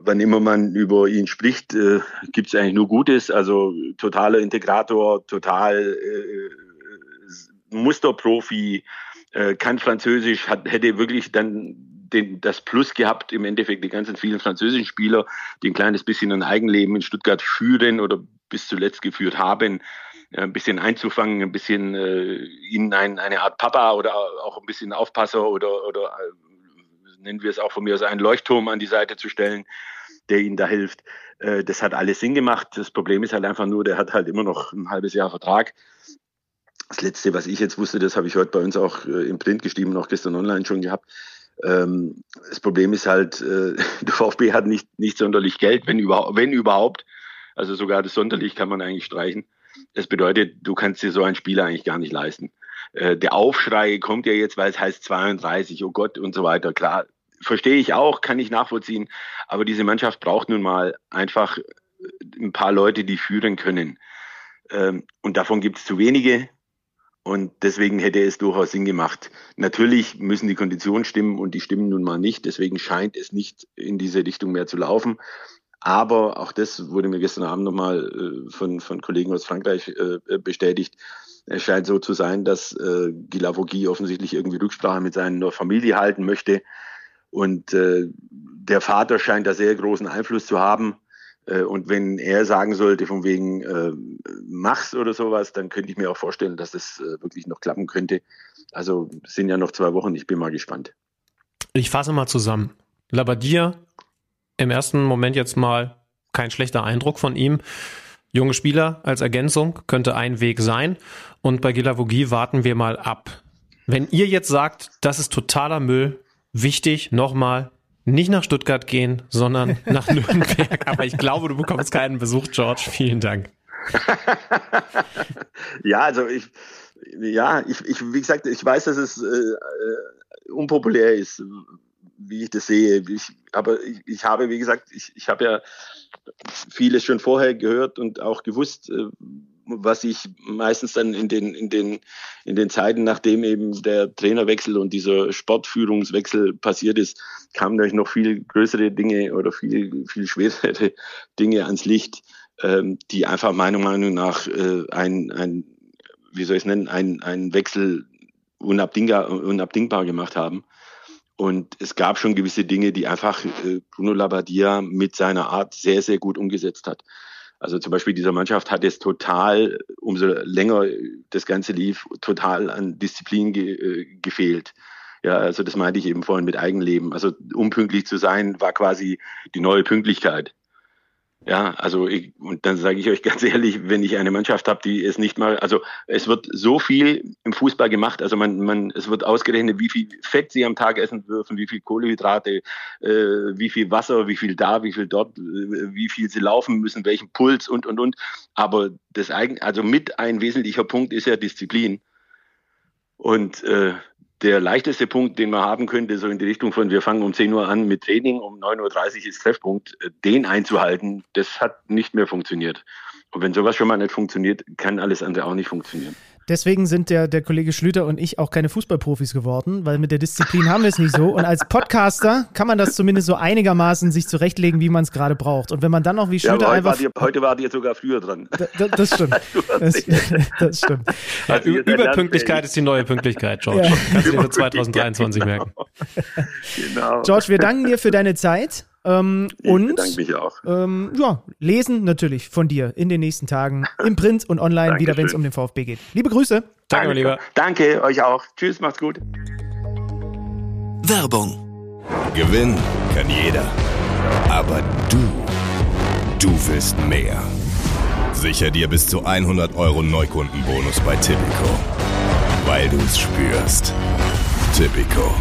wann immer man über ihn spricht, gibt es eigentlich nur Gutes. Also totaler Integrator, total Musterprofi, kann Französisch, hätte wirklich dann das Plus gehabt, im Endeffekt die ganzen vielen französischen Spieler, die ein kleines bisschen ein Eigenleben in Stuttgart führen oder bis zuletzt geführt haben, ein bisschen einzufangen, ein bisschen ihnen eine Art Papa oder auch ein bisschen Aufpasser oder nennen wir es auch von mir aus einen Leuchtturm an die Seite zu stellen, der ihnen da hilft. Das hat alles Sinn gemacht. Das Problem ist halt einfach nur, der hat halt immer noch ein halbes Jahr Vertrag. Das Letzte, was ich jetzt wusste, das habe ich heute bei uns auch im Print geschrieben, auch gestern online schon gehabt. Das Problem ist halt, der VfB hat nicht sonderlich Geld, wenn überhaupt. Also sogar das Sonderlich kann man eigentlich streichen. Das bedeutet, du kannst dir so einen Spieler eigentlich gar nicht leisten. Der Aufschrei kommt ja jetzt, weil es heißt 32, oh Gott und so weiter. Klar, verstehe ich auch, kann ich nachvollziehen. Aber diese Mannschaft braucht nun mal einfach ein paar Leute, die führen können. Und davon gibt es zu wenige. Und deswegen hätte es durchaus Sinn gemacht. Natürlich müssen die Konditionen stimmen und die stimmen nun mal nicht. Deswegen scheint es nicht in diese Richtung mehr zu laufen. Aber auch das wurde mir gestern Abend nochmal von Kollegen aus Frankreich bestätigt. Es scheint so zu sein, dass Guilavogui offensichtlich irgendwie Rücksprache mit seiner Familie halten möchte. Und der Vater scheint da sehr großen Einfluss zu haben. Und wenn er sagen sollte, von wegen mach's oder sowas, dann könnte ich mir auch vorstellen, dass das wirklich noch klappen könnte. Also es sind ja noch 2 Wochen, ich bin mal gespannt. Ich fasse mal zusammen. Labbadia. Im ersten Moment jetzt mal kein schlechter Eindruck von ihm. Junge Spieler als Ergänzung könnte ein Weg sein. Und bei Guilavogui warten wir mal ab. Wenn ihr jetzt sagt, das ist totaler Müll, wichtig, nochmal, nicht nach Stuttgart gehen, sondern nach Nürnberg. Aber ich glaube, du bekommst keinen Besuch, George. Vielen Dank. Ja, also ich wie gesagt, ich weiß, dass es unpopulär ist, wie ich das sehe. Aber ich habe, wie gesagt, ich habe ja vieles schon vorher gehört und auch gewusst, was ich meistens dann in den Zeiten, nachdem eben der Trainerwechsel und dieser Sportführungswechsel passiert ist, kamen natürlich noch viel größere Dinge oder viel schwerere Dinge ans Licht, die einfach meiner Meinung nach einen Wechsel unabdingbar gemacht haben. Und es gab schon gewisse Dinge, die einfach Bruno Labbadia mit seiner Art sehr, sehr gut umgesetzt hat. Also zum Beispiel dieser Mannschaft hat es total, umso länger das Ganze lief, total an Disziplin gefehlt. Ja, also das meinte ich eben vorhin mit Eigenleben. Also unpünktlich zu sein war quasi die neue Pünktlichkeit. Ja, also und dann sage ich euch ganz ehrlich, wenn ich eine Mannschaft habe, die es nicht mal, also es wird so viel im Fußball gemacht, also es wird ausgerechnet, wie viel Fett sie am Tag essen dürfen, wie viel Kohlenhydrate, wie viel Wasser, wie viel da, wie viel dort, wie viel sie laufen müssen, welchen Puls und. Aber also mit ein wesentlicher Punkt ist ja Disziplin. Und der leichteste Punkt, den man haben könnte, so in die Richtung von, wir fangen um 10 Uhr an mit Training, um 9:30 Uhr ist Treffpunkt, den einzuhalten, das hat nicht mehr funktioniert. Und wenn sowas schon mal nicht funktioniert, kann alles andere auch nicht funktionieren. Deswegen sind der Kollege Schlüter und ich auch keine Fußballprofis geworden, weil mit der Disziplin haben wir es nicht so. Und als Podcaster kann man das zumindest so einigermaßen sich zurechtlegen, wie man es gerade braucht. Und wenn man dann auch wie Schlüter einfach... Heute wart ihr sogar früher dran. Das stimmt. Das stimmt. Also Überpünktlichkeit ist die neue Pünktlichkeit, George. Ja. Kannst du dir für 2023 merken. Genau. George, wir danken dir für deine Zeit. Ich bedanke mich auch. Lesen natürlich von dir in den nächsten Tagen im Print und online wieder, wenn es um den VfB geht. Liebe Grüße. Danke, mein Lieber. Danke, euch auch. Tschüss, macht's gut. Werbung. Gewinnen kann jeder. Aber du willst mehr. Sicher dir bis zu 100 € Neukundenbonus bei Tipico. Weil du es spürst. Tipico,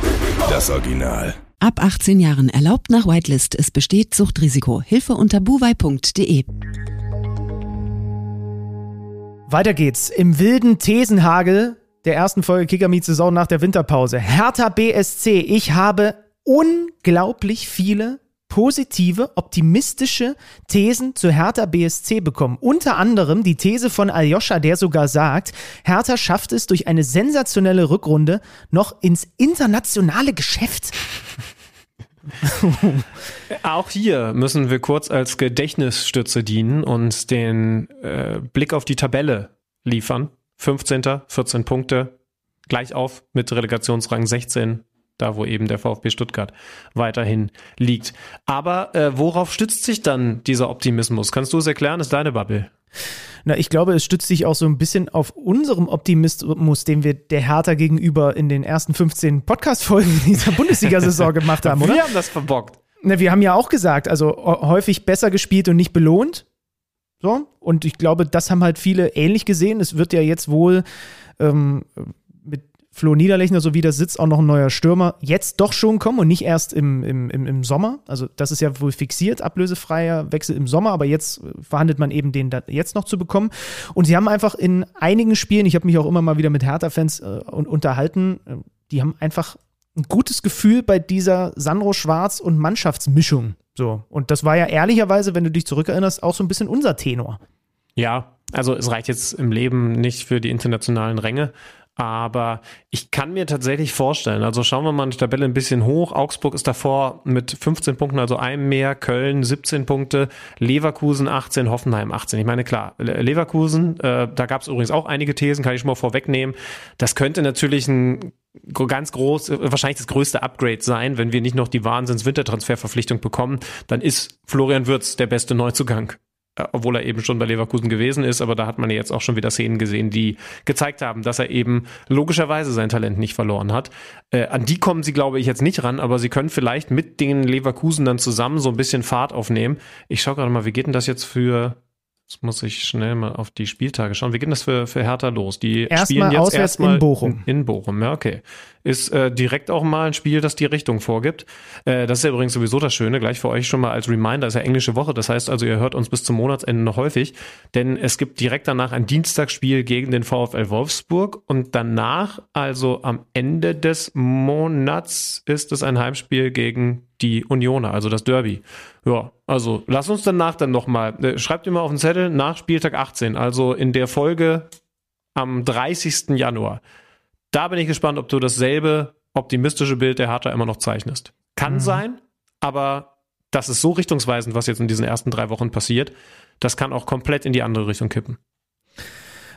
das Original. Ab 18 Jahren erlaubt nach Whitelist. Es besteht Suchtrisiko. Hilfe unter buwei.de. Weiter geht's im wilden Thesenhagel der ersten Folge Kicker Meets Saison nach der Winterpause. Hertha BSC. Ich habe unglaublich viele positive, optimistische Thesen zu Hertha BSC bekommen. Unter anderem die These von Aljoscha, der sogar sagt, Hertha schafft es durch eine sensationelle Rückrunde noch ins internationale Geschäft. Auch hier müssen wir kurz als Gedächtnisstütze dienen und den Blick auf die Tabelle liefern. 15. 14 Punkte, gleich auf mit Relegationsrang 16. Da, wo eben der VfB Stuttgart weiterhin liegt. Aber worauf stützt sich dann dieser Optimismus? Kannst du es erklären? Das ist deine Bubble. Na, ich glaube, es stützt sich auch so ein bisschen auf unserem Optimismus, den wir der Hertha gegenüber in den ersten 15 Podcast-Folgen dieser Bundesliga-Saison gemacht haben, oder? Wir haben das verbockt. Na, wir haben ja auch gesagt, also häufig besser gespielt und nicht belohnt. So. Und ich glaube, das haben halt viele ähnlich gesehen. Es wird ja jetzt wohl... Flo Niederlechner sowie der Sitz auch noch ein neuer Stürmer jetzt doch schon kommen und nicht erst im Sommer. Also das ist ja wohl fixiert, ablösefreier Wechsel im Sommer, aber jetzt verhandelt man eben den da jetzt noch zu bekommen. Und sie haben einfach in einigen Spielen, ich habe mich auch immer mal wieder mit Hertha-Fans unterhalten, die haben einfach ein gutes Gefühl bei dieser Sandro-Schwarz- und Mannschaftsmischung. So. Und das war ja ehrlicherweise, wenn du dich zurückerinnerst, auch so ein bisschen unser Tenor. Ja, also es reicht jetzt im Leben nicht für die internationalen Ränge. Aber ich kann mir tatsächlich vorstellen, also schauen wir mal die Tabelle ein bisschen hoch. Augsburg ist davor mit 15 Punkten, also einem mehr. Köln 17 Punkte, Leverkusen 18, Hoffenheim 18. Ich meine, klar, Leverkusen, da gab es übrigens auch einige Thesen, kann ich schon mal vorwegnehmen. Das könnte natürlich ein ganz groß, wahrscheinlich das größte Upgrade sein, wenn wir nicht noch die Wahnsinns-Wintertransferverpflichtung bekommen. Dann ist Florian Wirtz der beste Neuzugang. Obwohl er eben schon bei Leverkusen gewesen ist, aber da hat man jetzt auch schon wieder Szenen gesehen, die gezeigt haben, dass er eben logischerweise sein Talent nicht verloren hat. An die kommen sie, glaube ich, jetzt nicht ran, aber sie können vielleicht mit den Leverkusen dann zusammen so ein bisschen Fahrt aufnehmen. Ich schaue gerade mal, wie geht denn das jetzt für... Jetzt muss ich schnell mal auf die Spieltage schauen. Wie geht das für Hertha los? Die erst spielen jetzt erstmal in Bochum. In Bochum, ja, okay. Ist direkt auch mal ein Spiel, das die Richtung vorgibt. Das ist ja übrigens sowieso das Schöne, gleich für euch schon mal als Reminder, ist ja englische Woche. Das heißt also, ihr hört uns bis zum Monatsende noch häufig, denn es gibt direkt danach ein Dienstagsspiel gegen den VfL Wolfsburg und danach, also am Ende des Monats, ist es ein Heimspiel gegen die Unioner, also das Derby. Ja, also lass uns danach dann nochmal, schreibt ihr mal auf den Zettel, nach Spieltag 18, also in der Folge am 30. Januar. Da bin ich gespannt, ob du dasselbe optimistische Bild der Hertha immer noch zeichnest. Kann sein, aber das ist so richtungsweisend, was jetzt in diesen ersten 3 Wochen passiert. Das kann auch komplett in die andere Richtung kippen.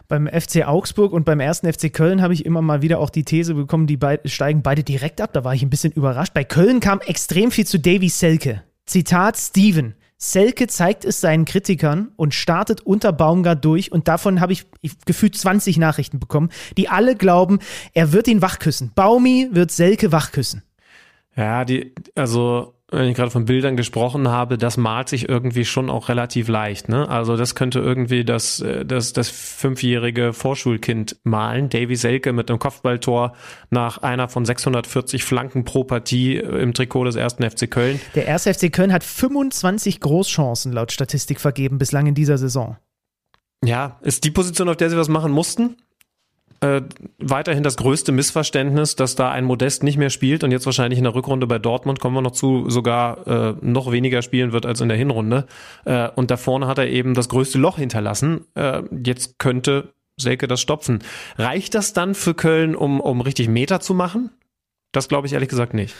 Beim FC Augsburg und beim 1. FC Köln habe ich immer mal wieder auch die These bekommen, die steigen beide direkt ab. Da war ich ein bisschen überrascht. Bei Köln kam extrem viel zu Davie Selke. Zitat Steven. Selke zeigt es seinen Kritikern und startet unter Baumgart durch. Und davon habe ich gefühlt 20 Nachrichten bekommen, die alle glauben, er wird ihn wachküssen. Baumi wird Selke wachküssen. Ja, also wenn ich gerade von Bildern gesprochen habe, das malt sich irgendwie schon auch relativ leicht, ne? Also das könnte irgendwie das 5-jährige Vorschulkind malen. Davie Selke mit einem Kopfballtor nach einer von 640 Flanken pro Partie im Trikot des 1. FC Köln. Der 1. FC Köln hat 25 Großchancen laut Statistik vergeben bislang in dieser Saison. Ja, ist die Position, auf der sie was machen mussten. Weiterhin das größte Missverständnis, dass da ein Modest nicht mehr spielt und jetzt wahrscheinlich in der Rückrunde bei Dortmund, kommen wir noch zu, sogar noch weniger spielen wird als in der Hinrunde. Und da vorne hat er eben das größte Loch hinterlassen. Jetzt könnte Selke das stopfen. Reicht das dann für Köln, um richtig Meter zu machen? Das glaube ich ehrlich gesagt nicht.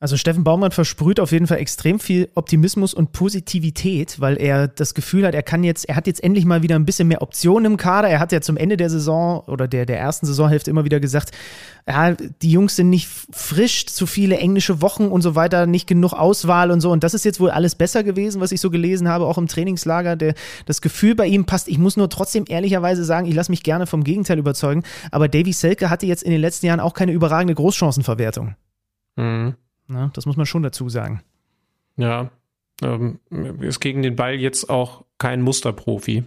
Also Steffen Baumgart versprüht auf jeden Fall extrem viel Optimismus und Positivität, weil er das Gefühl hat, er hat jetzt endlich mal wieder ein bisschen mehr Optionen im Kader. Er hat ja zum Ende der Saison oder der ersten Saisonhälfte immer wieder gesagt, ja, die Jungs sind nicht frisch, zu viele englische Wochen und so weiter, nicht genug Auswahl und so. Und das ist jetzt wohl alles besser gewesen, was ich so gelesen habe, auch im Trainingslager. Das Gefühl bei ihm passt. Ich muss nur trotzdem ehrlicherweise sagen, ich lasse mich gerne vom Gegenteil überzeugen. Aber Davie Selke hatte jetzt in den letzten Jahren auch keine überragende Großchancenverwertung. Mhm. Na, das muss man schon dazu sagen. Ja, ist gegen den Ball jetzt auch kein Musterprofi.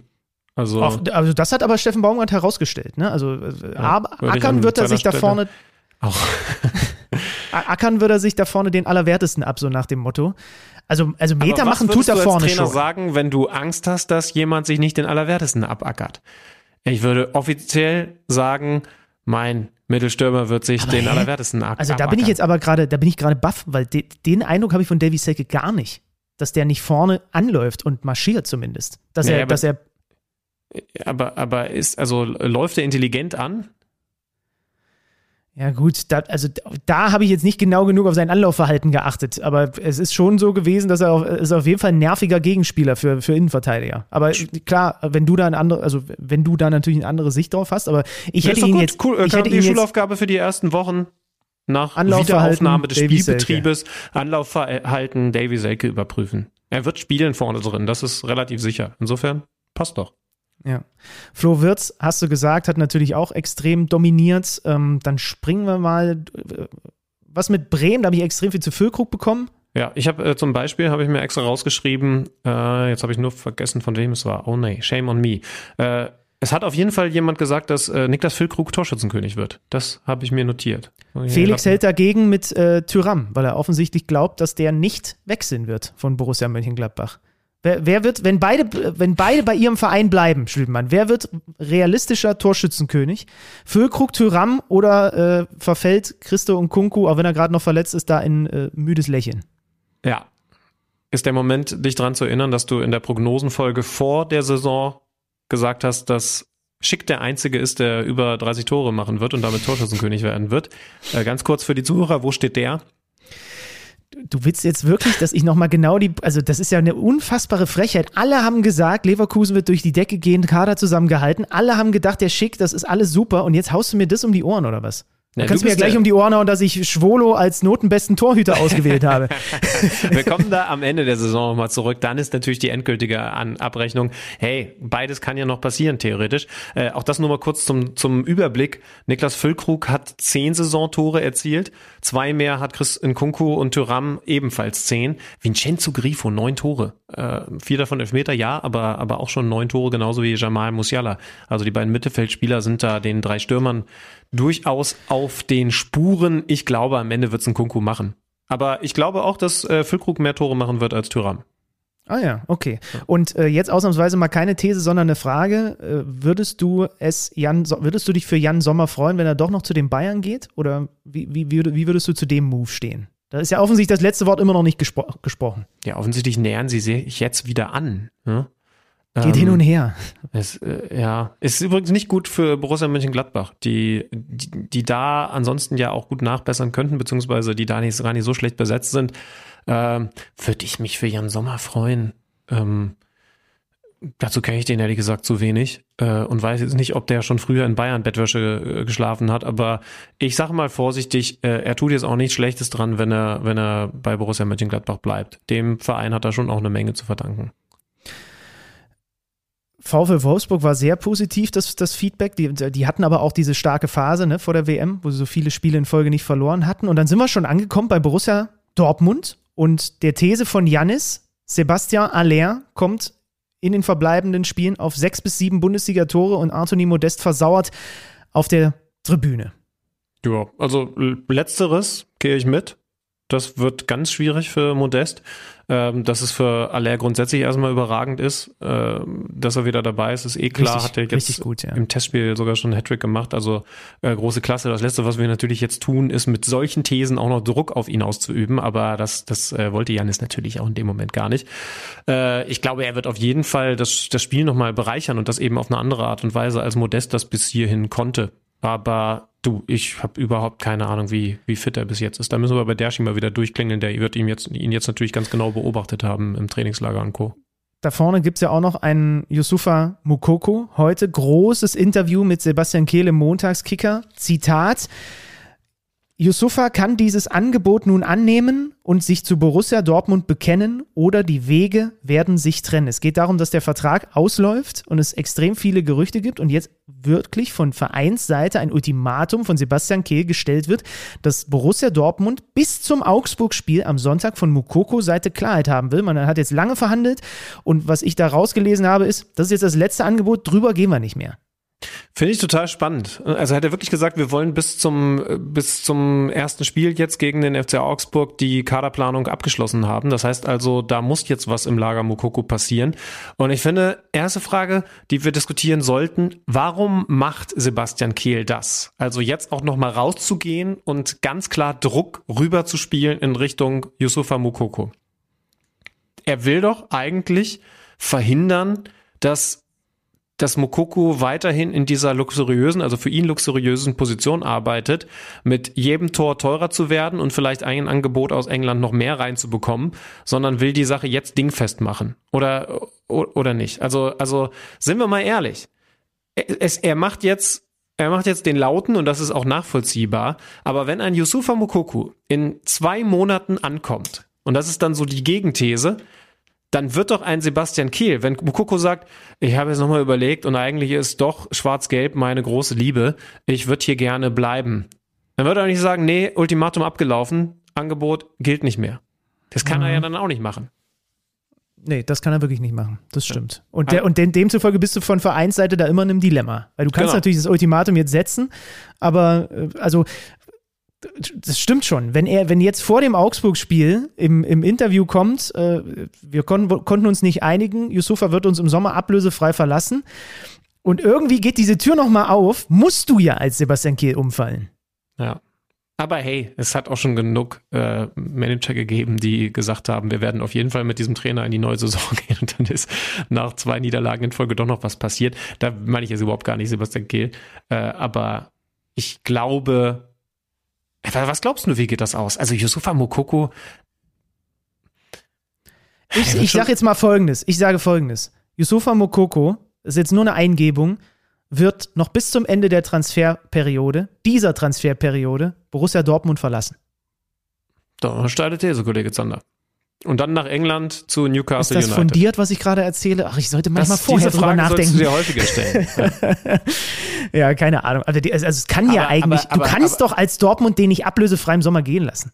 Also das hat aber Steffen Baumgart herausgestellt. Ne? Also ackern wird er sich da vorne. Auch. Ackern würde er sich da vorne den Allerwertesten ab, so nach dem Motto. Also Meter machen tut er vorne schon. Was würdest du als Trainer sagen, wenn du Angst hast, dass jemand sich nicht den Allerwertesten abackert? Ich würde offiziell sagen, mein Mittelstürmer wird sich den Allerwertesten abackern. Also da bin ich gerade baff, weil den Eindruck habe ich von Davie Selke gar nicht, dass der nicht vorne anläuft und marschiert zumindest. Läuft er intelligent an? Ja gut, da habe ich jetzt nicht genau genug auf sein Anlaufverhalten geachtet, aber es ist schon so gewesen, dass er auf jeden Fall ein nerviger Gegenspieler für Innenverteidiger. Aber klar, wenn du da natürlich eine andere Sicht drauf hast, aber ich hätte ihn jetzt cool, ich hätte die Schulaufgabe für die ersten Wochen nach Wiederaufnahme des Spielbetriebes, Anlaufverhalten Davie Selke überprüfen. Er wird spielen vorne drin, das ist relativ sicher. Insofern passt doch. Ja. Flo Wirtz, hast du gesagt, hat natürlich auch extrem dominiert. Dann springen wir mal. Was mit Bremen? Da habe ich extrem viel zu Füllkrug bekommen. Ja, ich habe zum Beispiel, habe ich mir extra rausgeschrieben, jetzt habe ich nur vergessen, von wem es war. Oh nee, shame on me. Es hat auf jeden Fall jemand gesagt, dass Niklas Füllkrug Torschützenkönig wird. Das habe ich mir notiert. Felix hält dagegen mit Thüram, weil er offensichtlich glaubt, dass der nicht wechseln wird von Borussia Mönchengladbach. Wer wird, wenn beide bei ihrem Verein bleiben, Schwülmann, wer wird realistischer Torschützenkönig? Füllkrug, Thüram oder verfällt Christo Nkunku, auch wenn er gerade noch verletzt ist, da in müdes Lächeln? Ja, ist der Moment, dich daran zu erinnern, dass du in der Prognosenfolge vor der Saison gesagt hast, dass Schick der Einzige ist, der über 30 Tore machen wird und damit Torschützenkönig werden wird. Ganz kurz für die Zuhörer, wo steht der? Du willst jetzt wirklich, dass ich nochmal genau das ist ja eine unfassbare Frechheit. Alle haben gesagt, Leverkusen wird durch die Decke gehen, Kader zusammengehalten. Alle haben gedacht, der Schick, das ist alles super. Und jetzt haust du mir das um die Ohren, oder was? Ja, kannst du mir ja gleich um die Ohren hauen, dass ich Schwolo als notenbesten Torhüter ausgewählt habe. Wir kommen da am Ende der Saison nochmal zurück. Dann ist natürlich die endgültige Abrechnung. Hey, beides kann ja noch passieren, theoretisch. Auch das nur mal kurz zum Überblick. Niklas Füllkrug hat 10 Saisontore erzielt. 2 mehr hat Chris Nkunku und Thuram, ebenfalls 10. Vincenzo Grifo, 9 Tore. 4 davon Elfmeter, ja, aber auch schon 9 Tore, genauso wie Jamal Musiala. Also die beiden Mittelfeldspieler sind da den 3 Stürmern durchaus auf den Spuren. Ich glaube, am Ende wird es Nkunku machen. Aber ich glaube auch, dass Füllkrug mehr Tore machen wird als Thuram. Ah ja, okay. Und jetzt ausnahmsweise mal keine These, sondern eine Frage. Würdest du dich für Jan Sommer freuen, wenn er doch noch zu den Bayern geht? Oder wie würdest du zu dem Move stehen? Da ist ja offensichtlich das letzte Wort immer noch nicht gesprochen. Ja, offensichtlich nähern sie sich jetzt wieder an. Ne? Geht hin und her. Ist übrigens nicht gut für Borussia Mönchengladbach, die da ansonsten ja auch gut nachbessern könnten, beziehungsweise die da nicht so schlecht besetzt sind. Würde ich mich für Jan Sommer freuen. Dazu kenne ich den ehrlich gesagt zu wenig und weiß jetzt nicht, ob der schon früher in Bayern Bettwäsche geschlafen hat, aber ich sage mal vorsichtig, er tut jetzt auch nichts Schlechtes dran, wenn er bei Borussia Mönchengladbach bleibt. Dem Verein hat er schon auch eine Menge zu verdanken. VfL Wolfsburg war sehr positiv, das Feedback. Die hatten aber auch diese starke Phase, ne, vor der WM, wo sie so viele Spiele in Folge nicht verloren hatten. Und dann sind wir schon angekommen bei Borussia Dortmund und der These von Yannis, Sebastian Aller kommt in den verbleibenden Spielen auf 6 bis 7 Bundesliga-Tore und Anthony Modeste versauert auf der Tribüne. Ja, also Letzteres gehe ich mit. Das wird ganz schwierig für Modeste. Dass es für Aller grundsätzlich erstmal überragend ist, dass er wieder dabei ist, ist eh klar. Richtig, hat er jetzt gut, ja, im Testspiel sogar schon einen Hattrick gemacht, also große Klasse. Das Letzte, was wir natürlich jetzt tun, ist mit solchen Thesen auch noch Druck auf ihn auszuüben, aber das wollte Yannis natürlich auch in dem Moment gar nicht. Ich glaube, er wird auf jeden Fall das Spiel nochmal bereichern und das eben auf eine andere Art und Weise, als Modeste das bis hierhin konnte. Aber du, ich habe überhaupt keine Ahnung, wie fit er bis jetzt ist. Da müssen wir bei Dershi mal wieder durchklingeln. Der wird ihn jetzt natürlich ganz genau beobachtet haben im Trainingslager und Co. Da vorne gibt es ja auch noch einen Youssoufa Moukoko. Heute großes Interview mit Sebastian Kehl im Montagskicker. Zitat: Youssoufa kann dieses Angebot nun annehmen und sich zu Borussia Dortmund bekennen oder die Wege werden sich trennen. Es geht darum, dass der Vertrag ausläuft und es extrem viele Gerüchte gibt und jetzt wirklich von Vereinsseite ein Ultimatum von Sebastian Kehl gestellt wird, dass Borussia Dortmund bis zum Augsburg-Spiel am Sonntag von Moukoko-Seite Klarheit haben will. Man hat jetzt lange verhandelt und was ich da rausgelesen habe ist, das ist jetzt das letzte Angebot, drüber gehen wir nicht mehr. Finde ich total spannend. Also hat er wirklich gesagt, wir wollen bis zum ersten Spiel jetzt gegen den FC Augsburg die Kaderplanung abgeschlossen haben. Das heißt also, da muss jetzt was im Lager Moukoko passieren. Und ich finde, erste Frage, die wir diskutieren sollten, warum macht Sebastian Kehl das? Also jetzt auch nochmal rauszugehen und ganz klar Druck rüber zu spielen in Richtung Youssoufa Moukoko. Er will doch eigentlich verhindern, dass Moukoko weiterhin in dieser luxuriösen, also für ihn luxuriösen Position arbeitet, mit jedem Tor teurer zu werden und vielleicht ein Angebot aus England noch mehr reinzubekommen, sondern will die Sache jetzt dingfest machen. Oder nicht? Also sind wir mal ehrlich. Er macht jetzt den Lauten und das ist auch nachvollziehbar, aber wenn ein Youssoufa Moukoko in 2 Monaten ankommt, und das ist dann so die Gegenthese, dann wird doch ein Sebastian Kehl, wenn Moukoko sagt, ich habe jetzt nochmal überlegt und eigentlich ist doch Schwarz-Gelb meine große Liebe, ich würde hier gerne bleiben. Dann wird er nicht sagen, nee, Ultimatum abgelaufen, Angebot gilt nicht mehr. Das kann er ja dann auch nicht machen. Nee, das kann er wirklich nicht machen. Das stimmt. Und demzufolge bist du von Vereinsseite da immer in einem Dilemma. Weil du kannst natürlich das Ultimatum jetzt setzen, aber also... Das stimmt schon. Wenn jetzt vor dem Augsburg-Spiel im Interview kommt, wir konnten uns nicht einigen, Youssoufa wird uns im Sommer ablösefrei verlassen und irgendwie geht diese Tür nochmal auf, musst du ja als Sebastian Kehl umfallen. Ja. Aber hey, es hat auch schon genug Manager gegeben, die gesagt haben, wir werden auf jeden Fall mit diesem Trainer in die neue Saison gehen und dann ist nach 2 Niederlagen in Folge doch noch was passiert. Da meine ich jetzt überhaupt gar nicht Sebastian Kehl, aber ich glaube... Was glaubst du, wie geht das aus? Also Youssoufa Moukoko... Ich sage jetzt mal Folgendes. Youssoufa Moukoko, ist jetzt nur eine Eingebung, wird noch bis zum Ende der Transferperiode, Borussia Dortmund verlassen. Doch, steile These, Kollege Zander. Und dann nach England zu Newcastle United. Ist das fundiert, was ich gerade erzähle? Ach, ich sollte manchmal vorher drüber nachdenken. Diese Fragen solltest du dir häufiger stellen. Ja, keine Ahnung. Also es kann aber, ja eigentlich, aber, du kannst aber, doch als Dortmund den nicht ablösefrei im Sommer gehen lassen.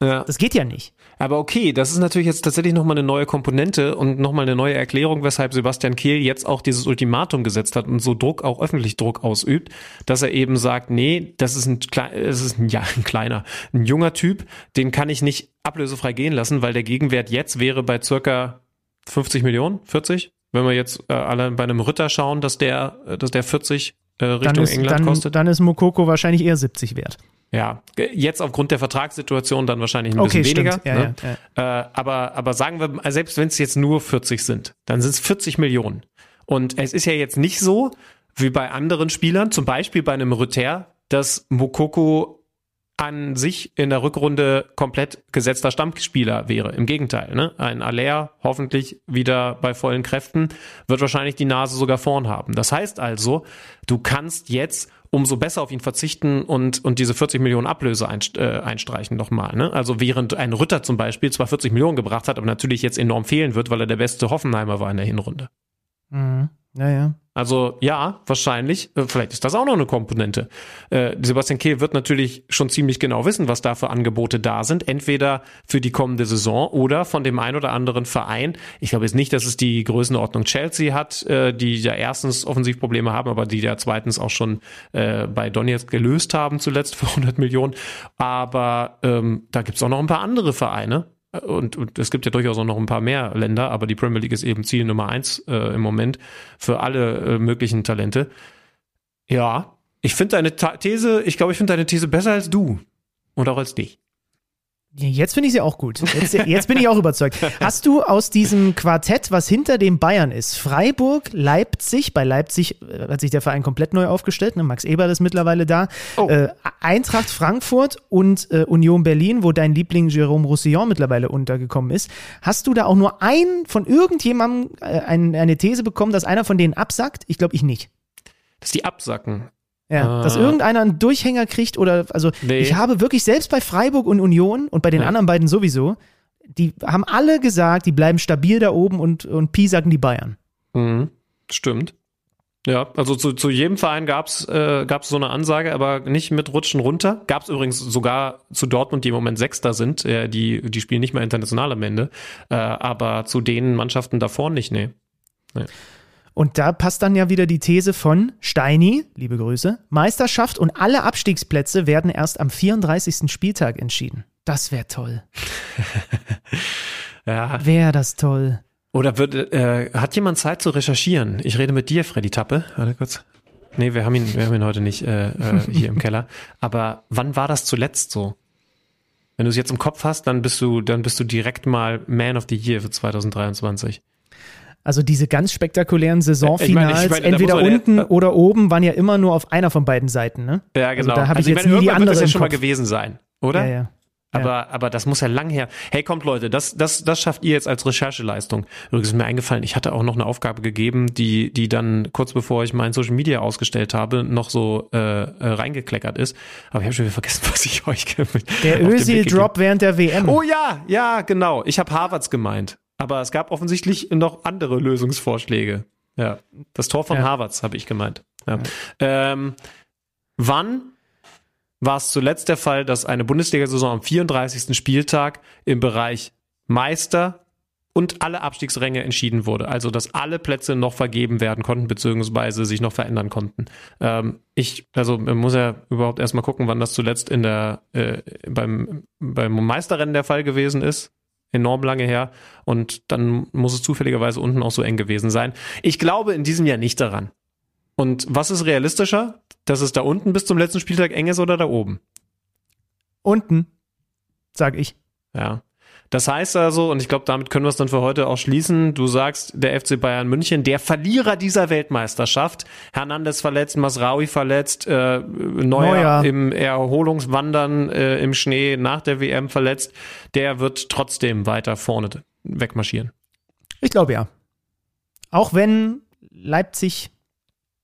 Ja. Das geht ja nicht. Aber okay, das ist natürlich jetzt tatsächlich nochmal eine neue Komponente und nochmal eine neue Erklärung, weshalb Sebastian Kehl jetzt auch dieses Ultimatum gesetzt hat und so Druck, auch öffentlich Druck ausübt, dass er eben sagt, nee, das ist ein junger Typ, den kann ich nicht ablösefrei gehen lassen, weil der Gegenwert jetzt wäre bei circa 50 Millionen, 40, wenn wir jetzt allein bei einem Ritter schauen, dass der 40 Richtung England kostet. Dann ist Moukoko wahrscheinlich eher 70 wert. Ja, jetzt aufgrund der Vertragssituation dann wahrscheinlich ein bisschen weniger. Ja, ne? Ja. Aber sagen wir, selbst wenn es jetzt nur 40 sind, dann sind es 40 Millionen. Und es ist ja jetzt nicht so, wie bei anderen Spielern, zum Beispiel bei einem Rüther, dass Moukoko an sich in der Rückrunde komplett gesetzter Stammspieler wäre. Im Gegenteil, ne? Ein Aller, hoffentlich wieder bei vollen Kräften, wird wahrscheinlich die Nase sogar vorn haben. Das heißt also, du kannst jetzt umso besser auf ihn verzichten und diese 40 Millionen Ablöse einstreichen nochmal. Ne? Also während ein Rütter zum Beispiel zwar 40 Millionen gebracht hat, aber natürlich jetzt enorm fehlen wird, weil er der beste Hoffenheimer war in der Hinrunde. Mhm. Naja. Also ja, wahrscheinlich, vielleicht ist das auch noch eine Komponente. Sebastian Kehl wird natürlich schon ziemlich genau wissen, was da für Angebote da sind, entweder für die kommende Saison oder von dem ein oder anderen Verein. Ich glaube jetzt nicht, dass es die Größenordnung Chelsea hat, die ja erstens Offensivprobleme haben, aber die ja zweitens auch schon bei Donetsk gelöst haben zuletzt für 100 Millionen. Aber da gibt es auch noch ein paar andere Vereine. Und es gibt ja durchaus auch noch ein paar mehr Länder, aber die Premier League ist eben Ziel Nummer 1 im Moment für alle möglichen Talente. Ja, ich finde deine These, besser als du und auch als dich. Jetzt finde ich sie auch gut. Jetzt bin ich auch überzeugt. Hast du aus diesem Quartett, was hinter dem Bayern ist, Freiburg, Leipzig, bei Leipzig hat sich der Verein komplett neu aufgestellt, ne? Max Eberl ist mittlerweile da, Eintracht Frankfurt und Union Berlin, wo dein Liebling Jérôme Roussillon mittlerweile untergekommen ist. Hast du da auch nur von irgendjemandem eine These bekommen, dass einer von denen absackt? Ich glaube, ich nicht. Dass die absacken? Ja, dass irgendeiner einen Durchhänger kriegt oder, also nee. Ich habe wirklich selbst bei Freiburg und Union und bei den anderen beiden sowieso, die haben alle gesagt, die bleiben stabil da oben und piesacken die Bayern. Mhm. Stimmt. Ja, also zu jedem Verein gab's so eine Ansage, aber nicht mit Rutschen runter. Gab's übrigens sogar zu Dortmund, die im Moment Sechster sind, die spielen nicht mehr international am Ende, aber zu den Mannschaften davor nicht, nee. Und da passt dann ja wieder die These von Steini, liebe Grüße, Meisterschaft und alle Abstiegsplätze werden erst am 34. Spieltag entschieden. Das wäre toll. Ja. Wäre das toll. Oder hat jemand Zeit zu recherchieren? Ich rede mit dir, Freddy Tappe. Warte kurz. Nee, wir haben ihn heute nicht hier im Keller. Aber wann war das zuletzt so? Wenn du es jetzt im Kopf hast, dann bist du direkt mal Man of the Year für 2023. Also diese ganz spektakulären Saisonfinals, entweder unten oder oben, waren ja immer nur auf einer von beiden Seiten, ne? Ja, genau. Also da habe ich jetzt nie die andere. Das wird ja schon mal gewesen sein, oder? Ja. Aber das muss ja lang her. Hey, kommt Leute, das schafft ihr jetzt als Rechercheleistung. Übrigens ist mir eingefallen, ich hatte auch noch eine Aufgabe gegeben, die dann kurz bevor ich mein Social Media ausgestellt habe, noch so reingekleckert ist. Aber ich habe schon wieder vergessen, was ich euch gemeint habe. Der Özil-Drop während der WM. Oh ja, genau. Ich habe Havertz gemeint. Aber es gab offensichtlich noch andere Lösungsvorschläge. Ja, das Tor von Havertz habe ich gemeint. Ja. Wann war es zuletzt der Fall, dass eine Bundesliga-Saison am 34. Spieltag im Bereich Meister und alle Abstiegsränge entschieden wurde? Also, dass alle Plätze noch vergeben werden konnten, beziehungsweise sich noch verändern konnten. Man muss ja überhaupt erstmal gucken, wann das zuletzt in der beim Meisterrennen der Fall gewesen ist. Enorm lange her, und dann muss es zufälligerweise unten auch so eng gewesen sein. Ich glaube in diesem Jahr nicht daran. Und was ist realistischer? Dass es da unten bis zum letzten Spieltag eng ist oder da oben? Unten, sage ich. Ja, das heißt also, und ich glaube, damit können wir es dann für heute auch schließen, du sagst, der FC Bayern München, der Verlierer dieser Weltmeisterschaft, Hernandez verletzt, Masraoui verletzt, Neuer im Erholungswandern im Schnee nach der WM verletzt, der wird trotzdem weiter vorne wegmarschieren. Ich glaube ja. Auch wenn Leipzig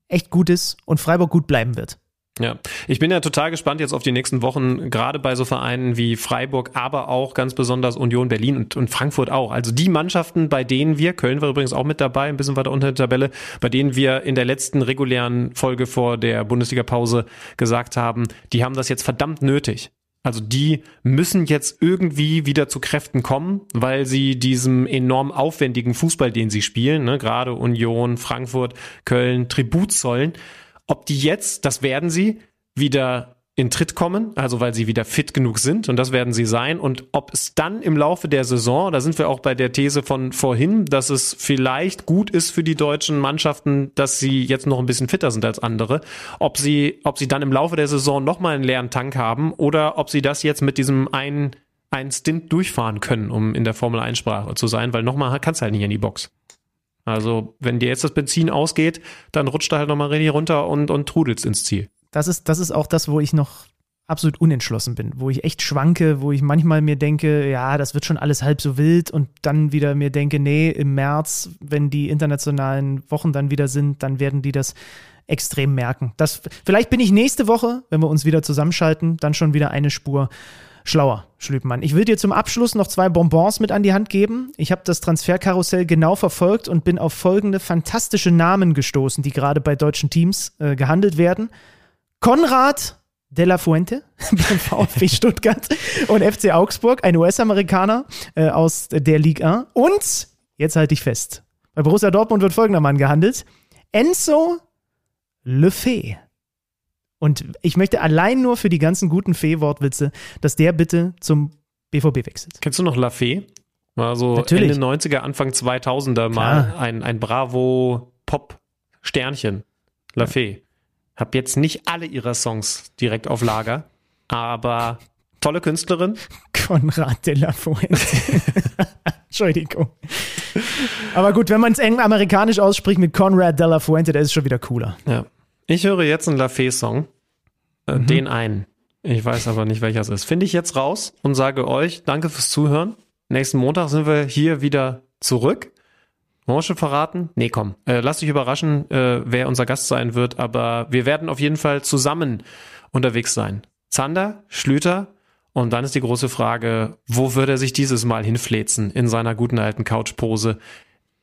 echt gut ist und Freiburg gut bleiben wird. Ja, ich bin ja total gespannt jetzt auf die nächsten Wochen, gerade bei so Vereinen wie Freiburg, aber auch ganz besonders Union Berlin und Frankfurt auch. Also die Mannschaften, bei denen wir, Köln war übrigens auch mit dabei, ein bisschen weiter unter der Tabelle, bei denen wir in der letzten regulären Folge vor der Bundesliga-Pause gesagt haben, die haben das jetzt verdammt nötig. Also die müssen jetzt irgendwie wieder zu Kräften kommen, weil sie diesem enorm aufwendigen Fußball, den sie spielen, ne, gerade Union, Frankfurt, Köln, Tribut zollen. Ob die jetzt, das werden sie, wieder in Tritt kommen, also weil sie wieder fit genug sind, und das werden sie sein, und ob es dann im Laufe der Saison, da sind wir auch bei der These von vorhin, dass es vielleicht gut ist für die deutschen Mannschaften, dass sie jetzt noch ein bisschen fitter sind als andere, ob sie dann im Laufe der Saison nochmal einen leeren Tank haben oder ob sie das jetzt mit diesem einen Stint durchfahren können, um in der Formel-1-Sprache zu sein, weil nochmal kannst du halt nicht in die Box. Also, wenn dir jetzt das Benzin ausgeht, dann rutscht da halt nochmal richtig runter und trudelst ins Ziel. Das ist auch das, wo ich noch absolut unentschlossen bin, wo ich echt schwanke, wo ich manchmal mir denke, ja, das wird schon alles halb so wild, und dann wieder mir denke, nee, im März, wenn die internationalen Wochen dann wieder sind, dann werden die das extrem merken. Vielleicht bin ich nächste Woche, wenn wir uns wieder zusammenschalten, dann schon wieder eine Spur Schlauer, Schlübmann. Ich will dir zum Abschluss noch zwei Bonbons mit an die Hand geben. Ich habe das Transferkarussell genau verfolgt und bin auf folgende fantastische Namen gestoßen, die gerade bei deutschen Teams gehandelt werden. Konrad de la Fuente beim VfB Stuttgart und FC Augsburg, ein US-Amerikaner aus der Liga 1. Und, jetzt halte ich fest, bei Borussia Dortmund wird folgender Mann gehandelt. Enzo Le Fee. Und ich möchte allein nur für die ganzen guten Fee-Wortwitze, dass der bitte zum BVB wechselt. Kennst du noch La Fee? War so natürlich. Ende 90er, Anfang 2000er mal ein Bravo-Pop-Sternchen. La Fee. Hab jetzt nicht alle ihrer Songs direkt auf Lager, aber tolle Künstlerin. Konrad de la Fuente. Entschuldigung. Aber gut, wenn man es eng amerikanisch ausspricht mit Konrad de la Fuente, der ist schon wieder cooler. Ja. Ich höre jetzt einen Lafay-Song, den einen. Ich weiß aber nicht, welcher es ist. Finde ich jetzt raus und sage euch, danke fürs Zuhören. Nächsten Montag sind wir hier wieder zurück. Morsche verraten? Nee, komm. Lasst euch überraschen, wer unser Gast sein wird, aber wir werden auf jeden Fall zusammen unterwegs sein. Zander, Schlüter und dann ist die große Frage, wo wird er sich dieses Mal hinfläzen in seiner guten alten Couchpose?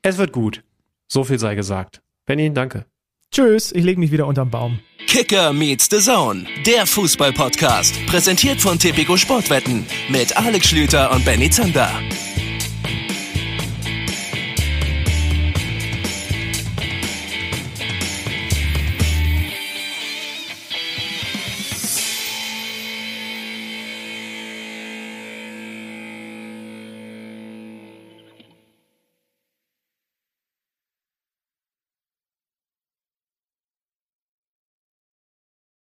Es wird gut. So viel sei gesagt. Benni, danke. Tschüss, ich lege mich wieder unterm Baum. Kicker meets the Zone, der Fußball-Podcast, präsentiert von Tipico Sportwetten mit Alex Schlüter und Benni Zander.